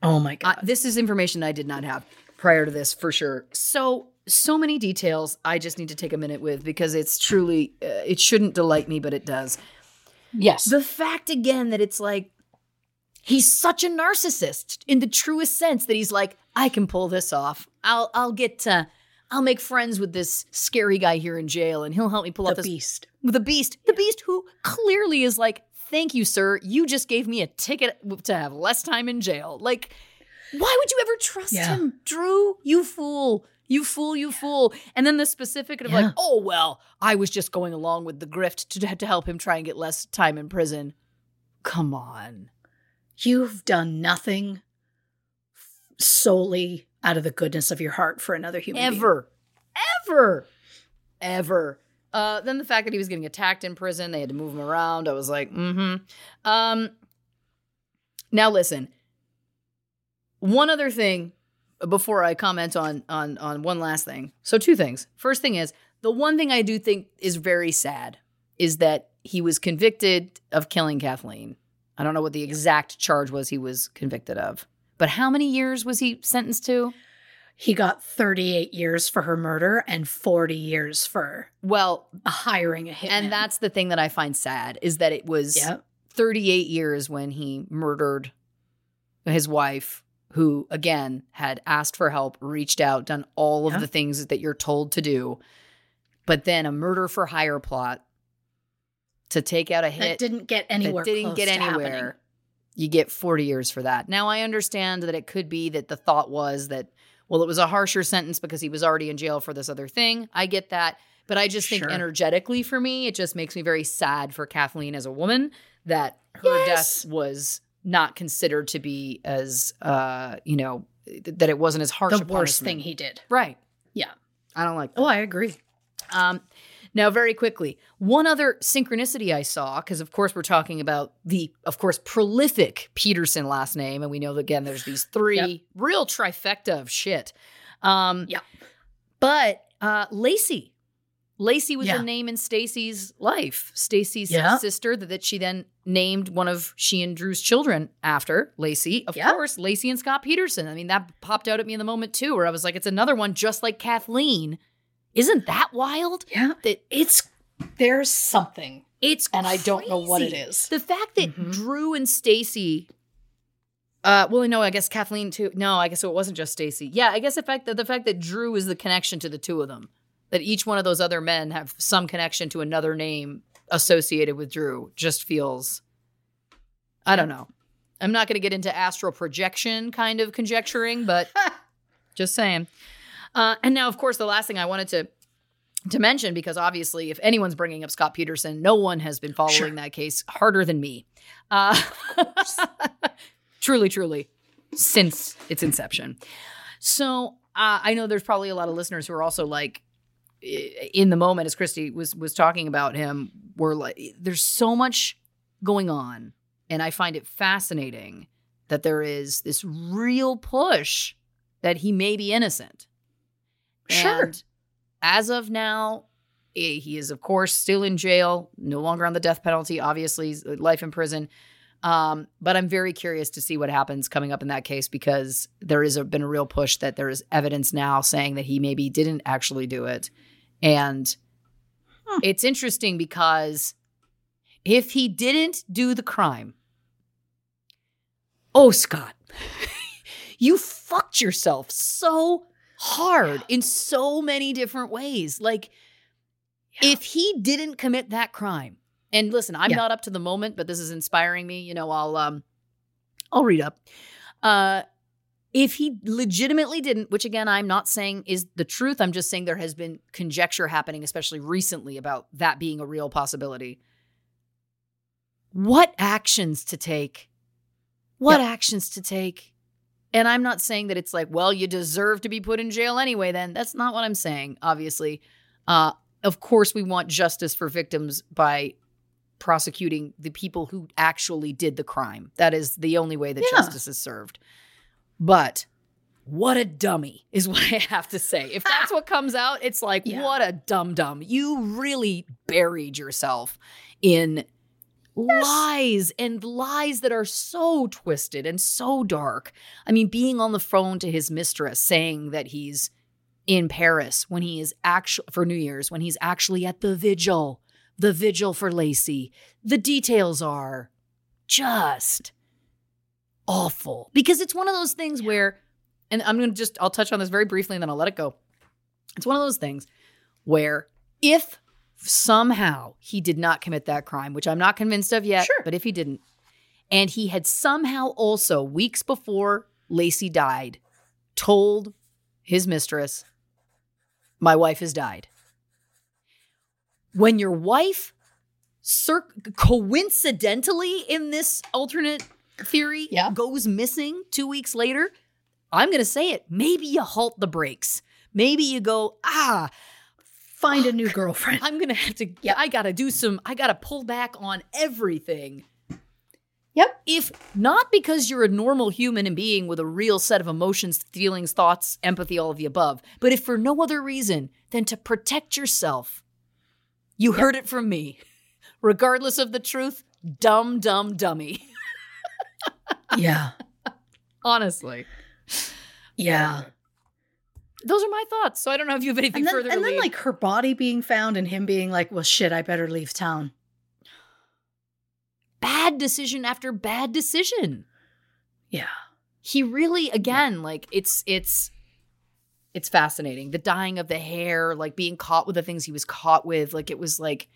Oh my God. This is information I did not have prior to this for sure. So many details I just need to take a minute with because it's truly, it shouldn't delight me, but it does. Yes. The fact again that it's like, he's such a narcissist in the truest sense that he's like, I can pull this off. I'll make friends with this scary guy here in jail and he'll help me pull out this. The beast. The beast who clearly is like, thank you, sir. You just gave me a ticket to have less time in jail. Like, why would you ever trust him? Drew, you fool. You fool. And then the specific of like, oh, well, I was just going along with the grift to help him try and get less time in prison. Come on. You've done nothing solely out of the goodness of your heart for another human being. Ever. Then the fact that he was getting attacked in prison, they had to move him around. I was like, now listen, one other thing. Before I comment on one last thing. So two things. First thing is, the one thing I do think is very sad is that he was convicted of killing Kathleen. I don't know what the exact charge was he was convicted of. But how many years was he sentenced to? He got 38 years for her murder and 40 years for hiring a hitman. And that's the thing that I find sad is that it was 38 years when he murdered his wife, who, again, had asked for help, reached out, done all of the things that you're told to do. But then a murder for hire plot to take out a hit. That didn't get anywhere. Happening. You get 40 years for that. Now, I understand that it could be that the thought was that, well, it was a harsher sentence because he was already in jail for this other thing. I get that. But I just think energetically for me, it just makes me very sad for Kathleen as a woman that her death was not considered to be as, that it wasn't as harsh a punishment. The worst thing he did. Right. Yeah. I don't like that. Oh, I agree. Now, very quickly, one other synchronicity I saw, because, of course, we're talking about the, of course, prolific Peterson last name. And we know, that, again, there's these three real trifecta of shit. But Lacey. Lacey was a name in Stacy's life. Stacy's sister that she then named one of she and Drew's children after, Lacey. Of course, Lacey and Scott Peterson. I mean, that popped out at me in the moment, too, where I was like, it's another one just like Kathleen. Isn't that wild? Yeah. That there's something. It's crazy. And I don't know what it is. The fact that Drew and Stacy... I guess Kathleen, too. No, I guess it wasn't just Stacy. Yeah, I guess the fact that Drew is the connection to the two of them. That each one of those other men have some connection to another name associated with Drew just feels, I don't know. I'm not going to get into astral projection kind of conjecturing, but just saying. And now, of course, the last thing I wanted to mention, because obviously if anyone's bringing up Scott Peterson, no one has been following that case harder than me. Truly, since its inception. So I know there's probably a lot of listeners who are also like, in the moment, as Christy was talking about him, we're like, there's so much going on. And I find it fascinating that there is this real push that he may be innocent. Sure. And as of now, he is, of course, still in jail, no longer on the death penalty, obviously, life in prison. But I'm very curious to see what happens coming up in that case, because there has been a real push that there is evidence now saying that he maybe didn't actually do it. And it's interesting because if he didn't do the crime, oh, Scott, you fucked yourself so hard in so many different ways. Like if he didn't commit that crime, and listen, I'm not up to the moment, but this is inspiring me. You know, I'll read up. If he legitimately didn't, which again, I'm not saying is the truth. I'm just saying there has been conjecture happening, especially recently, about that being a real possibility. What actions to take? And I'm not saying that it's like, well, you deserve to be put in jail anyway, then. That's not what I'm saying, obviously. Of course, we want justice for victims by prosecuting the people who actually did the crime. That is the only way that justice is served. But what a dummy is what I have to say. If that's what comes out, it's like, what a dum-dum. You really buried yourself in lies and lies that are so twisted and so dark. I mean, being on the phone to his mistress saying that he's in Paris when he is for New Year's, when he's actually at the vigil for Lacey. The details are just awful, because it's one of those things where, and I'm going to I'll touch on this very briefly and then I'll let it go. It's one of those things where if somehow he did not commit that crime, which I'm not convinced of yet, but if he didn't, and he had somehow also weeks before Lacey died told his mistress, my wife has died. When your wife coincidentally in this alternate theory goes missing 2 weeks later, I'm going to say it. Maybe you halt the brakes. Maybe you go, find a new girlfriend. I'm going to have to, I got to pull back on everything. Yep. If not because you're a normal human and being with a real set of emotions, feelings, thoughts, empathy, all of the above, but if for no other reason than to protect yourself. You heard it from me. Regardless of the truth, dumb, dumb, dummy. Honestly. Yeah. Those are my thoughts. So I don't know if you have anything further to leave. And then, like, her body being found and him being like, well, shit, I better leave town. Bad decision after bad decision. Yeah. He really, again, like, it's fascinating. The dyeing of the hair, like being caught with the things he was caught with. Like it was like,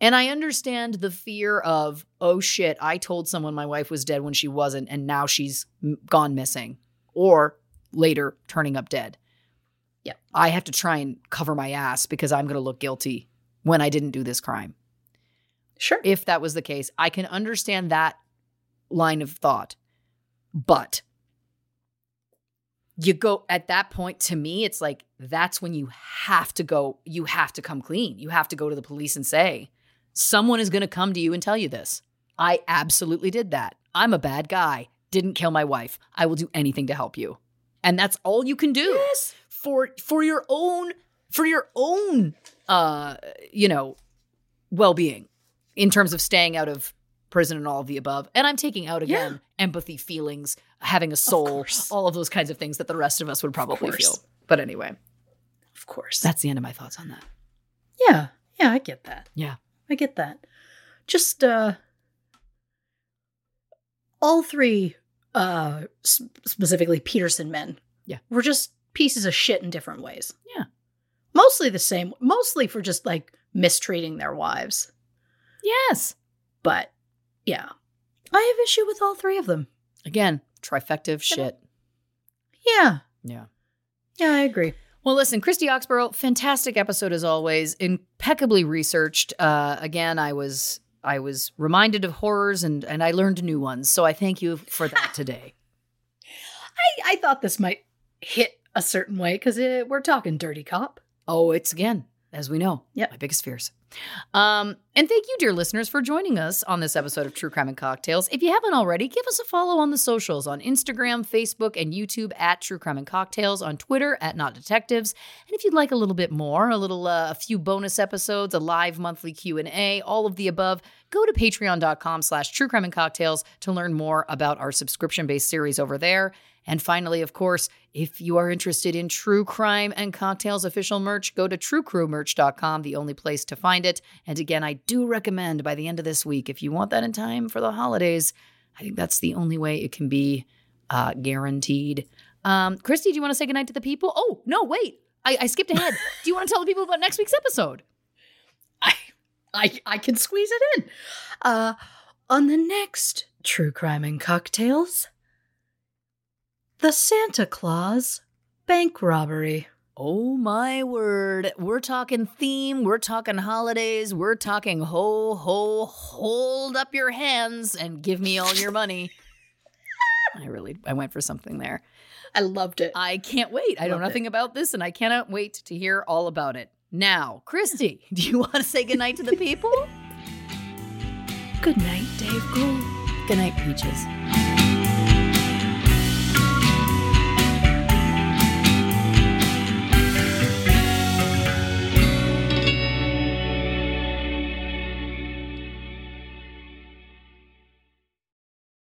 And I understand the fear of, oh shit, I told someone my wife was dead when she wasn't. And now she's gone missing or later turning up dead. Yeah. I have to try and cover my ass because I'm going to look guilty when I didn't do this crime. Sure. If that was the case, I can understand that line of thought, but you go at that point, to me, it's like, that's when you have to go, you have to come clean. You have to go to the police and say, someone is going to come to you and tell you this. I absolutely did that. I'm a bad guy. Didn't kill my wife. I will do anything to help you. And that's all you can do for your own, well-being in terms of staying out of prison and all of the above. And I'm taking out again, empathy, feelings, having a soul, all of those kinds of things that the rest of us would probably feel. But anyway, of course, that's the end of my thoughts on that. Yeah. Yeah. I get that. Yeah. I get that. Just, all three, specifically Peterson men. Yeah. Were just pieces of shit in different ways. Yeah. Mostly the same, mostly for just like mistreating their wives. Yes. But yeah, I have issue with all three of them. Again, trifecta of shit. Yeah. Yeah. Yeah, I agree. Well, listen, Christy Huxborough, fantastic episode as always, impeccably researched. Again, I was reminded of horrors and I learned new ones. So I thank you for that today. I thought this might hit a certain way because we're talking dirty cop. Oh, it's again, as we know, my biggest fears. And thank you, dear listeners, for joining us on this episode of True Crime and Cocktails. If you haven't already, give us a follow on the socials on Instagram, Facebook, and YouTube at True Crime and Cocktails, on Twitter at Not Detectives. And if you'd like a little bit more, a few bonus episodes, a live monthly Q&A, all of the above, go to patreon.com/True Crime and Cocktails to learn more about our subscription-based series over there. And finally, of course, if you are interested in True Crime and Cocktails official merch, go to truecrewmerch.com, the only place to find it. And again, I do recommend by the end of this week, if you want that in time for the holidays, I think that's the only way it can be guaranteed. Christy, do you want to say goodnight to the people? Oh, no, wait. I skipped ahead. Do you want to tell the people about next week's episode? I can squeeze it in. On the next True Crime and Cocktails... The Santa Claus bank robbery. Oh my word. We're talking theme. We're talking holidays. We're talking ho, ho, hold up your hands and give me all your money. I went for something there. I loved it. I can't wait. I know nothing about this and I cannot wait to hear all about it. Now, Christy, do you want to say goodnight to the people? Good night, Dave Gould. Good night, Peaches.